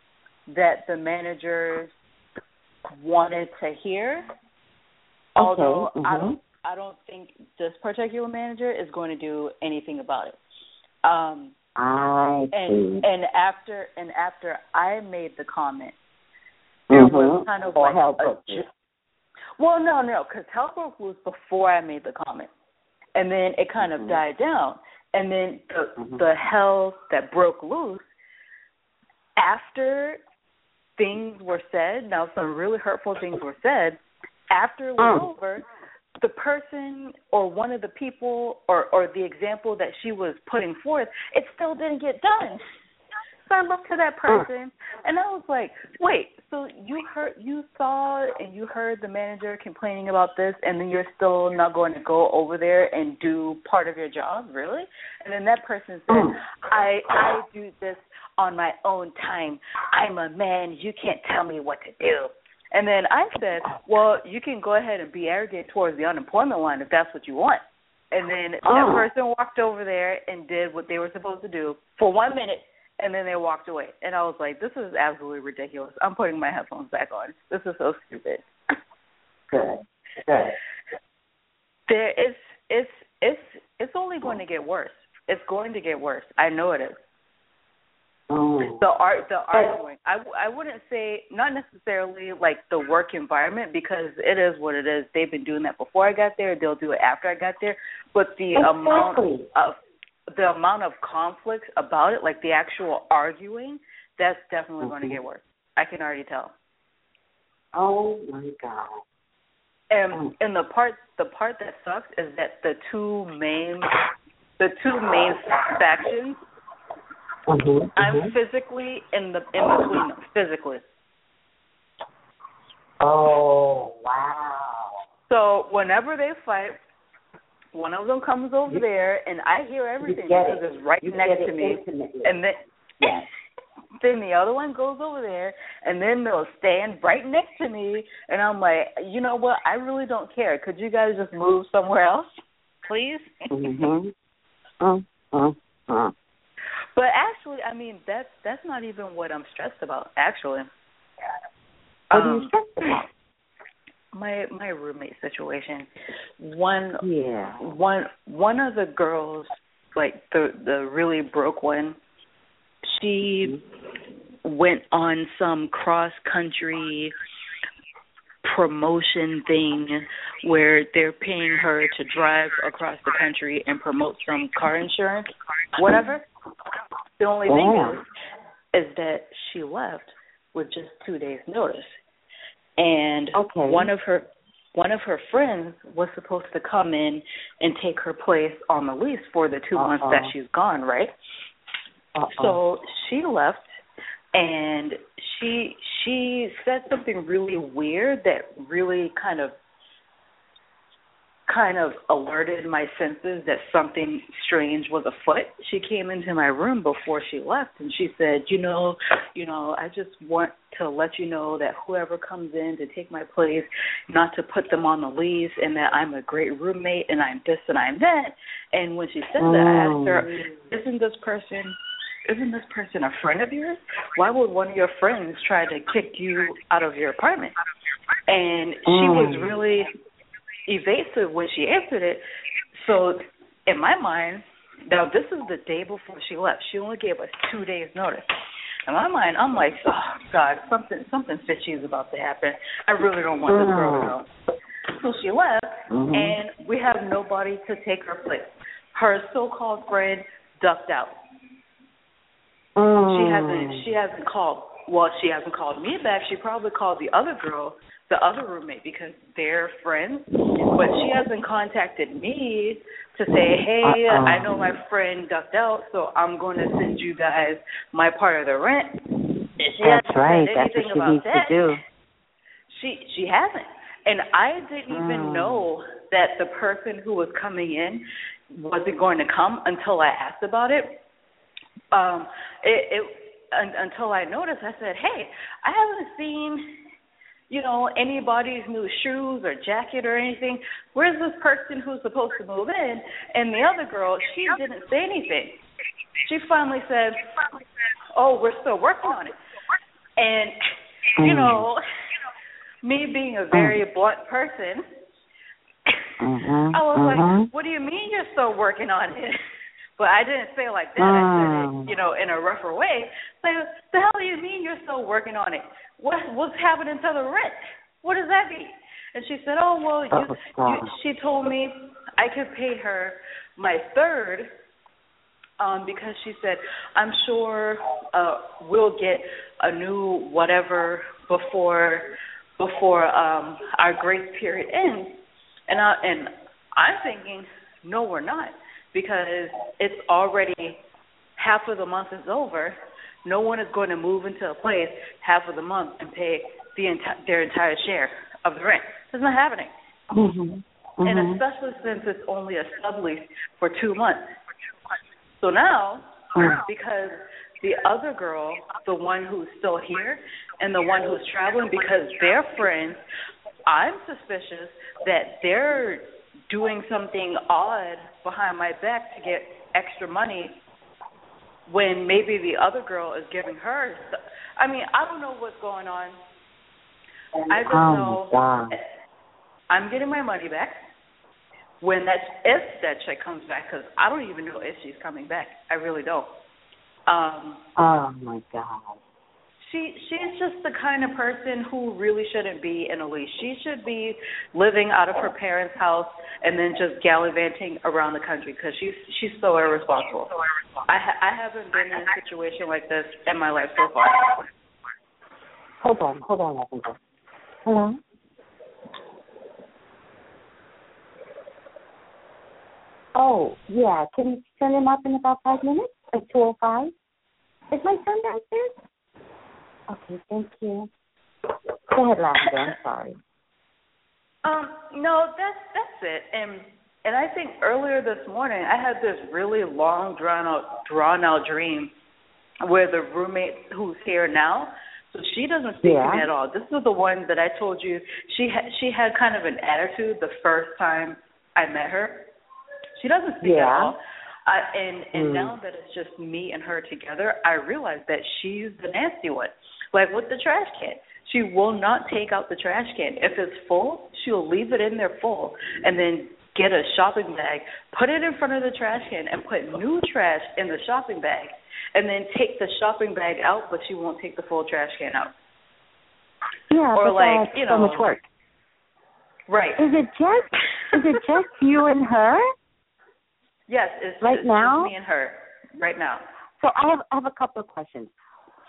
that the managers wanted to hear, although okay, mm-hmm. I don't, I don't think this particular manager is going to do anything about it. Um, I and see. and after and after I made the comment, mm-hmm. it was kind of or like hell broke ju- well, no, no, because hell broke loose before I made the comment, and then it kind mm-hmm. of died down, and then the, mm-hmm. the hell that broke loose after. Things were said. Now, some really hurtful things were said. After it was oh. over, the person or one of the people or, or the example that she was putting forth, it still didn't get done. So I looked to that person, oh. and I was like, wait, so you heard, you saw and you heard the manager complaining about this, and then you're still not going to go over there and do part of your job, really? And then that person said, oh. I, I do this on my own time. I'm a man. You can't tell me what to do. And then I said, well, you can go ahead and be arrogant towards the unemployment line if that's what you want. And then oh. that person walked over there and did what they were supposed to do for one minute, and then they walked away. And I was like, this is absolutely ridiculous. I'm putting my headphones back on. This is so stupid. Good. Good. There, it's, it's, it's, it's only going to get worse. It's going to get worse. I know it is. Oh. The art, the arguing. I, I wouldn't say not necessarily like the work environment because it is what it is. They've been doing that before I got there. They'll do it after I got there. But the exactly. amount of the amount of conflicts about it, like the actual arguing, that's definitely mm-hmm. going to get worse. I can already tell. Oh my God! And oh. and the part the part that sucks is that the two main the two main factions. Mm-hmm, I'm mm-hmm. physically in the in between them, physically. Oh, wow. So whenever they fight, one of them comes over you, there, and I hear everything because it. it's right you next it to me. Intimately. And then, yes. then the other one goes over there, and then they'll stand right next to me, and I'm like, you know what? I really don't care. Could you guys just move somewhere else, please? Mm-hmm. uh, uh, uh. But actually, I mean, that's, that's not even what I'm stressed about, actually. What um, are you stressed about? my my roommate situation. One yeah. one one of the girls, like the the really broke one, she mm-hmm. went on some cross country promotion thing where they're paying her to drive across the country and promote some car insurance, whatever. The only thing oh. is, is that she left with just two days' notice. And okay. one of her one of her friends was supposed to come in and take her place on the lease for the two Uh-oh. months that she's gone, right? Uh-oh. So she left, and she she said something really weird that really kind of kind of alerted my senses that something strange was afoot. She came into my room before she left, and she said, you know, you know, I just want to let you know that whoever comes in to take my place, not to put them on the lease, and that I'm a great roommate, and I'm this and I'm that. And when she said oh. that, I asked her, isn't this person... Isn't this person a friend of yours? Why would one of your friends try to kick you out of your apartment? And she mm. was really evasive when she answered it. So in my mind, now this is the day before she left. She only gave us two days' notice. In my mind, I'm like, oh, God, something something fishy is about to happen. I really don't want this girl to go. So she left, mm-hmm. and we have nobody to take her place. Her so-called friend ducked out. She hasn't. She hasn't called. Well, she hasn't called me back. She probably called the other girl, the other roommate, because they're friends. But she hasn't contacted me to say, "Hey, uh-uh. I know my friend ducked out, so I'm going to send you guys my part of the rent." She That's right. That's what she needs that. to do. She she hasn't, and I didn't mm. even know that the person who was coming in wasn't going to come until I asked about it. Um, it, it un, until I noticed, I said, hey, I haven't seen, you know, anybody's new shoes or jacket or anything. Where's this person who's supposed to move in? And the other girl, she didn't say anything. She finally said, oh, we're still working on it. And, you know, me being a very blunt person, mm-hmm, I was mm-hmm. like, what do you mean you're still working on it? But I didn't say it like that. I said it, you know, in a rougher way. So the hell do you mean you're still working on it? What what's happening to the rent? What does that mean? And she said, oh, well, you, oh, you, she told me I could pay her my third um, because she said, I'm sure uh, we'll get a new whatever before before um, our grace period ends. And I, and I'm thinking, no, we're not. Because it's already half of the month is over. No one is going to move into a place half of the month and pay the enti- their entire share of the rent. It's not happening. Mm-hmm. Mm-hmm. And especially since it's only a sublease for two months. So now, mm. because the other girl, the one who's still here and the one who's traveling, because they're friends, I'm suspicious that they're doing something odd behind my back to get extra money when maybe the other girl is giving her stuff. I mean, I don't know what's going on. I don't know. Oh, I'm getting my money back when that if that check comes back, because I don't even know if she's coming back. I really don't. Um, oh, my God. She she's just the kind of person who really shouldn't be in a lease. She should be living out of her parents' house and then just gallivanting around the country because she's she's so irresponsible. I ha- I haven't been in a situation like this in my life so far. Hold on, hold on, hold on. Hello. Oh yeah, can you send him up in about five minutes? Like two oh five. Is my son downstairs? Okay, thank you. Go ahead, Lavender. I'm sorry. Um, no, that's that's it. And and I think earlier this morning I had this really long, drawn out, drawn out dream where the roommate who's here now, so she doesn't speak yeah. to me at all. This is the one that I told you she ha- she had kind of an attitude the first time I met her. She doesn't speak yeah. at all. I, and and mm. now that it's just me and her together, I realize that she's the nasty one. Like with the trash can. She will not take out the trash can. If it's full, she'll leave it in there full and then get a shopping bag, put it in front of the trash can, and put new trash in the shopping bag, and then take the shopping bag out, but she won't take the full trash can out. Yeah, or but like, that's you know, so much work. Right. Is it just is it just you and her? Yes, it's right just, now? Just me and her right now. So I have I have a couple of questions.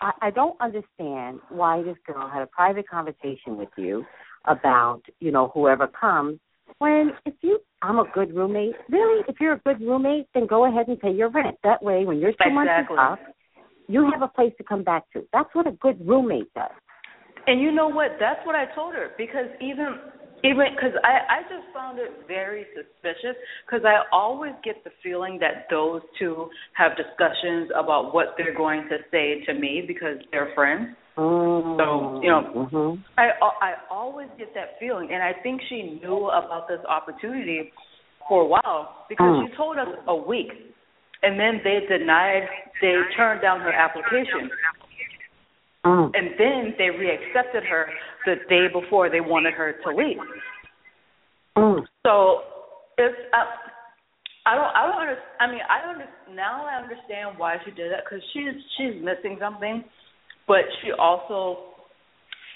I, I don't understand why this girl had a private conversation with you about, you know, whoever comes. When if you, I'm a good roommate, really, if you're a good roommate, then go ahead and pay your rent. That way, when you're two months up, you have a place to come back to. That's what a good roommate does. And you know what? That's what I told her, because even even because I, I just found it very suspicious, because I always get the feeling that those two have discussions about what they're going to say to me because they're friends. So, you know, mm-hmm. I I always get that feeling, and I think she knew about this opportunity for a while because mm. she told us a week, and then they denied, they turned down her application, mm. and then they reaccepted her the day before they wanted her to leave. Mm. So it's I, I don't I don't understand. I mean I don't now I understand why she did that, because she's she's missing something. But she also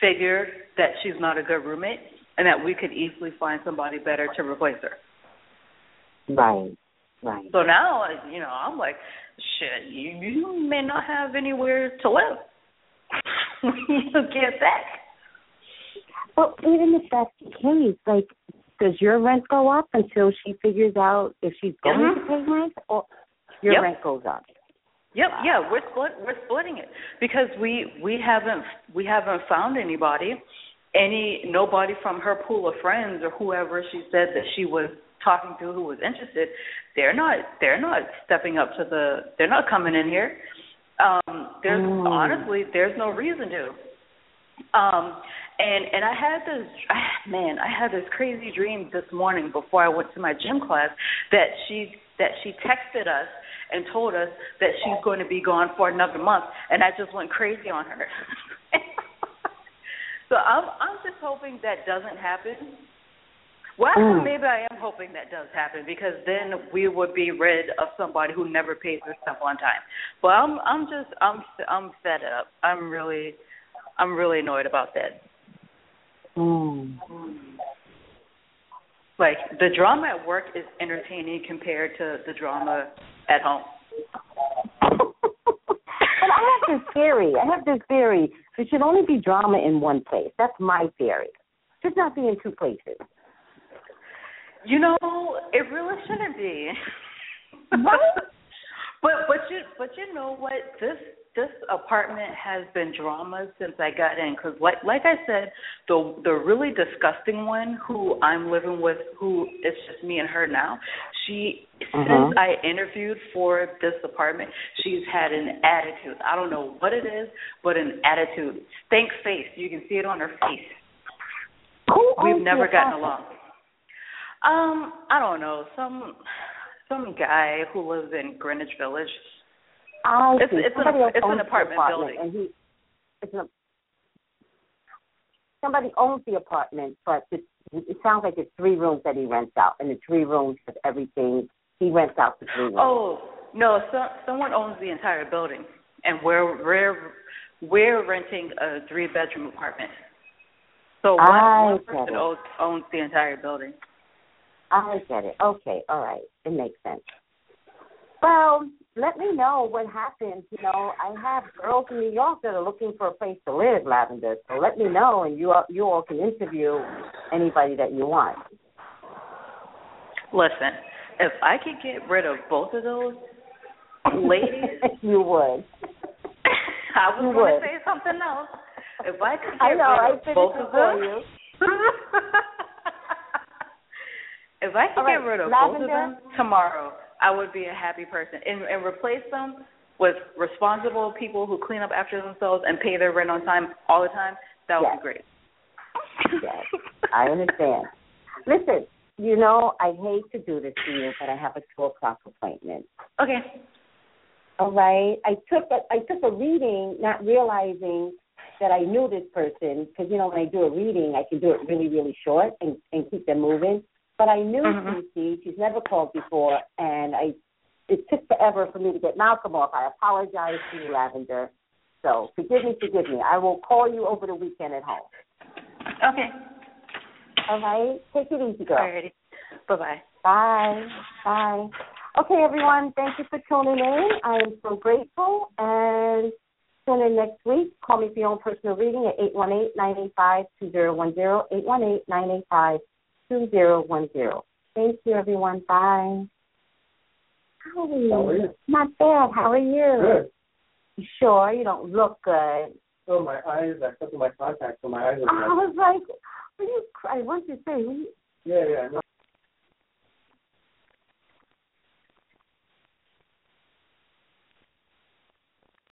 figured that she's not a good roommate and that we could easily find somebody better to replace her. Right, right. So now, you know, I'm like, shit, you, you may not have anywhere to live when you get back. But even if that's the case, like, does your rent go up until she figures out if she's going mm-hmm. to pay rent, or your yep. rent goes up? Yep, yeah, we're split, we're splitting it because we, we haven't we haven't found anybody, any nobody from her pool of friends or whoever she said that she was talking to who was interested. They're not they're not stepping up to the they're not coming in here. Um, there's mm. honestly there's no reason to. Um, and and I had this man I had this crazy dream this morning before I went to my gym class that she that she texted us and told us that she's going to be gone for another month, and I just went crazy on her. So I'm, I'm just hoping that doesn't happen. Well, mm. maybe I am hoping that does happen, because then we would be rid of somebody who never pays their stuff on time. But I'm, I'm just, I'm, I'm fed up. I'm really, I'm really annoyed about that. Mm. Like, the drama at work is entertaining compared to the drama at home. But I have this theory. I have this theory. There should only be drama in one place. That's my theory. It should not be in two places. You know, it really shouldn't be. What? but but you but you know what? This this apartment has been drama since I got in. Because like like I said, the the really disgusting one who I'm living with, who it's just me and her now. She, uh-huh. since I interviewed for this apartment, she's had an attitude. I don't know what it is, but an attitude. Stank face. You can see it on her face. Who We've never gotten along. Um, I don't know. Some some guy who lives in Greenwich Village. I it's, it's, an, it's an apartment, apartment building. And he, it's an, somebody owns the apartment, but the it sounds like it's three rooms that he rents out, and the three rooms have everything. He rents out the three rooms. Oh, no, so, someone owns the entire building, and we're, we're, we're renting a three-bedroom apartment. So one, one person owns, owns the entire building. I get it. Okay, all right. It makes sense. Well, let me know what happens. You know, I have girls in New York that are looking for a place to live, Lavender. So let me know, and you all, you all can interview anybody that you want. Listen, if I could get rid of both of those ladies, you would. I was going to say something else. If I could get I know, rid of I both of them, if I could all get right, rid of Lavender, both of them tomorrow, I would be a happy person, and, and replace them with responsible people who clean up after themselves and pay their rent on time all the time. That would yes. be great. Yes, I understand. Listen, you know, I hate to do this to you, but I have a two o'clock appointment. Okay. All right. I took a, I took a reading, not realizing that I knew this person, because, you know, when I do a reading, I can do it really, really short and, and keep them moving. But I knew mm-hmm. Stacey. She's never called before, and I it took forever for me to get Malcolm off. I apologize to you, Lavender. So forgive me, forgive me. I will call you over the weekend at home. Okay. All right. Take it easy, girl. All righty. Bye-bye. Bye. Bye. Okay, everyone, thank you for tuning in. I am so grateful. And tune in next week. Call me for your own personal reading at eight one eight, nine eight five, two zero one zero, eight one eight, nine eight five, two zero one zero. Thank you, everyone. Bye. How are you? How are you? Not bad. How are you? Good. You sure? You don't look good. So my eyes, I took my contacts, so my eyes are red. I was like, what do you, I want to say, what do you, yeah, yeah, no.